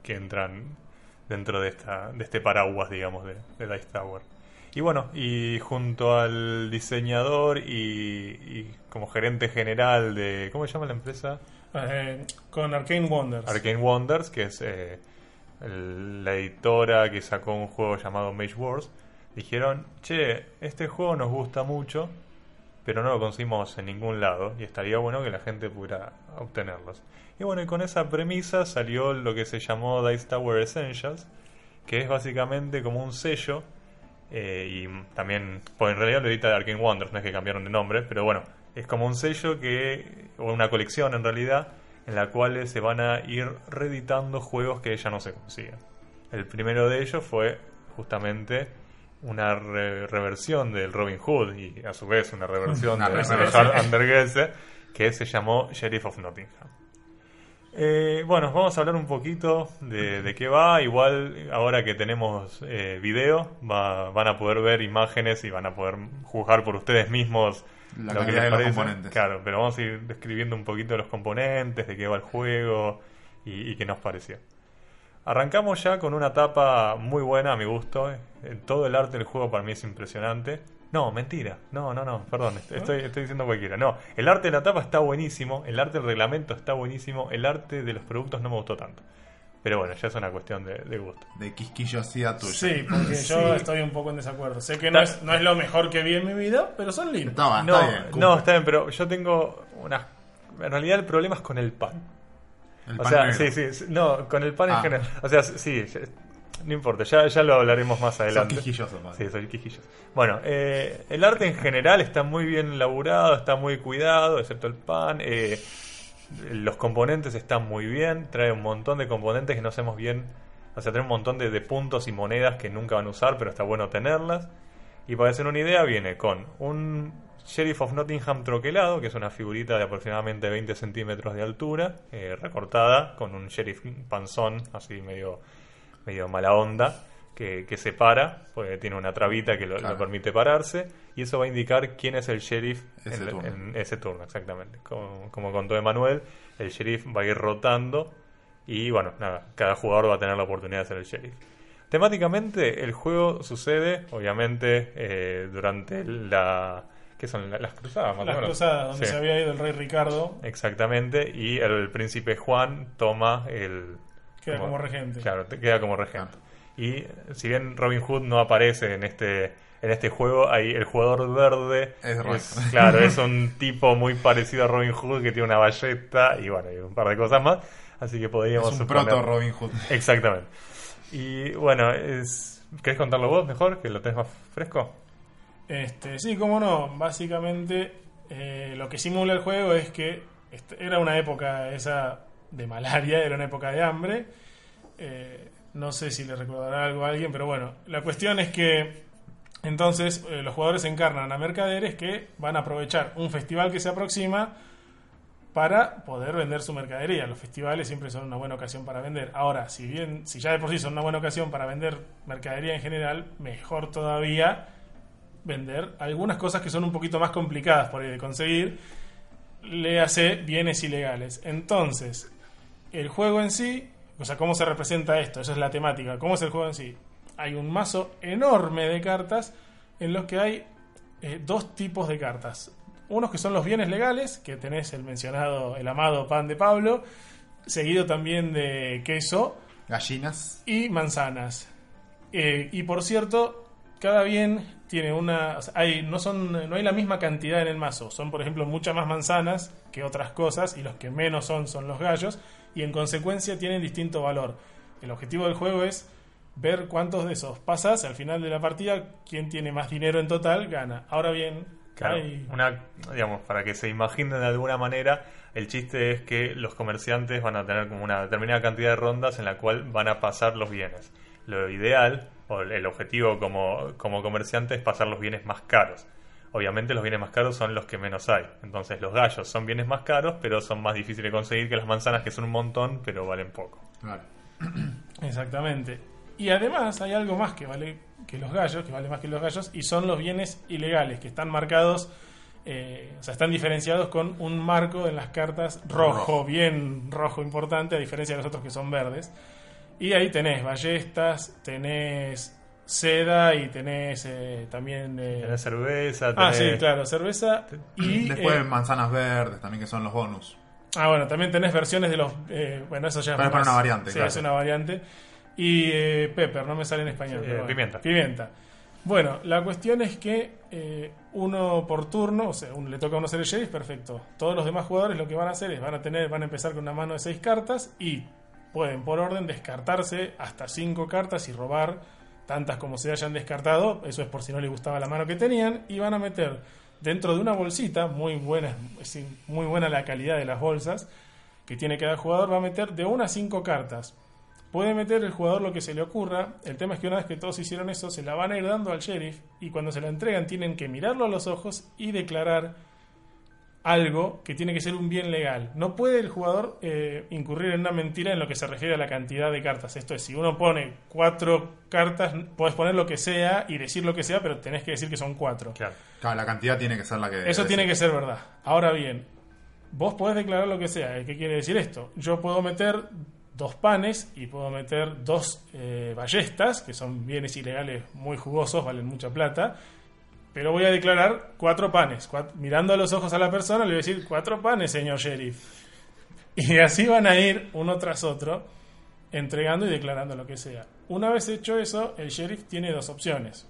entran dentro de este paraguas, digamos, de Dice Tower. Y bueno, y junto al diseñador y como gerente general de... ¿Cómo se llama la empresa? Con Arcane Wonders. Arcane Wonders, que es la editora que sacó un juego llamado Mage Wars. Dijeron, che, este juego nos gusta mucho, pero no lo conseguimos en ningún lado. Y estaría bueno que la gente pudiera obtenerlos. Y bueno, y con esa premisa salió lo que se llamó Dice Tower Essentials, que es básicamente como un sello... y también, pues en realidad lo edita Arcane Wonders, no es que cambiaron de nombre, pero bueno, es como un sello o una colección en realidad, en la cual se van a ir reeditando juegos que ya no se consiguen. El primero de ellos fue justamente una reversión del Robin Hood, y a su vez una reversión de Undergrese, que se llamó Sheriff of Nottingham. Bueno, vamos a hablar un poquito de qué va. Igual ahora que tenemos video, van a poder ver imágenes y van a poder juzgar por ustedes mismos lo que les parece. Los componentes. Claro, pero vamos a ir describiendo un poquito los componentes, de qué va el juego y qué nos pareció. Arrancamos ya con una tapa muy buena a mi gusto. Todo el arte del juego para mí es impresionante. No, mentira. No, perdón. Estoy diciendo cualquiera. No, el arte de la tapa está buenísimo. El arte del reglamento está buenísimo. El arte de los productos no me gustó tanto. Pero bueno, ya es una cuestión de gusto. De quisquillosidad tuya. Sí, porque yo estoy un poco en desacuerdo. Sé que no es lo mejor que vi en mi vida, pero son lindos. Está bien, pero yo tengo una... En realidad el problema es con el pan. El pan negro. Sí. No, con el pan en general. O sea, sí... No importa, ya lo hablaremos más adelante. Soy quisquilloso, padre. Sí, soy quisquilloso. Bueno, el arte en general está muy bien elaborado, está muy cuidado, excepto el pan. Los componentes están muy bien, trae un montón de componentes que no hacemos bien. O sea, trae un montón de puntos y monedas que nunca van a usar, pero está bueno tenerlas. Y para hacer una idea, viene con un Sheriff of Nottingham troquelado, que es una figurita de aproximadamente 20 centímetros de altura, recortada, con un sheriff panzón, así medio mala onda, que se para, porque tiene una trabita que lo permite pararse, y eso va a indicar quién es el sheriff en ese turno, exactamente. Como contó Emanuel, el sheriff va a ir rotando, y bueno, nada, cada jugador va a tener la oportunidad de ser el sheriff. Temáticamente, el juego sucede, obviamente, durante la... ¿Qué son? Las cruzadas, más o menos. Las cruzadas, donde se había ido el rey Ricardo. Exactamente, y el príncipe Juan toma el... Queda como regente. Claro, queda como regente. Y si bien Robin Hood no aparece en este En este juego hay el jugador verde. Claro, es un tipo muy parecido a Robin Hood que tiene una bayeta y bueno, y un par de cosas más. Así que podríamos suponer... proto Robin Hood. Exactamente. Y bueno, ¿querés contarlo vos mejor? Que lo tenés más fresco. Sí, cómo no. Básicamente lo que simula el juego es que era una época esa de malaria, era una época de hambre. No sé si le recordará algo a alguien, pero bueno, la cuestión es que entonces los jugadores encarnan a mercaderes que van a aprovechar un festival que se aproxima para poder vender su mercadería. Los festivales siempre son una buena ocasión para vender. Ahora, si ya de por sí son una buena ocasión para vender mercadería en general, mejor todavía vender algunas cosas que son un poquito más complicadas por ahí de conseguir, le hace bienes ilegales. Entonces, el juego en sí, o sea, ¿cómo se representa esto? Esa es la temática. ¿Cómo es el juego en sí? Hay un mazo enorme de cartas en los que hay dos tipos de cartas. Unos que son los bienes legales, que tenés el mencionado, el amado pan de Pablo, seguido también de queso, gallinas y manzanas. Y por cierto, cada bien tiene una... O sea, no hay la misma cantidad en el mazo. Son, por ejemplo, muchas más manzanas que otras cosas, y los que menos son los gallos, y en consecuencia tienen distinto valor. El objetivo del juego es ver cuántos de esos pasas. Al final de la partida, quien tiene más dinero en total gana. Ahora bien, claro, digamos, para que se imaginen de alguna manera, el chiste es que los comerciantes van a tener como una determinada cantidad de rondas en la cual van a pasar los bienes. Lo ideal, o el objetivo como comerciante, es pasar los bienes más caros. Obviamente los bienes más caros son los que menos hay. Entonces los gallos son bienes más caros, pero son más difíciles de conseguir que las manzanas, que son un montón, pero valen poco. Claro. Exactamente. Y además hay algo más que vale más que los gallos, y son los bienes ilegales, que están marcados, están diferenciados con un marco en las cartas rojo, bien rojo importante, a diferencia de los otros que son verdes. Y ahí tenés ballestas, tenés seda y tenés también... tenés cerveza. Ah, sí, claro, cerveza. Y después manzanas verdes también, que son los bonus. Ah, bueno, también tenés versiones de los... bueno, eso ya es para una variante. Sí, claro. Es una variante. Y pepper, no me sale en español. Sí, bueno, pimienta. Bueno, la cuestión es que uno por turno, o sea, le toca a uno ser el sheriff, perfecto. Todos los demás jugadores lo que van a hacer es, van a empezar con una mano de 6 cartas y... pueden, por orden, descartarse hasta 5 cartas y robar tantas como se hayan descartado. Eso es por si no les gustaba la mano que tenían. Y van a meter dentro de una bolsita, muy buena la calidad de las bolsas que tiene cada jugador, va a meter de 1 a 5 cartas. Puede meter el jugador lo que se le ocurra. El tema es que una vez que todos hicieron eso, se la van a ir dando al sheriff. Y cuando se la entregan, tienen que mirarlo a los ojos y declarar algo que tiene que ser un bien legal. No puede el jugador incurrir en una mentira en lo que se refiere a la cantidad de cartas. Esto es, si uno pone 4 cartas, puedes poner lo que sea y decir lo que sea, pero tenés que decir que son 4. Claro, la cantidad tiene que ser la que... Eso tiene que ser verdad. Ahora bien, vos podés declarar lo que sea. ¿Qué quiere decir esto? Yo puedo meter 2 panes y puedo meter 2 ballestas, que son bienes ilegales muy jugosos, valen mucha plata. Pero voy a declarar 4 panes. Mirando a los ojos a la persona, le voy a decir 4 panes, señor sheriff. Y así van a ir uno tras otro, entregando y declarando lo que sea. Una vez hecho eso, el sheriff tiene 2 opciones.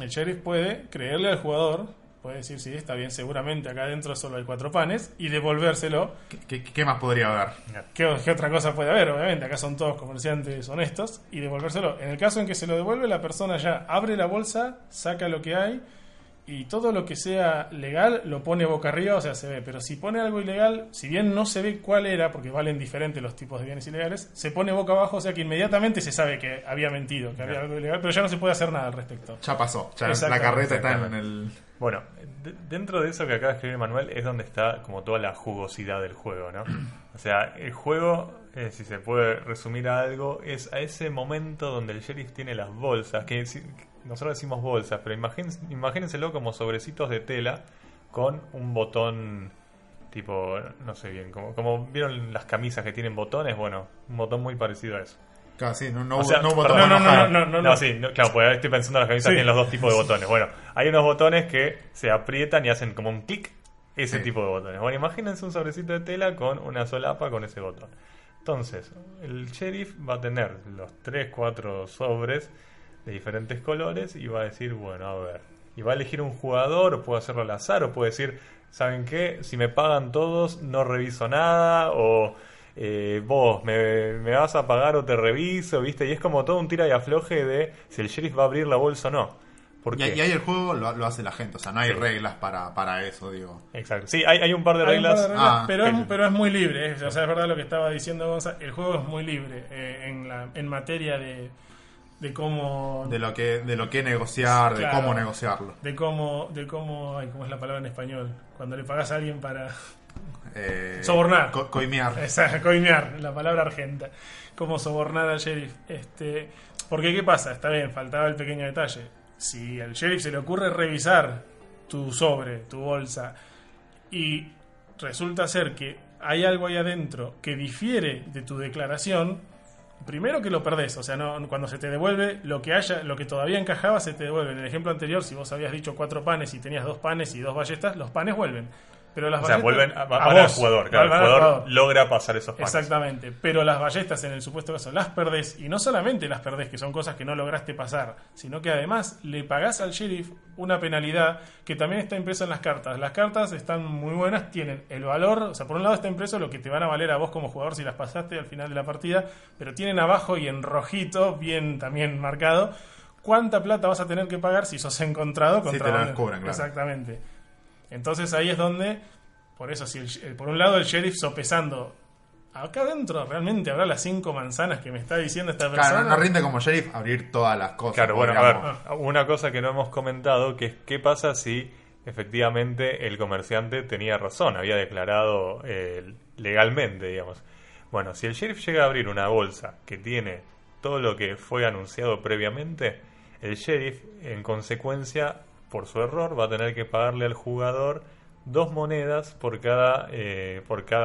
El sheriff puede creerle al jugador, puede decir, sí, está bien, seguramente acá adentro solo hay 4 panes, y devolvérselo. ¿Qué más podría haber? ¿Qué otra cosa puede haber? Obviamente, acá son todos comerciantes honestos, y devolvérselo. En el caso en que se lo devuelve, la persona ya abre la bolsa, saca lo que hay, y todo lo que sea legal lo pone boca arriba, o sea, se ve. Pero si pone algo ilegal, si bien no se ve cuál era, porque valen diferentes los tipos de bienes ilegales, se pone boca abajo, o sea que inmediatamente se sabe que había mentido, que había algo ilegal, pero ya no se puede hacer nada al respecto. Ya pasó, ya la carreta está en el... Bueno, dentro de eso que acaba de escribir Manuel es donde está como toda la jugosidad del juego, ¿no? O sea, el juego, si se puede resumir a algo, es a ese momento donde el sheriff tiene las bolsas, que nosotros decimos bolsas, pero imagínenselo como sobrecitos de tela con un botón tipo, no sé bien, como vieron las camisas que tienen botones, bueno, un botón muy parecido a eso. Claro, sí, claro, pues estoy pensando en las camisas, sí. Tienen los dos tipos de botones. Bueno, hay unos botones que se aprietan y hacen como un clic, ese tipo de botones. Bueno, imagínense un sobrecito de tela con una solapa con ese botón. Entonces, el sheriff va a tener los 3-4 sobres de diferentes colores y va a decir, bueno, a ver, y va a elegir un jugador, o puede hacerlo al azar, o puede decir, ¿saben qué? Si me pagan todos, no reviso nada, o vos me vas a pagar o te reviso, ¿viste? Y es como todo un tira y afloje de si el sheriff va a abrir la bolsa o no. Y ahí el juego lo hace la gente, o sea, no hay reglas para eso, digo. Exacto, sí, hay un par de reglas. Pero es muy libre, o sea, es verdad lo que estaba diciendo Gonza, el juego es muy libre en materia de cómo... De lo que negociar, claro, de cómo negociarlo. De cómo... Ay, ¿cómo es la palabra en español? Cuando le pagás a alguien para... sobornar. Coimear. Exacto, coimear, la palabra argenta. Cómo sobornar al sheriff. Porque, ¿qué pasa? Está bien, faltaba el pequeño detalle. Si al sheriff se le ocurre revisar tu sobre, tu bolsa, y resulta ser que hay algo ahí adentro que difiere de tu declaración, primero que lo perdés, o sea, no, cuando se te devuelve lo que todavía encajaba se te devuelve. En el ejemplo anterior, si vos habías dicho 4 panes y tenías 2 panes y 2 ballestas, los panes vuelven. Pero las ballestas vuelven a vos, al jugador, claro, el jugador logra pasar esos panes. Exactamente, pero las ballestas en el supuesto caso las perdés, y no solamente las perdés, que son cosas que no lograste pasar, sino que además le pagás al sheriff una penalidad que también está impresa en las cartas. Las cartas están muy buenas, tienen el valor, o sea, por un lado está impreso lo que te van a valer a vos como jugador si las pasaste al final de la partida, pero tienen abajo y en rojito, bien también marcado, cuánta plata vas a tener que pagar si sos encontrado contra... Sí, te la descubren, claro. Exactamente. Entonces ahí es donde, por eso, si por un lado el sheriff sopesando, acá adentro realmente habrá las 5 manzanas que me está diciendo esta persona. Claro, no rinde como sheriff abrir todas las cosas. Claro, bueno, digamos. A ver, una cosa que no hemos comentado, que es qué pasa si efectivamente el comerciante tenía razón, había declarado legalmente, digamos. Bueno, si el sheriff llega a abrir una bolsa que tiene todo lo que fue anunciado previamente, el sheriff, en consecuencia... por su error, va a tener que pagarle al jugador 2 monedas por cada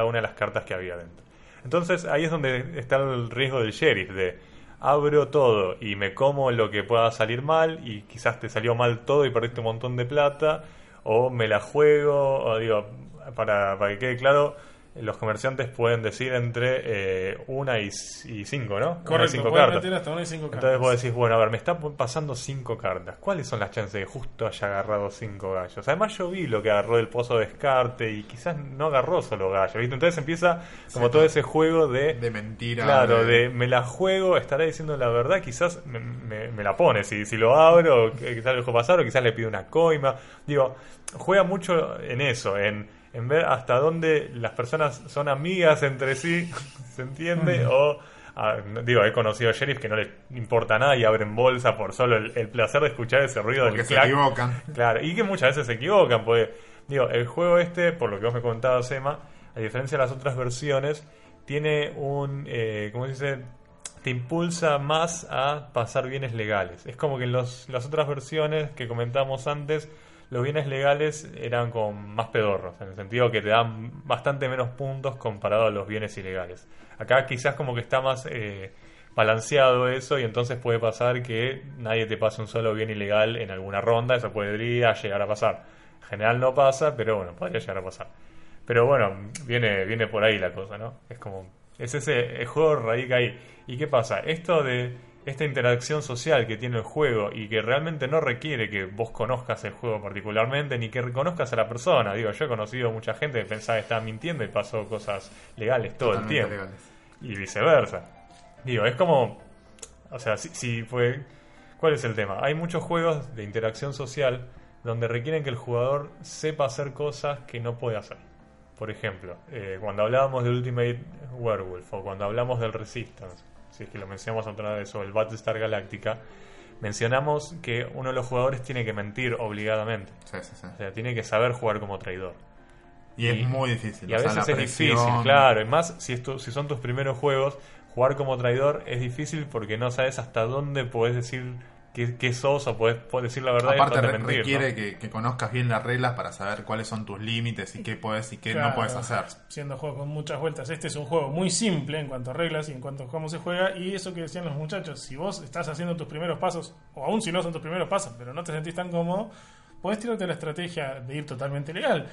una de las cartas que había dentro. Entonces ahí es donde está el riesgo del sheriff, de abro todo y me como lo que pueda salir mal, y quizás te salió mal todo y perdiste un montón de plata, o me la juego, o digo, para que quede claro, los comerciantes pueden decir entre 1 y 5, ¿no? Correcto, 1 y 5 cartas. Meter hasta 1 y 5 cartas. Entonces vos decís, bueno, a ver, me está pasando 5 cartas. ¿Cuáles son las chances de justo haya agarrado 5 gallos? Además yo vi lo que agarró del pozo de descarte y quizás no agarró solo gallos, ¿viste? Entonces empieza como todo ese juego de mentira. Claro, de me la juego, estará diciendo la verdad, quizás me la pone. Si lo abro, quizás lo dejo pasar, o quizás le pido una coima. Digo, juega mucho en eso, en ver hasta dónde las personas son amigas entre sí, ¿se entiende? O, digo, he conocido sheriff que no les importa nada y abren bolsa por solo el placer de escuchar ese ruido del clac. Porque se equivocan. Claro, y que muchas veces se equivocan, porque, digo, el juego este, por lo que vos me contabas, Emma, a diferencia de las otras versiones, tiene un, ¿cómo se dice? Te impulsa más a pasar bienes legales. Es como que en las otras versiones que comentábamos antes, los bienes legales eran con más pedorros, en el sentido que te dan bastante menos puntos comparado a los bienes ilegales. Acá quizás como que está más balanceado eso, y entonces puede pasar que nadie te pase un solo bien ilegal en alguna ronda. Eso podría llegar a pasar. En general no pasa, pero bueno, podría llegar a pasar. Pero bueno, viene por ahí la cosa, ¿no? Es como... el juego radica ahí. ¿Y qué pasa? Esto de... esta interacción social que tiene el juego, y que realmente no requiere que vos conozcas el juego particularmente, ni que reconozcas a la persona. Digo, yo he conocido mucha gente que pensaba que estaba mintiendo y pasó cosas legales todo totalmente el tiempo. Legales. Y viceversa. Digo, es como... o sea, si fue... ¿cuál es el tema? Hay muchos juegos de interacción social donde requieren que el jugador sepa hacer cosas que no puede hacer. Por ejemplo, cuando hablábamos de Ultimate Werewolf, o cuando hablamos del Resistance, si es que lo mencionamos otra vez, o el Battlestar Galactica, mencionamos que uno de los jugadores tiene que mentir obligadamente. Sí. O sea, tiene que saber jugar como traidor. Y es muy difícil. Y a veces es difícil, claro. Es más, si son tus primeros juegos, jugar como traidor es difícil porque no sabes hasta dónde podés decir qué sos, o podés decir la verdad. Aparte, requiere, ¿no?, que conozcas bien las reglas para saber cuáles son tus límites y qué podés y qué no podés hacer. Siendo juego con muchas vueltas, este es un juego muy simple en cuanto a reglas y en cuanto a cómo se juega. Y eso que decían los muchachos, si vos estás haciendo tus primeros pasos, o aún si no son tus primeros pasos, pero no te sentís tan cómodo, podés tirarte la estrategia de ir totalmente legal.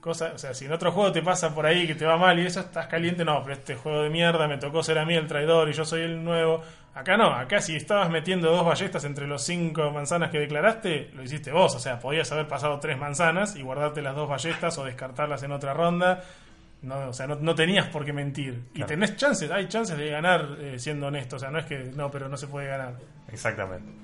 Cosa, o sea, si en otro juego te pasa por ahí que te va mal y eso, estás caliente, no, pero este juego de mierda me tocó ser a mí el traidor y yo soy el nuevo. Acá no, acá si estabas metiendo 2 ballestas entre los 5 manzanas que declaraste, lo hiciste vos. O sea, podías haber pasado 3 manzanas y guardarte las 2 ballestas o descartarlas en otra ronda. No, o sea, no tenías por qué mentir. Claro. Y tenés chances, hay chances de ganar siendo honesto. O sea, no es que no, pero no se puede ganar. Exactamente.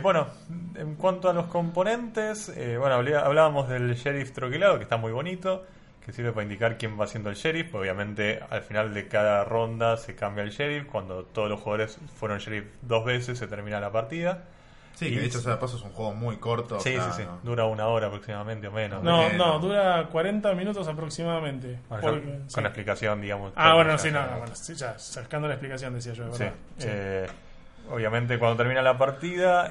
Bueno, en cuanto a los componentes, bueno, hablábamos del sheriff troquelado, que está muy bonito, que sirve para indicar quién va siendo el sheriff. Obviamente al final de cada ronda se cambia el sheriff. Cuando todos los jugadores fueron sheriff 2 veces se termina la partida. Sí, que de hecho, de paso, es un juego muy corto. Sí, o sea, sí, sí. No. Dura 1 hora aproximadamente o menos. No, no, dura 40 minutos aproximadamente. Bueno, porque, con sí. La explicación, digamos. Ah, bueno, sí, no, bueno, sí, ya, sacando la explicación, decía yo, ¿verdad? Sí, sí. Obviamente cuando termina la partida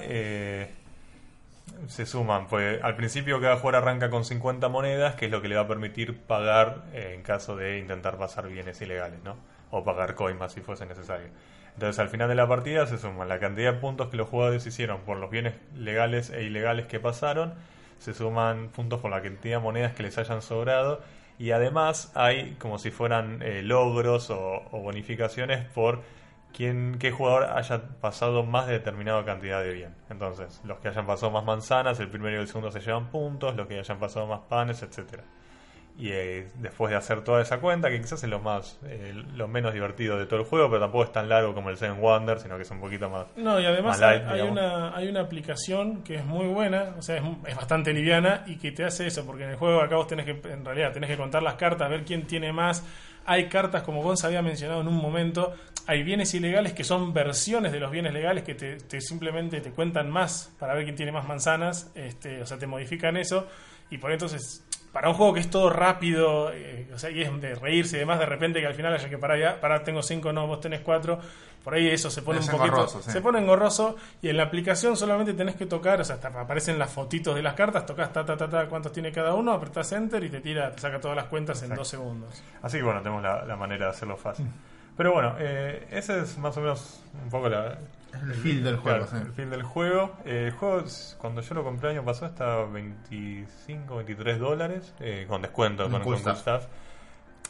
se suman, pues al principio cada jugador arranca con 50 monedas, que es lo que le va a permitir pagar en caso de intentar pasar bienes ilegales, ¿no? O pagar coimas si fuese necesario. Entonces al final de la partida se suman la cantidad de puntos que los jugadores hicieron por los bienes legales e ilegales que pasaron, se suman puntos por la cantidad de monedas que les hayan sobrado, y además hay como si fueran logros o bonificaciones por qué jugador haya pasado más de determinada cantidad de bien. Entonces, los que hayan pasado más manzanas, el primero y el segundo se llevan puntos, los que hayan pasado más panes, etcétera. Y después de hacer toda esa cuenta, que quizás es lo menos divertido de todo el juego, pero tampoco es tan largo como el Seven Wonders, sino que es un poquito más. No, y además más light, hay una aplicación que es muy buena, o sea, es bastante liviana y que te hace eso, porque en el juego acá vos en realidad tenés que contar las cartas, ver quién tiene más. Hay cartas, como Gonza había mencionado en un momento, hay bienes ilegales que son versiones de los bienes legales que te simplemente te cuentan más para ver quién tiene más manzanas, o sea, te modifican eso, y por entonces, para un juego que es todo rápido, o sea, y es de reírse y demás, de repente que al final haya que parar, tengo 5, no, vos tenés 4, por ahí eso se pone es un poquito, sí. Se pone engorroso, y en la aplicación solamente tenés que tocar, o sea, aparecen las fotitos de las cartas, tocas cuántos tiene cada uno, apretás enter y te saca todas las cuentas. Exacto. En 2 segundos. Así que bueno, tenemos la manera de hacerlo fácil. Pero bueno, ese es más o menos un poco el feel del juego. Claro, sí. El feel del juego. El juego, cuando yo lo compré el año pasado, estaba $25, $23 con descuento, con Coolstuff.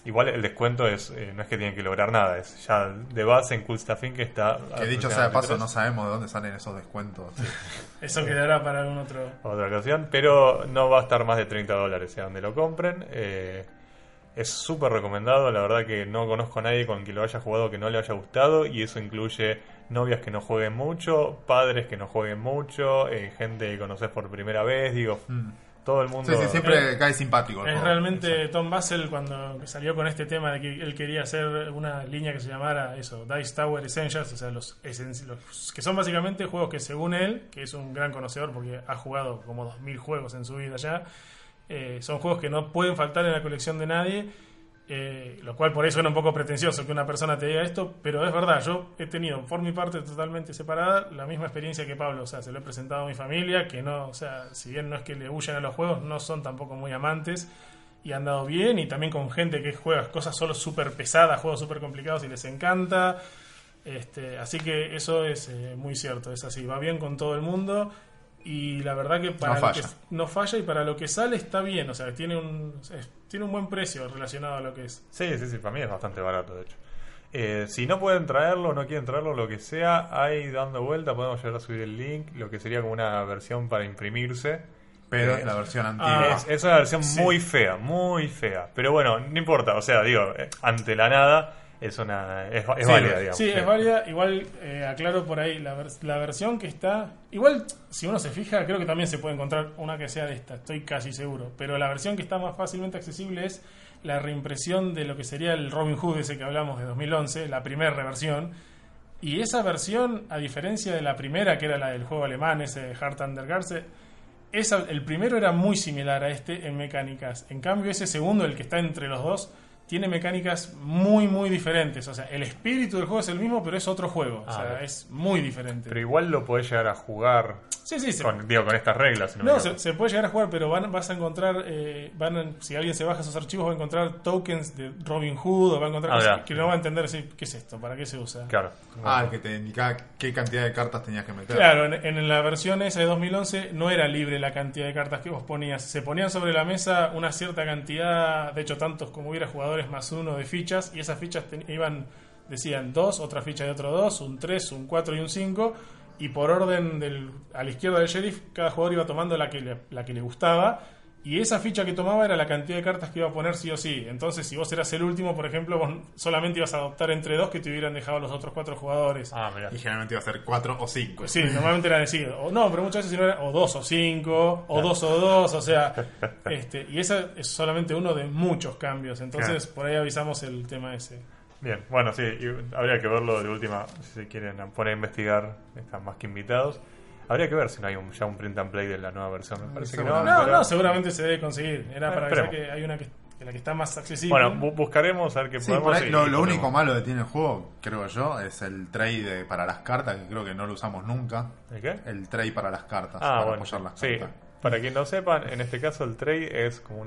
Igual el descuento es no es que tienen que lograr nada, es ya de base en Coolstuffin.com que está. Que dicho sea de paso, no sabemos de dónde salen esos descuentos. Sí. Eso quedará para algún otra ocasión, pero no va a estar más de $30, sea donde lo compren. Es súper recomendado, la verdad que no conozco a nadie con quien lo haya jugado que no le haya gustado, y eso incluye novias que no jueguen mucho, padres que no jueguen mucho, gente que conoces por primera vez, digo, todo el mundo. Sí, sí, siempre cae simpático. Es realmente eso. Tom Vasel, cuando salió con este tema de que él quería hacer una línea que se llamara eso, Dice Tower Essentials, o sea, los que son básicamente juegos que, según él, que es un gran conocedor porque ha jugado como 2000 juegos en su vida ya, son juegos que no pueden faltar en la colección de nadie, lo cual por ahí suena un poco pretencioso que una persona te diga esto, pero es verdad. Yo he tenido por mi parte totalmente separada la misma experiencia que Pablo, o sea, se lo he presentado a mi familia, que no, o sea, si bien no es que le huyan a los juegos, no son tampoco muy amantes, y han dado bien, y también con gente que juega cosas solo súper pesadas, juegos súper complicados y les encanta, así que eso es muy cierto, es así, va bien con todo el mundo. Y la verdad que para lo que no falla, y para lo que sale está bien, o sea, tiene un buen precio relacionado a lo que es. Sí, sí, sí, para mí es bastante barato, de hecho. Si no pueden traerlo, no quieren traerlo, lo que sea, ahí dando vuelta, podemos llegar a subir el link, lo que sería como una versión para imprimirse. Pero la versión antigua. Es una versión muy fea, muy fea. Pero bueno, no importa, o sea, digo, ante la nada. Es válida, digamos. Sí, es válida. Igual aclaro por ahí la versión que está. Igual, si uno se fija, creo que también se puede encontrar una que sea de esta, estoy casi seguro. Pero la versión que está más fácilmente accesible es la reimpresión de lo que sería el Robin Hood, ese que hablamos de 2011, la primera reversión. Y esa versión, a diferencia de la primera, que era la del juego alemán, ese de Hart Andergarse, el primero era muy similar a este en mecánicas. En cambio, ese segundo, el que está entre los dos, tiene mecánicas muy muy diferentes. O sea, el espíritu del juego es el mismo, pero es otro juego. O sea, es muy diferente. Pero igual lo podés llegar a jugar. Sí, sí, con estas reglas. No, se puede llegar a jugar, pero vas a encontrar, si alguien se baja esos archivos, va a encontrar tokens de Robin Hood, o va a encontrar cosas que no va a entender, decir, ¿qué es esto? ¿Para qué se usa? Claro. El que te indicaba qué cantidad de cartas tenías que meter. Claro, en la versión esa de 2011 no era libre la cantidad de cartas que vos ponías. Se ponían sobre la mesa una cierta cantidad, de hecho tantos como hubiera jugadores más uno de fichas, y esas fichas iban, decían dos, otra ficha de otro dos, un 3, un 4 y un 5. Y por orden a la izquierda del sheriff, cada jugador iba tomando la que le gustaba. Y esa ficha que tomaba era la cantidad de cartas que iba a poner sí o sí. Entonces, si vos eras el último, por ejemplo, vos solamente ibas a adoptar entre dos que te hubieran dejado los otros cuatro jugadores. Y generalmente iba a ser 4 o 5. Sí, normalmente era decir, o no, pero muchas veces si no era o 2 o 5, o 2 o 2, o sea, y ese es solamente uno de muchos cambios. Entonces, por ahí avisamos el tema ese. Bien, bueno, sí, habría que verlo de última. Si se quieren poner a investigar, están más que invitados. Habría que ver si no hay un print and play de la nueva versión. Me parece que no, seguramente se debe conseguir. Era para ver que hay una que la que está más accesible. Bueno, buscaremos a ver qué podemos. Lo único malo que tiene el juego, creo yo, es el trade para las cartas, que creo que no lo usamos nunca. ¿El qué? El trade para las cartas, para apoyar las cartas. Sí, para quien no sepan, en este caso el trade es como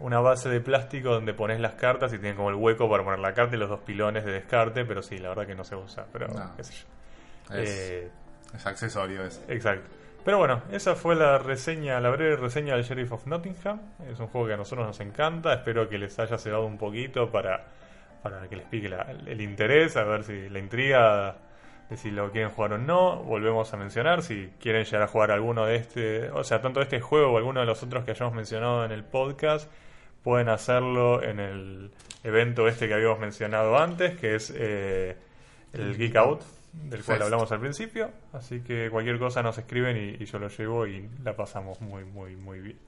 una base de plástico donde pones las cartas y tienen como el hueco para poner la carta y los dos pilones de descarte, pero sí, la verdad que no se usa, pero qué sé yo. Es accesorio ese. Exacto. Pero bueno, esa fue la breve reseña del Sheriff of Nottingham. Es un juego que a nosotros nos encanta. Espero que les haya cebado un poquito para que les pique el interés, a ver si la intriga de si lo quieren jugar o no. Volvemos a mencionar, si quieren llegar a jugar alguno de tanto de este juego o alguno de los otros que hayamos mencionado en el podcast, pueden hacerlo en el evento que habíamos mencionado antes, que es el Geek Out, del cual hablamos al principio. Así que cualquier cosa nos escriben y yo lo llevo y la pasamos muy, muy, muy bien.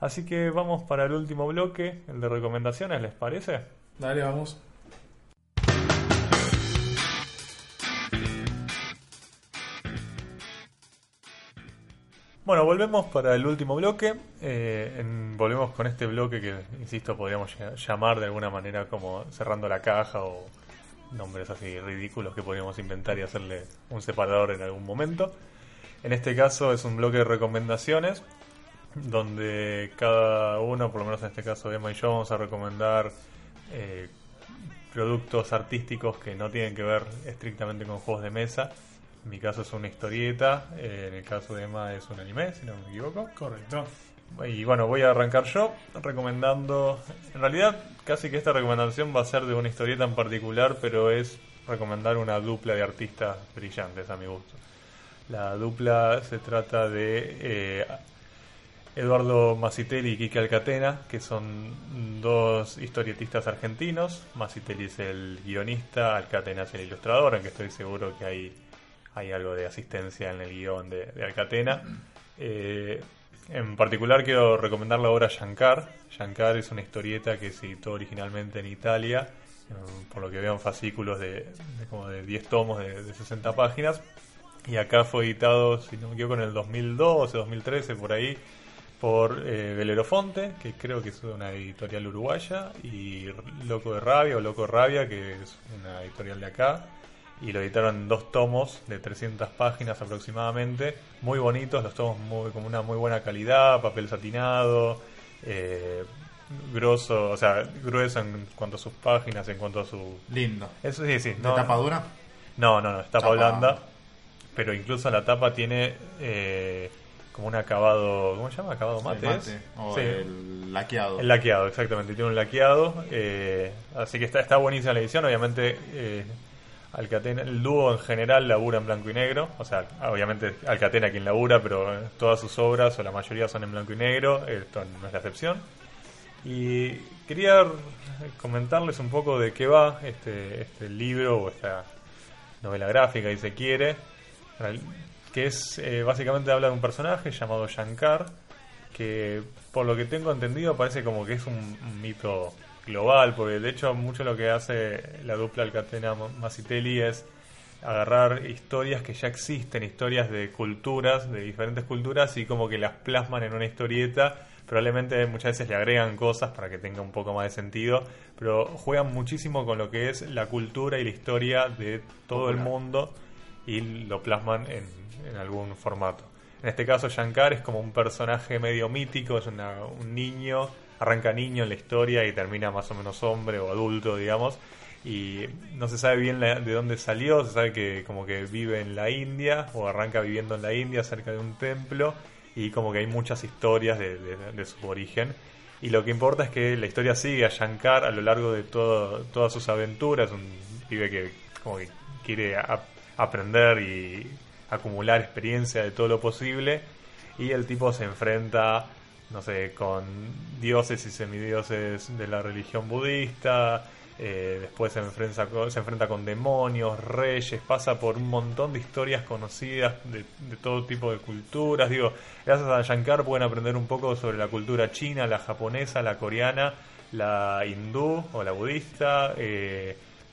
Así que vamos para el último bloque, el de recomendaciones, ¿les parece? Dale, vamos. Bueno, volvemos para el último bloque. Volvemos con este bloque que, insisto, podríamos llamar de alguna manera como cerrando la caja, o nombres así ridículos que podríamos inventar y hacerle un separador en algún momento. En este caso es un bloque de recomendaciones donde cada uno, por lo menos en este caso Emma y yo, vamos a recomendar productos artísticos que no tienen que ver estrictamente con juegos de mesa. En mi caso es una historieta, en el caso de Emma es un anime, si no me equivoco. Correcto. Y bueno, voy a arrancar yo recomendando. En realidad, casi que esta recomendación va a ser de una historieta en particular, pero es recomendar una dupla de artistas brillantes a mi gusto. La dupla se trata de Eduardo Masitelli y Quique Alcatena, que son dos historietistas argentinos. Masitelli es el guionista, Alcatena es el ilustrador, aunque estoy seguro que hay algo de asistencia en el guión de Alcatena. En particular quiero recomendar la obra Shankar. Shankar es una historieta que se editó originalmente en Italia, por lo que veo en fascículos de como de 10 tomos de 60 páginas, y acá fue editado, si no me equivoco, en el 2012, 2013, por ahí, por Belerofonte, que creo que es una editorial uruguaya, y Loco de Rabia, que es una editorial de acá, y lo editaron en 2 tomos de 300 páginas aproximadamente, muy bonitos los tomos, con una muy buena calidad, papel satinado, grueso en cuanto a sus páginas, en cuanto a su... Lindo. Eso sí. ¿No? ¿De tapa dura? No, es tapa blanda, pero incluso la tapa tiene como un acabado, ¿cómo se llama? Acabado mate. El laqueado. El laqueado, exactamente, tiene un laqueado, así que está buenísima la edición, obviamente... Alcatena, el dúo en general labura en blanco y negro, o sea, obviamente Alcatena quien labura, pero todas sus obras o la mayoría son en blanco y negro, esto no es la excepción. Y quería comentarles un poco de qué va este libro o esta novela gráfica, si se quiere, que es básicamente habla de un personaje llamado Shankar, que por lo que tengo entendido parece como que es un mito global, porque de hecho mucho lo que hace la dupla Alcatena Masitelli es agarrar historias que ya existen, historias de culturas, de diferentes culturas, y como que las plasman en una historieta. Probablemente muchas veces le agregan cosas para que tenga un poco más de sentido, pero juegan muchísimo con lo que es la cultura y la historia de todo el mundo y lo plasman en algún formato. En este caso Shankar es como un personaje medio mítico, es un niño, arranca niño en la historia y termina más o menos hombre o adulto, digamos, y no se sabe bien de dónde salió, se sabe que como que vive en la India o arranca viviendo en la India cerca de un templo, y como que hay muchas historias de su origen. Y lo que importa es que la historia sigue a Shankar a lo largo de todas sus aventuras. Un pibe que como que quiere aprender y acumular experiencia de todo lo posible. Y el tipo se enfrenta, no sé, con dioses y semidioses de la religión budista. Después se enfrenta con demonios, reyes, pasa por un montón de historias conocidas de todo tipo de culturas. Digo, gracias a Shankar pueden aprender un poco sobre la cultura china, la japonesa, la coreana, la hindú o la budista,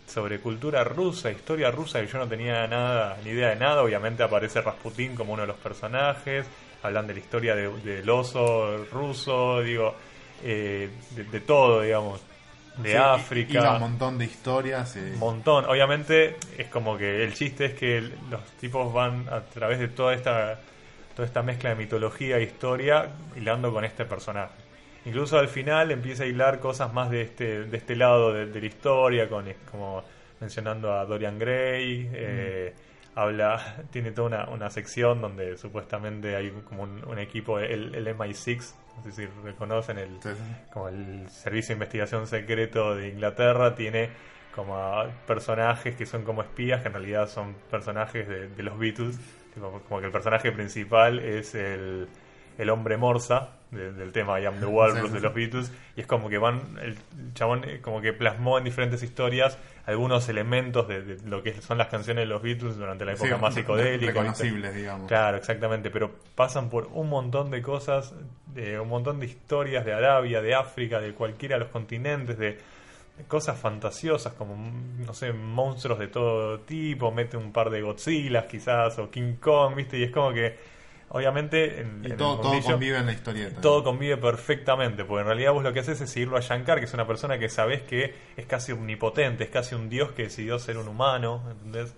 sobre cultura rusa, historia rusa, que yo no tenía nada, ni idea de nada. Obviamente aparece Rasputín como uno de los personajes, hablan de la historia del oso ruso, digo, de todo, digamos, de sí, África, y un montón de historias, montón. Obviamente es como que el chiste es que los tipos van a través de toda esta mezcla de mitología e historia hilando con este personaje. Incluso al final empieza a hilar cosas más de este lado de la historia, como mencionando a Dorian Gray. Tiene toda una sección donde supuestamente hay como un equipo, el MI6, no sé si reconocen, como el Servicio de Investigación Secreto de Inglaterra, tiene como personajes que son como espías, que en realidad son personajes de los Beatles, como que el personaje principal es el hombre morsa del tema I Am the Walrus, sí. de los Beatles, y es como que el chabón como que plasmó en diferentes historias algunos elementos de lo que son las canciones de los Beatles durante la época más psicodélica, reconocibles, digamos. Claro, exactamente, pero pasan por un montón de cosas, un montón de historias de Arabia, de África, de cualquiera de los continentes, de cosas fantasiosas como, no sé, monstruos de todo tipo, mete un par de Godzilla quizás o King Kong, ¿viste? Y es como que obviamente en todo convive en la historieta. Todo convive perfectamente, porque en realidad vos lo que haces es seguirlo a Shankar, que es una persona que sabés que es casi omnipotente, es casi un dios que decidió ser un humano, ¿entendés?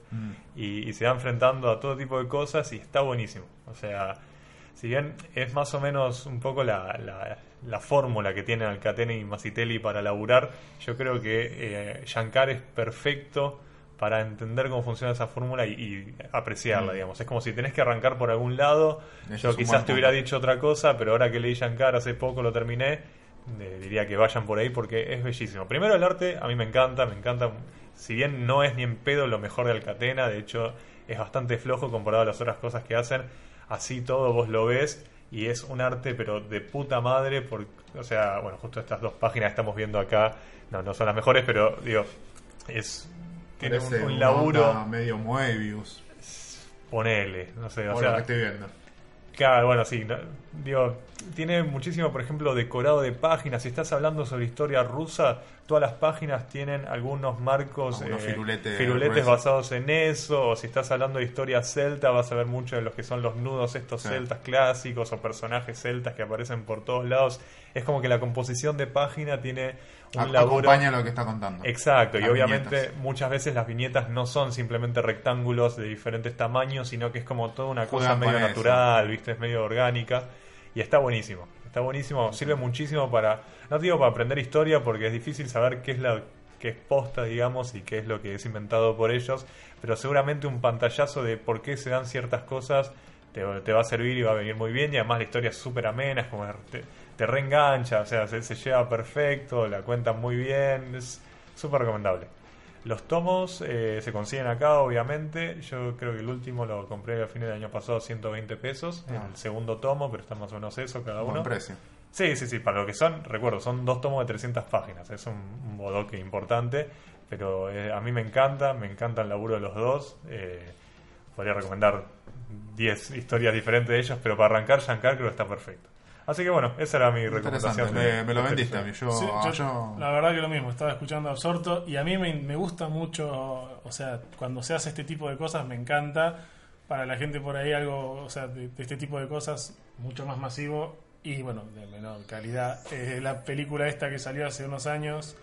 Y se va enfrentando a todo tipo de cosas y está buenísimo. O sea, si bien es más o menos un poco la fórmula que tienen Alcatena y Masitelli para laburar, yo creo que Shankar es perfecto para entender cómo funciona esa fórmula y apreciarla, digamos. Es como si tenés que arrancar por algún lado. Yo quizás te hubiera dicho otra cosa, pero ahora que leí Shankar hace poco, lo terminé, diría que vayan por ahí porque es bellísimo. Primero, el arte a mí me encanta. Si bien no es ni en pedo lo mejor de Alcatena, de hecho es bastante flojo comparado a las otras cosas que hacen, así todo vos lo ves y es un arte pero de puta madre. O sea, bueno, justo estas dos páginas que estamos viendo acá no son las mejores, pero digo, es... Tiene un laburo medio Moebius, ponele, no sé, o sea, lo que estoy viendo. Claro, bueno, sí, digo, tiene muchísimo, por ejemplo, decorado de páginas. Si estás hablando sobre historia rusa, todas las páginas tienen algunos marcos, firuletes basados en eso. O si estás hablando de historia celta, vas a ver mucho de los que son los nudos estos celtas clásicos o personajes celtas que aparecen por todos lados. Es como que la composición de página tiene un laburo. Acompaña lo que está contando. Exacto, y obviamente viñetas. Muchas veces las viñetas no son simplemente rectángulos de diferentes tamaños, sino que es como toda una cosa medio natural, ¿viste? Es medio orgánica y está buenísimo. Está buenísimo, sirve muchísimo para, no te digo para aprender historia porque es difícil saber qué es la que es posta, digamos, y qué es lo que es inventado por ellos, pero seguramente un pantallazo de por qué se dan ciertas cosas te va a servir y va a venir muy bien. Y además la historia es súper amena, es como te reengancha, o sea, se lleva perfecto, la cuentan muy bien, es súper recomendable. Los tomos se consiguen acá, obviamente. Yo creo que el último lo compré a fines del año pasado, 120 pesos, el segundo tomo, pero está más o menos eso cada uno. Buen precio. Sí, para lo que son, recuerdo, son dos tomos de 300 páginas, es un bodoque importante, pero a mí me encanta el laburo de los dos. Podría recomendar 10 historias diferentes de ellos, pero para arrancar, Shankar creo que está perfecto. Así que bueno, esa era mi recomendación. Me lo vendiste a mí. Yo la verdad que lo mismo, estaba escuchando absorto y a mí me gusta mucho, o sea, cuando se hace este tipo de cosas me encanta. Para la gente por ahí algo, o sea, de este tipo de cosas mucho más masivo y bueno, de menor calidad. La película esta que salió hace unos años,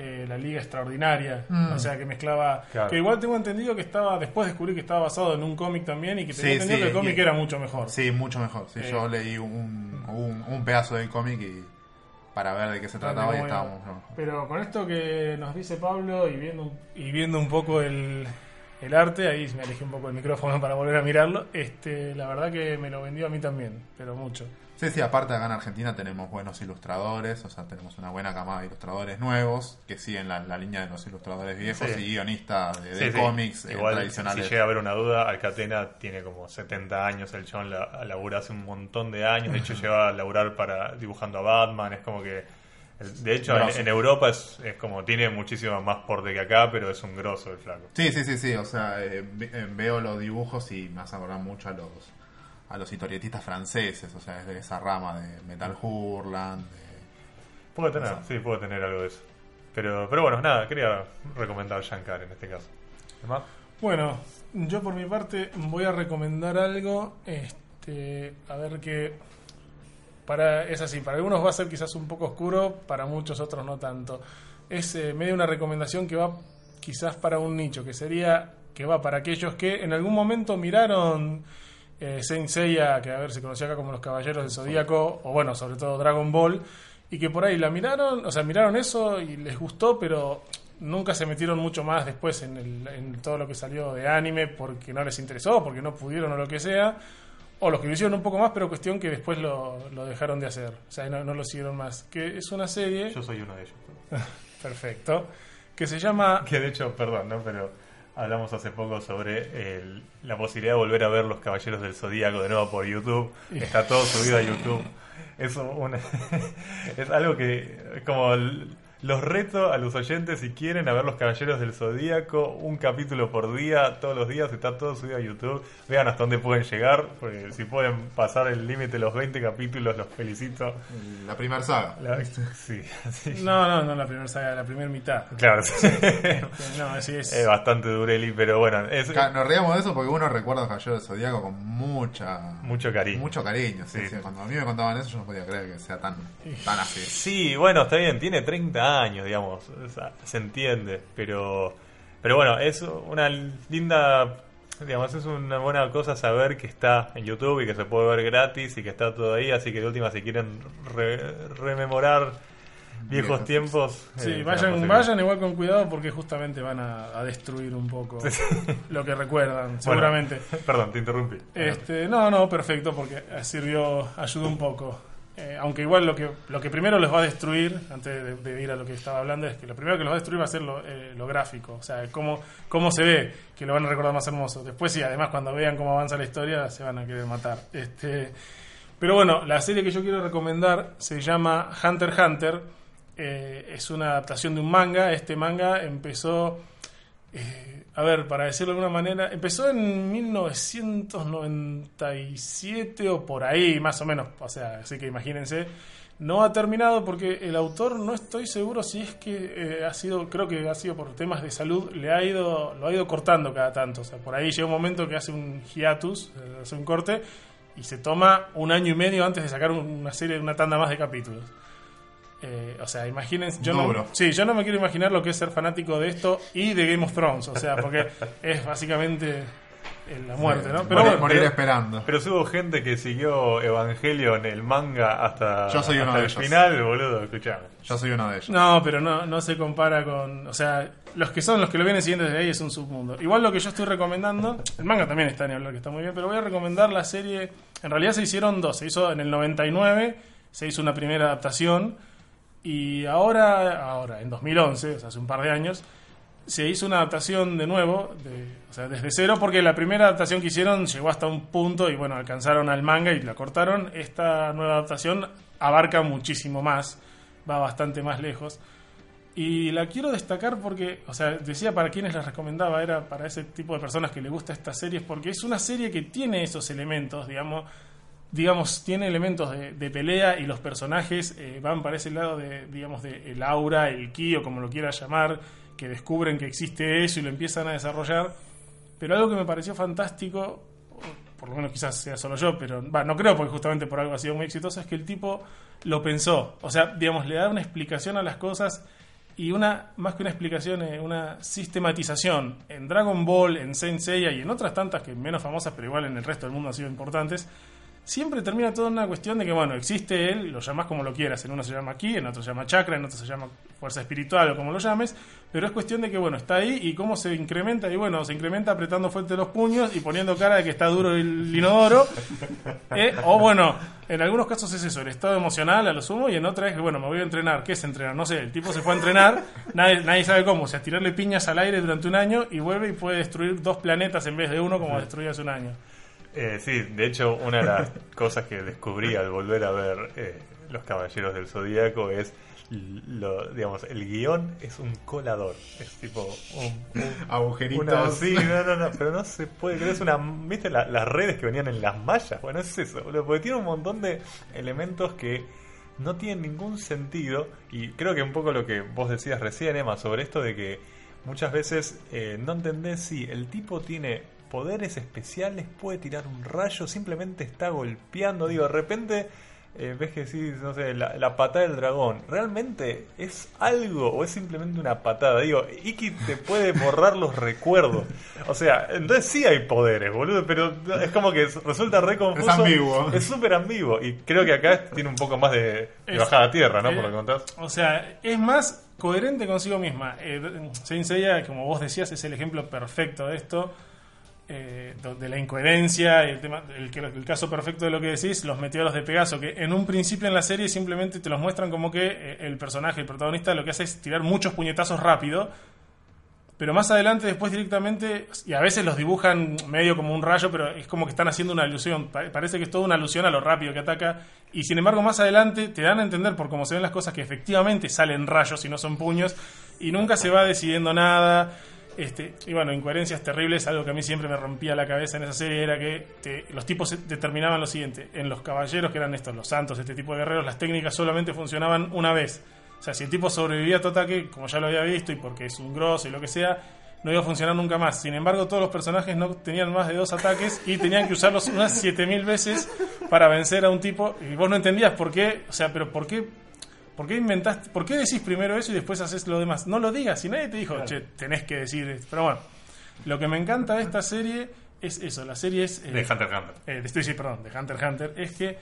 la Liga Extraordinaria, o sea, que mezclaba, claro, que igual tengo entendido que estaba, después descubrí que estaba basado en un cómic también, y que tenía entendido que el cómic era mucho mejor. Sí, mucho mejor. Sí, yo leí un pedazo del cómic y para ver de qué se trataba, y estábamos, ¿no? Pero con esto que nos dice Pablo, y viendo un poco el arte, ahí me alejé un poco el micrófono para volver a mirarlo, la verdad que me lo vendió a mí también, pero mucho. Sí, sí, aparte acá en Argentina tenemos buenos ilustradores, o sea, tenemos una buena camada de ilustradores nuevos que siguen la línea de los ilustradores viejos, sí, y guionistas de sí, cómics, sí, tradicionales. Si llega a haber una duda, Alcatena tiene como 70 años, el chabón labura hace un montón de años, de hecho lleva a laburar para dibujando a Batman, es como que... De hecho, en Europa es como tiene muchísimo más porte que acá, pero es un grosso el flaco. Sí, o sea, veo los dibujos y me hace acordar mucho a los historietistas franceses, o sea, es de esa rama de Metal Hurlant. Puede tener algo de eso. Pero bueno, nada, quería recomendar Shankar en este caso. ¿Demás? Bueno, yo por mi parte voy a recomendar algo, a ver qué... Es así, para algunos va a ser quizás un poco oscuro, para muchos otros no tanto. Es medio una recomendación que va quizás para un nicho, que sería que va para aquellos que en algún momento miraron Saint Seiya, que a ver, se conocía acá como los Caballeros del Zodíaco, o bueno, sobre todo Dragon Ball, y que por ahí la miraron, o sea, miraron eso y les gustó, pero nunca se metieron mucho más después en todo lo que salió de anime, porque no les interesó, porque no pudieron o lo que sea. O los que lo hicieron un poco más, pero cuestión que después lo dejaron de hacer. O sea, no lo siguieron más. Que es una serie... Yo soy uno de ellos. Perfecto. Que se llama... Que de hecho, perdón, ¿no? Pero hablamos hace poco sobre la posibilidad de volver a ver los Caballeros del Zodíaco de nuevo por YouTube. Está todo subido a YouTube. Es algo que... Es como... Los reto a los oyentes, si quieren, a ver los Caballeros del Zodíaco, un capítulo por día, todos los días, está todo subido a YouTube. Vean hasta dónde pueden llegar, porque si pueden pasar el límite de los 20 capítulos, los felicito. La primera saga. Sí. No, la primera saga, la primera mitad. Claro, sí. No, así es bastante dureli, pero bueno. Nos reíamos de eso porque uno recuerda a los Caballeros del Zodíaco con mucho cariño. Mucho cariño, sí. Cuando a mí me contaban eso, yo no podía creer que sea tan así. Sí, bueno, está bien, tiene 30 años, digamos, o sea, se entiende, pero bueno, es una linda, digamos, es una buena cosa saber que está en YouTube y que se puede ver gratis y que está todo ahí, así que de última, si quieren rememorar viejos tiempos, sí, vayan igual con cuidado, porque justamente van a destruir un poco lo que recuerdan, seguramente. Bueno, perdón, te interrumpí. No, perfecto, porque ayudó un poco. Aunque igual lo que primero les va a destruir, antes de ir a lo que estaba hablando, es que lo primero que los va a destruir va a ser lo gráfico, o sea, cómo se ve, que lo van a recordar más hermoso. Después, sí, además, cuando vean cómo avanza la historia, se van a querer matar. Pero bueno, la serie que yo quiero recomendar se llama Hunter x Hunter. Es una adaptación de un manga. Este manga empezó... a ver, para decirlo de alguna manera, empezó en 1997 o por ahí, más o menos, o sea, así que imagínense. No ha terminado porque el autor, no estoy seguro si es que creo que ha sido por temas de salud, lo ha ido cortando cada tanto, o sea, por ahí llega un momento que hace un hiatus, hace un corte, y se toma un año y medio antes de sacar una tanda más de capítulos. O sea, imagínense, yo no me quiero imaginar lo que es ser fanático de esto y de Game of Thrones, o sea, porque es básicamente la muerte, ¿no? Pero morir esperando. Pero hubo gente que siguió Evangelion, el manga, hasta el final, boludo, escuchame. Yo soy uno de ellos. No, pero no se compara con, o sea, los que lo vienen siguiendo desde ahí es un submundo. Igual lo que yo estoy recomendando, el manga también está, ni hablar, que está muy bien, pero voy a recomendar la serie. En realidad se hicieron dos, se hizo en el 99, se hizo una primera adaptación. Y ahora, en 2011, o sea, hace un par de años, se hizo una adaptación de nuevo, o sea, desde cero, porque la primera adaptación que hicieron llegó hasta un punto y, bueno, alcanzaron al manga y la cortaron. Esta nueva adaptación abarca muchísimo más, va bastante más lejos. Y la quiero destacar porque, o sea, decía para quienes las recomendaba, era para ese tipo de personas que les gusta estas series, porque es una serie que tiene esos elementos, digamos, tiene elementos de pelea y los personajes van para ese lado de el aura, el ki o como lo quiera llamar, que descubren que existe eso y lo empiezan a desarrollar. Pero algo que me pareció fantástico, por lo menos quizás sea solo yo, pero no creo, porque justamente por algo ha sido muy exitoso, es que el tipo lo pensó. O sea, digamos, le da una explicación a las cosas y una, más que una explicación, una sistematización en Dragon Ball, en Saint Seiya y en otras tantas que menos famosas, pero igual en el resto del mundo han sido importantes. Siempre termina todo en una cuestión de que, bueno, existe él, lo llamás como lo quieras, en uno se llama ki, en otro se llama chakra, en otro se llama fuerza espiritual o como lo llames, pero es cuestión de que, bueno, está ahí y cómo se incrementa, y bueno, se incrementa apretando fuerte los puños y poniendo cara de que está duro el inodoro, o bueno, en algunos casos es eso, el estado emocional a lo sumo, y en otras es que, bueno, me voy a entrenar. ¿Qué es entrenar? No sé, el tipo se fue a entrenar, nadie sabe cómo, o sea, tirarle piñas al aire durante un año y vuelve y puede destruir 2 planetas en vez de uno como destruía hace un año. Sí, de hecho, una de las cosas que descubrí al volver a ver Los Caballeros del Zodíaco es, digamos, el guión es un colador. Es tipo un agujeritos. Sí, no, pero no se puede creer. Es una, ¿viste las redes que venían en las mallas? Bueno, es eso, porque tiene un montón de elementos que no tienen ningún sentido. Y creo que un poco lo que vos decías recién, Emma, sobre esto de que muchas veces no entendés si el tipo tiene poderes especiales, puede tirar un rayo, simplemente está golpeando. Digo, de repente ves que sí, no sé, la patada del dragón, ¿realmente es algo o es simplemente una patada? Digo, Iki te puede borrar los recuerdos, o sea, entonces sí hay poderes, boludo, pero es como que resulta re confuso, es ambiguo, es súper ambiguo, y creo que acá tiene un poco más de bajada a tierra, ¿no? Por lo que contás, o sea, es más coherente consigo misma. Saint Seiya, como vos decías, es el ejemplo perfecto de esto. De la incoherencia, el tema, el caso perfecto de lo que decís, los meteoros de Pegaso, que en un principio en la serie simplemente te los muestran como que el personaje, el protagonista, lo que hace es tirar muchos puñetazos rápido, pero más adelante después directamente, y a veces los dibujan medio como un rayo, pero es como que están haciendo una alusión, parece que es toda una alusión a lo rápido que ataca, y sin embargo más adelante te dan a entender por cómo se ven las cosas que efectivamente salen rayos y no son puños, y nunca se va decidiendo nada. Y bueno, incoherencias terribles, algo que a mí siempre me rompía la cabeza en esa serie era que los tipos determinaban lo siguiente. En los caballeros, que eran estos, los santos, este tipo de guerreros, las técnicas solamente funcionaban una vez. O sea, si el tipo sobrevivía a tu ataque, como ya lo había visto, y porque es un grosso y lo que sea, no iba a funcionar nunca más. Sin embargo, todos los personajes no tenían más de 2 ataques y tenían que usarlos unas 7000 veces para vencer a un tipo. Y vos no entendías por qué, o sea, pero ¿por qué inventaste? ¿Por qué decís primero eso y después haces lo demás? No lo digas, si nadie te dijo, claro, che, tenés que decir esto. Pero bueno, lo que me encanta de esta serie es eso, la serie es... de Hunter x Hunter. De Hunter x Hunter, es que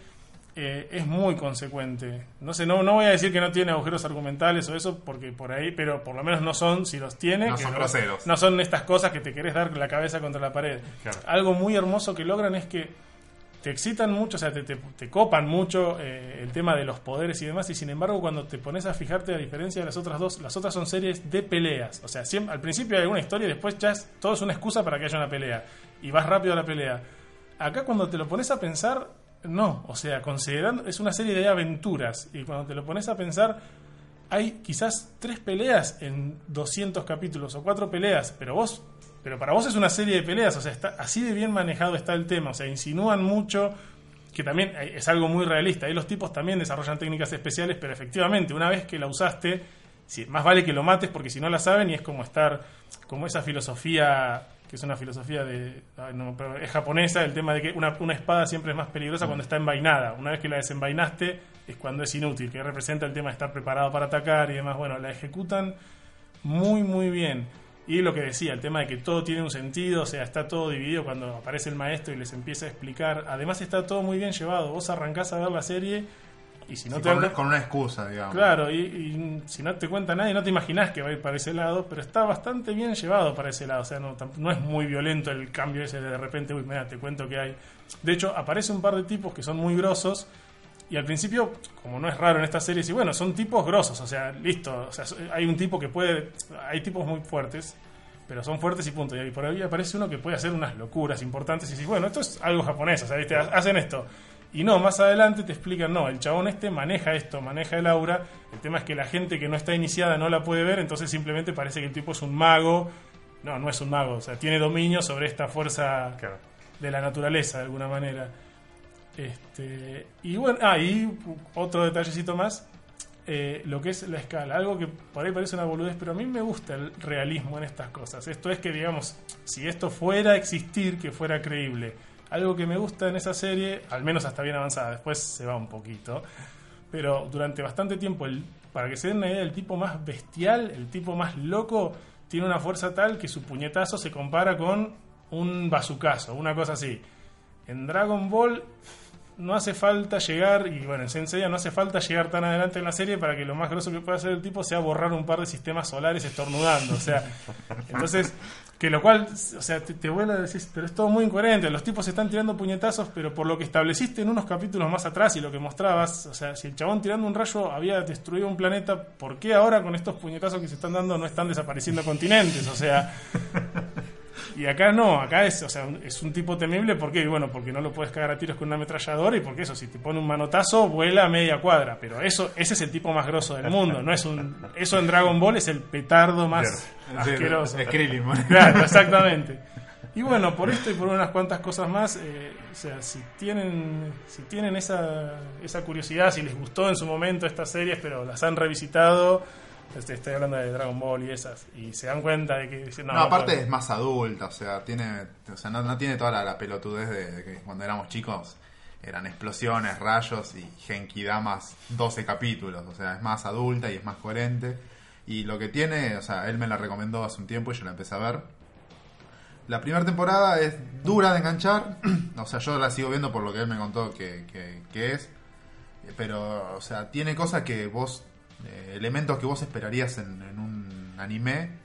es muy consecuente. No sé, no voy a decir que no tiene agujeros argumentales o eso, porque por ahí, pero por lo menos no son, si los tiene... No son groseros. No son estas cosas que te querés dar la cabeza contra la pared. Claro. Algo muy hermoso que logran es que te excitan mucho, o sea, te copan mucho el tema de los poderes y demás, y sin embargo cuando te pones a fijarte, a diferencia de las otras dos, las otras son series de peleas, o sea, siempre, al principio hay una historia y después ya todo es una excusa para que haya una pelea, y vas rápido a la pelea. Acá cuando te lo pones a pensar, no, o sea, considerando, es una serie de aventuras, y cuando te lo pones a pensar, hay quizás 3 peleas en 200 capítulos, o 4 peleas, pero para vos es una serie de peleas, o sea, está así de bien manejado está el tema, o sea, insinúan mucho, que también es algo muy realista, ahí los tipos también desarrollan técnicas especiales, pero efectivamente, una vez que la usaste, más vale que lo mates, porque si no la saben, y es como estar, como esa filosofía, que es una filosofía de, no, pero es japonesa, el tema de que una espada siempre es más peligrosa cuando está envainada, una vez que la desenvainaste, es cuando es inútil, que representa el tema de estar preparado para atacar y demás. Bueno, la ejecutan muy, muy bien. Y lo que decía, el tema de que todo tiene un sentido, o sea, está todo dividido cuando aparece el maestro y les empieza a explicar. Además está todo muy bien llevado, vos arrancás a ver la serie y si no te... Con una excusa, digamos. Claro, y si no te cuenta nadie, no te imaginás que va a ir para ese lado, pero está bastante bien llevado para ese lado, o sea, no es muy violento el cambio ese de repente, uy, mira, te cuento que hay... De hecho, aparece un par de tipos que son muy grosos, y al principio, como no es raro en estas series, y bueno, son tipos grosos, o sea, listo, o sea, hay un tipo que puede, hay tipos muy fuertes, pero son fuertes y punto, y por ahí aparece uno que puede hacer unas locuras importantes, y dices, bueno, esto es algo japonés, o sea, ¿viste? Hacen esto, y no, más adelante te explican, no, el chabón este maneja esto, maneja el aura, el tema es que la gente que no está iniciada no la puede ver, entonces simplemente parece que el tipo es un mago, no es un mago, o sea, tiene dominio sobre esta fuerza de la naturaleza, de alguna manera. Y bueno, y otro detallecito más, lo que es la escala, algo que por ahí parece una boludez, pero a mí me gusta el realismo en estas cosas. Esto es que, digamos, si esto fuera a existir, que fuera creíble. Algo que me gusta en esa serie, al menos hasta bien avanzada, después se va un poquito, pero durante bastante tiempo, para que se den una idea, el tipo más bestial, el tipo más loco, tiene una fuerza tal que su puñetazo se compara con un bazucazo, una cosa así. En Dragon Ball no hace falta llegar, y bueno, en Saint Seiya no hace falta llegar tan adelante en la serie para que lo más grosso que pueda hacer el tipo sea borrar un par de sistemas solares estornudando, o sea, entonces, que lo cual, o sea, te vuelve a decir, pero es todo muy incoherente, los tipos se están tirando puñetazos, pero por lo que estableciste en unos capítulos más atrás y lo que mostrabas, o sea, si el chabón tirando un rayo había destruido un planeta, ¿por qué ahora con estos puñetazos que se están dando no están desapareciendo continentes? O sea... Y acá no, acá es, o sea, es un tipo temible, ¿por qué? Bueno, porque no lo puedes cagar a tiros con una ametralladora y porque eso, si te pone un manotazo, vuela a media cuadra, pero eso, ese es el tipo más grosso del mundo, no es un, eso en Dragon Ball es el petardo más asqueroso. Krillin, claro, exactamente. Y bueno, por esto y por unas cuantas cosas más, o sea, si tienen esa curiosidad, si les gustó en su momento estas series, pero las han revisitado. Estoy hablando de Dragon Ball y esas, y se dan cuenta de que... No, aparte es más adulta, o sea, no tiene toda la pelotudez de que cuando éramos chicos eran explosiones, rayos y Genkidamas 12 capítulos, o sea, es más adulta y es más coherente. Y lo que tiene, o sea, él me la recomendó hace un tiempo y yo la empecé a ver. La primera temporada es dura de enganchar, o sea, yo la sigo viendo por lo que él me contó que es, pero, o sea, tiene cosas que vos... elementos que vos esperarías en un anime,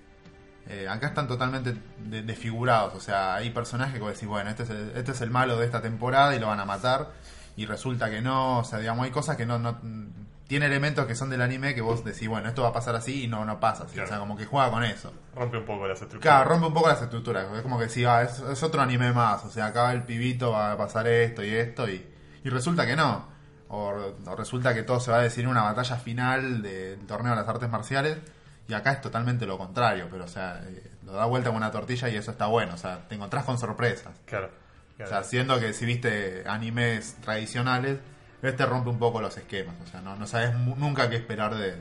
acá están totalmente desfigurados, o sea, hay personajes que vos decís, bueno, este es el malo de esta temporada y lo van a matar, y resulta que no, o sea, digamos, hay cosas que no tiene elementos que son del anime que vos decís, bueno, esto va a pasar así y no pasa así, claro. O sea, como que juega con eso, rompe un poco las estructuras, claro, es como que sí, es otro anime más, o sea, acá el pibito va a pasar esto y esto y resulta que no. O resulta que todo se va a decidir en una batalla final del torneo de las artes marciales. Y acá es totalmente lo contrario. Pero, o sea, lo da vuelta con una tortilla y eso está bueno. O sea, te encontrás con sorpresas. Claro. O sea, siendo que si viste animes tradicionales, este rompe un poco los esquemas. O sea, no sabes nunca qué esperar de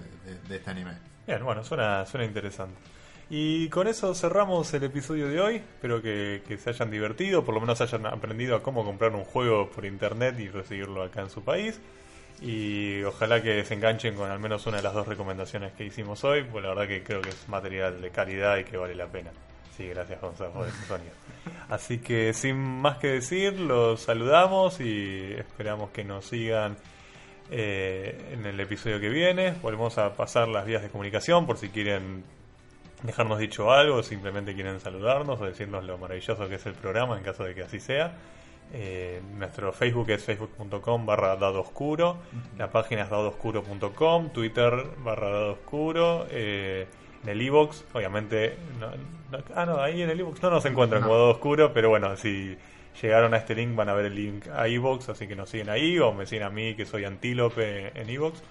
este anime. Bien, bueno, suena interesante. Y con eso cerramos el episodio de hoy. Espero que se hayan divertido, por lo menos hayan aprendido a cómo comprar un juego por internet y recibirlo acá en su país. Y ojalá que se enganchen con al menos una de las dos recomendaciones que hicimos hoy, pues la verdad que creo que es material de calidad y que vale la pena. Sí, gracias Gonzalo por su sonido. Así que sin más que decir, los saludamos y esperamos que nos sigan en el episodio que viene. Volvemos a pasar las vías de comunicación por si quieren dejarnos dicho algo, simplemente quieren saludarnos o decirnos lo maravilloso que es el programa, en caso de que así sea. Nuestro Facebook es facebook.com/dadoscuro, la página es dadoscuro.com, Twitter /dadoscuro, en el iBox, obviamente ahí en el iBox no nos encuentran como dadoscuro, pero bueno, si llegaron a este link van a ver el link a iBox, así que nos siguen ahí o me siguen a mí, que soy Antílope en iBox.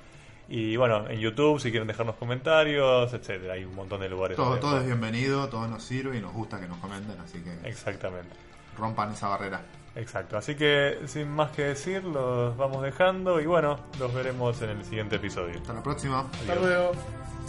Y bueno, en YouTube, si quieren dejarnos comentarios, etcétera, hay un montón de lugares. Todo es bienvenido, todo nos sirve y nos gusta que nos comenten, así que... Exactamente. Rompan esa barrera. Exacto, así que sin más que decir, los vamos dejando y bueno, los veremos en el siguiente episodio. Hasta la próxima. Adiós. Hasta luego.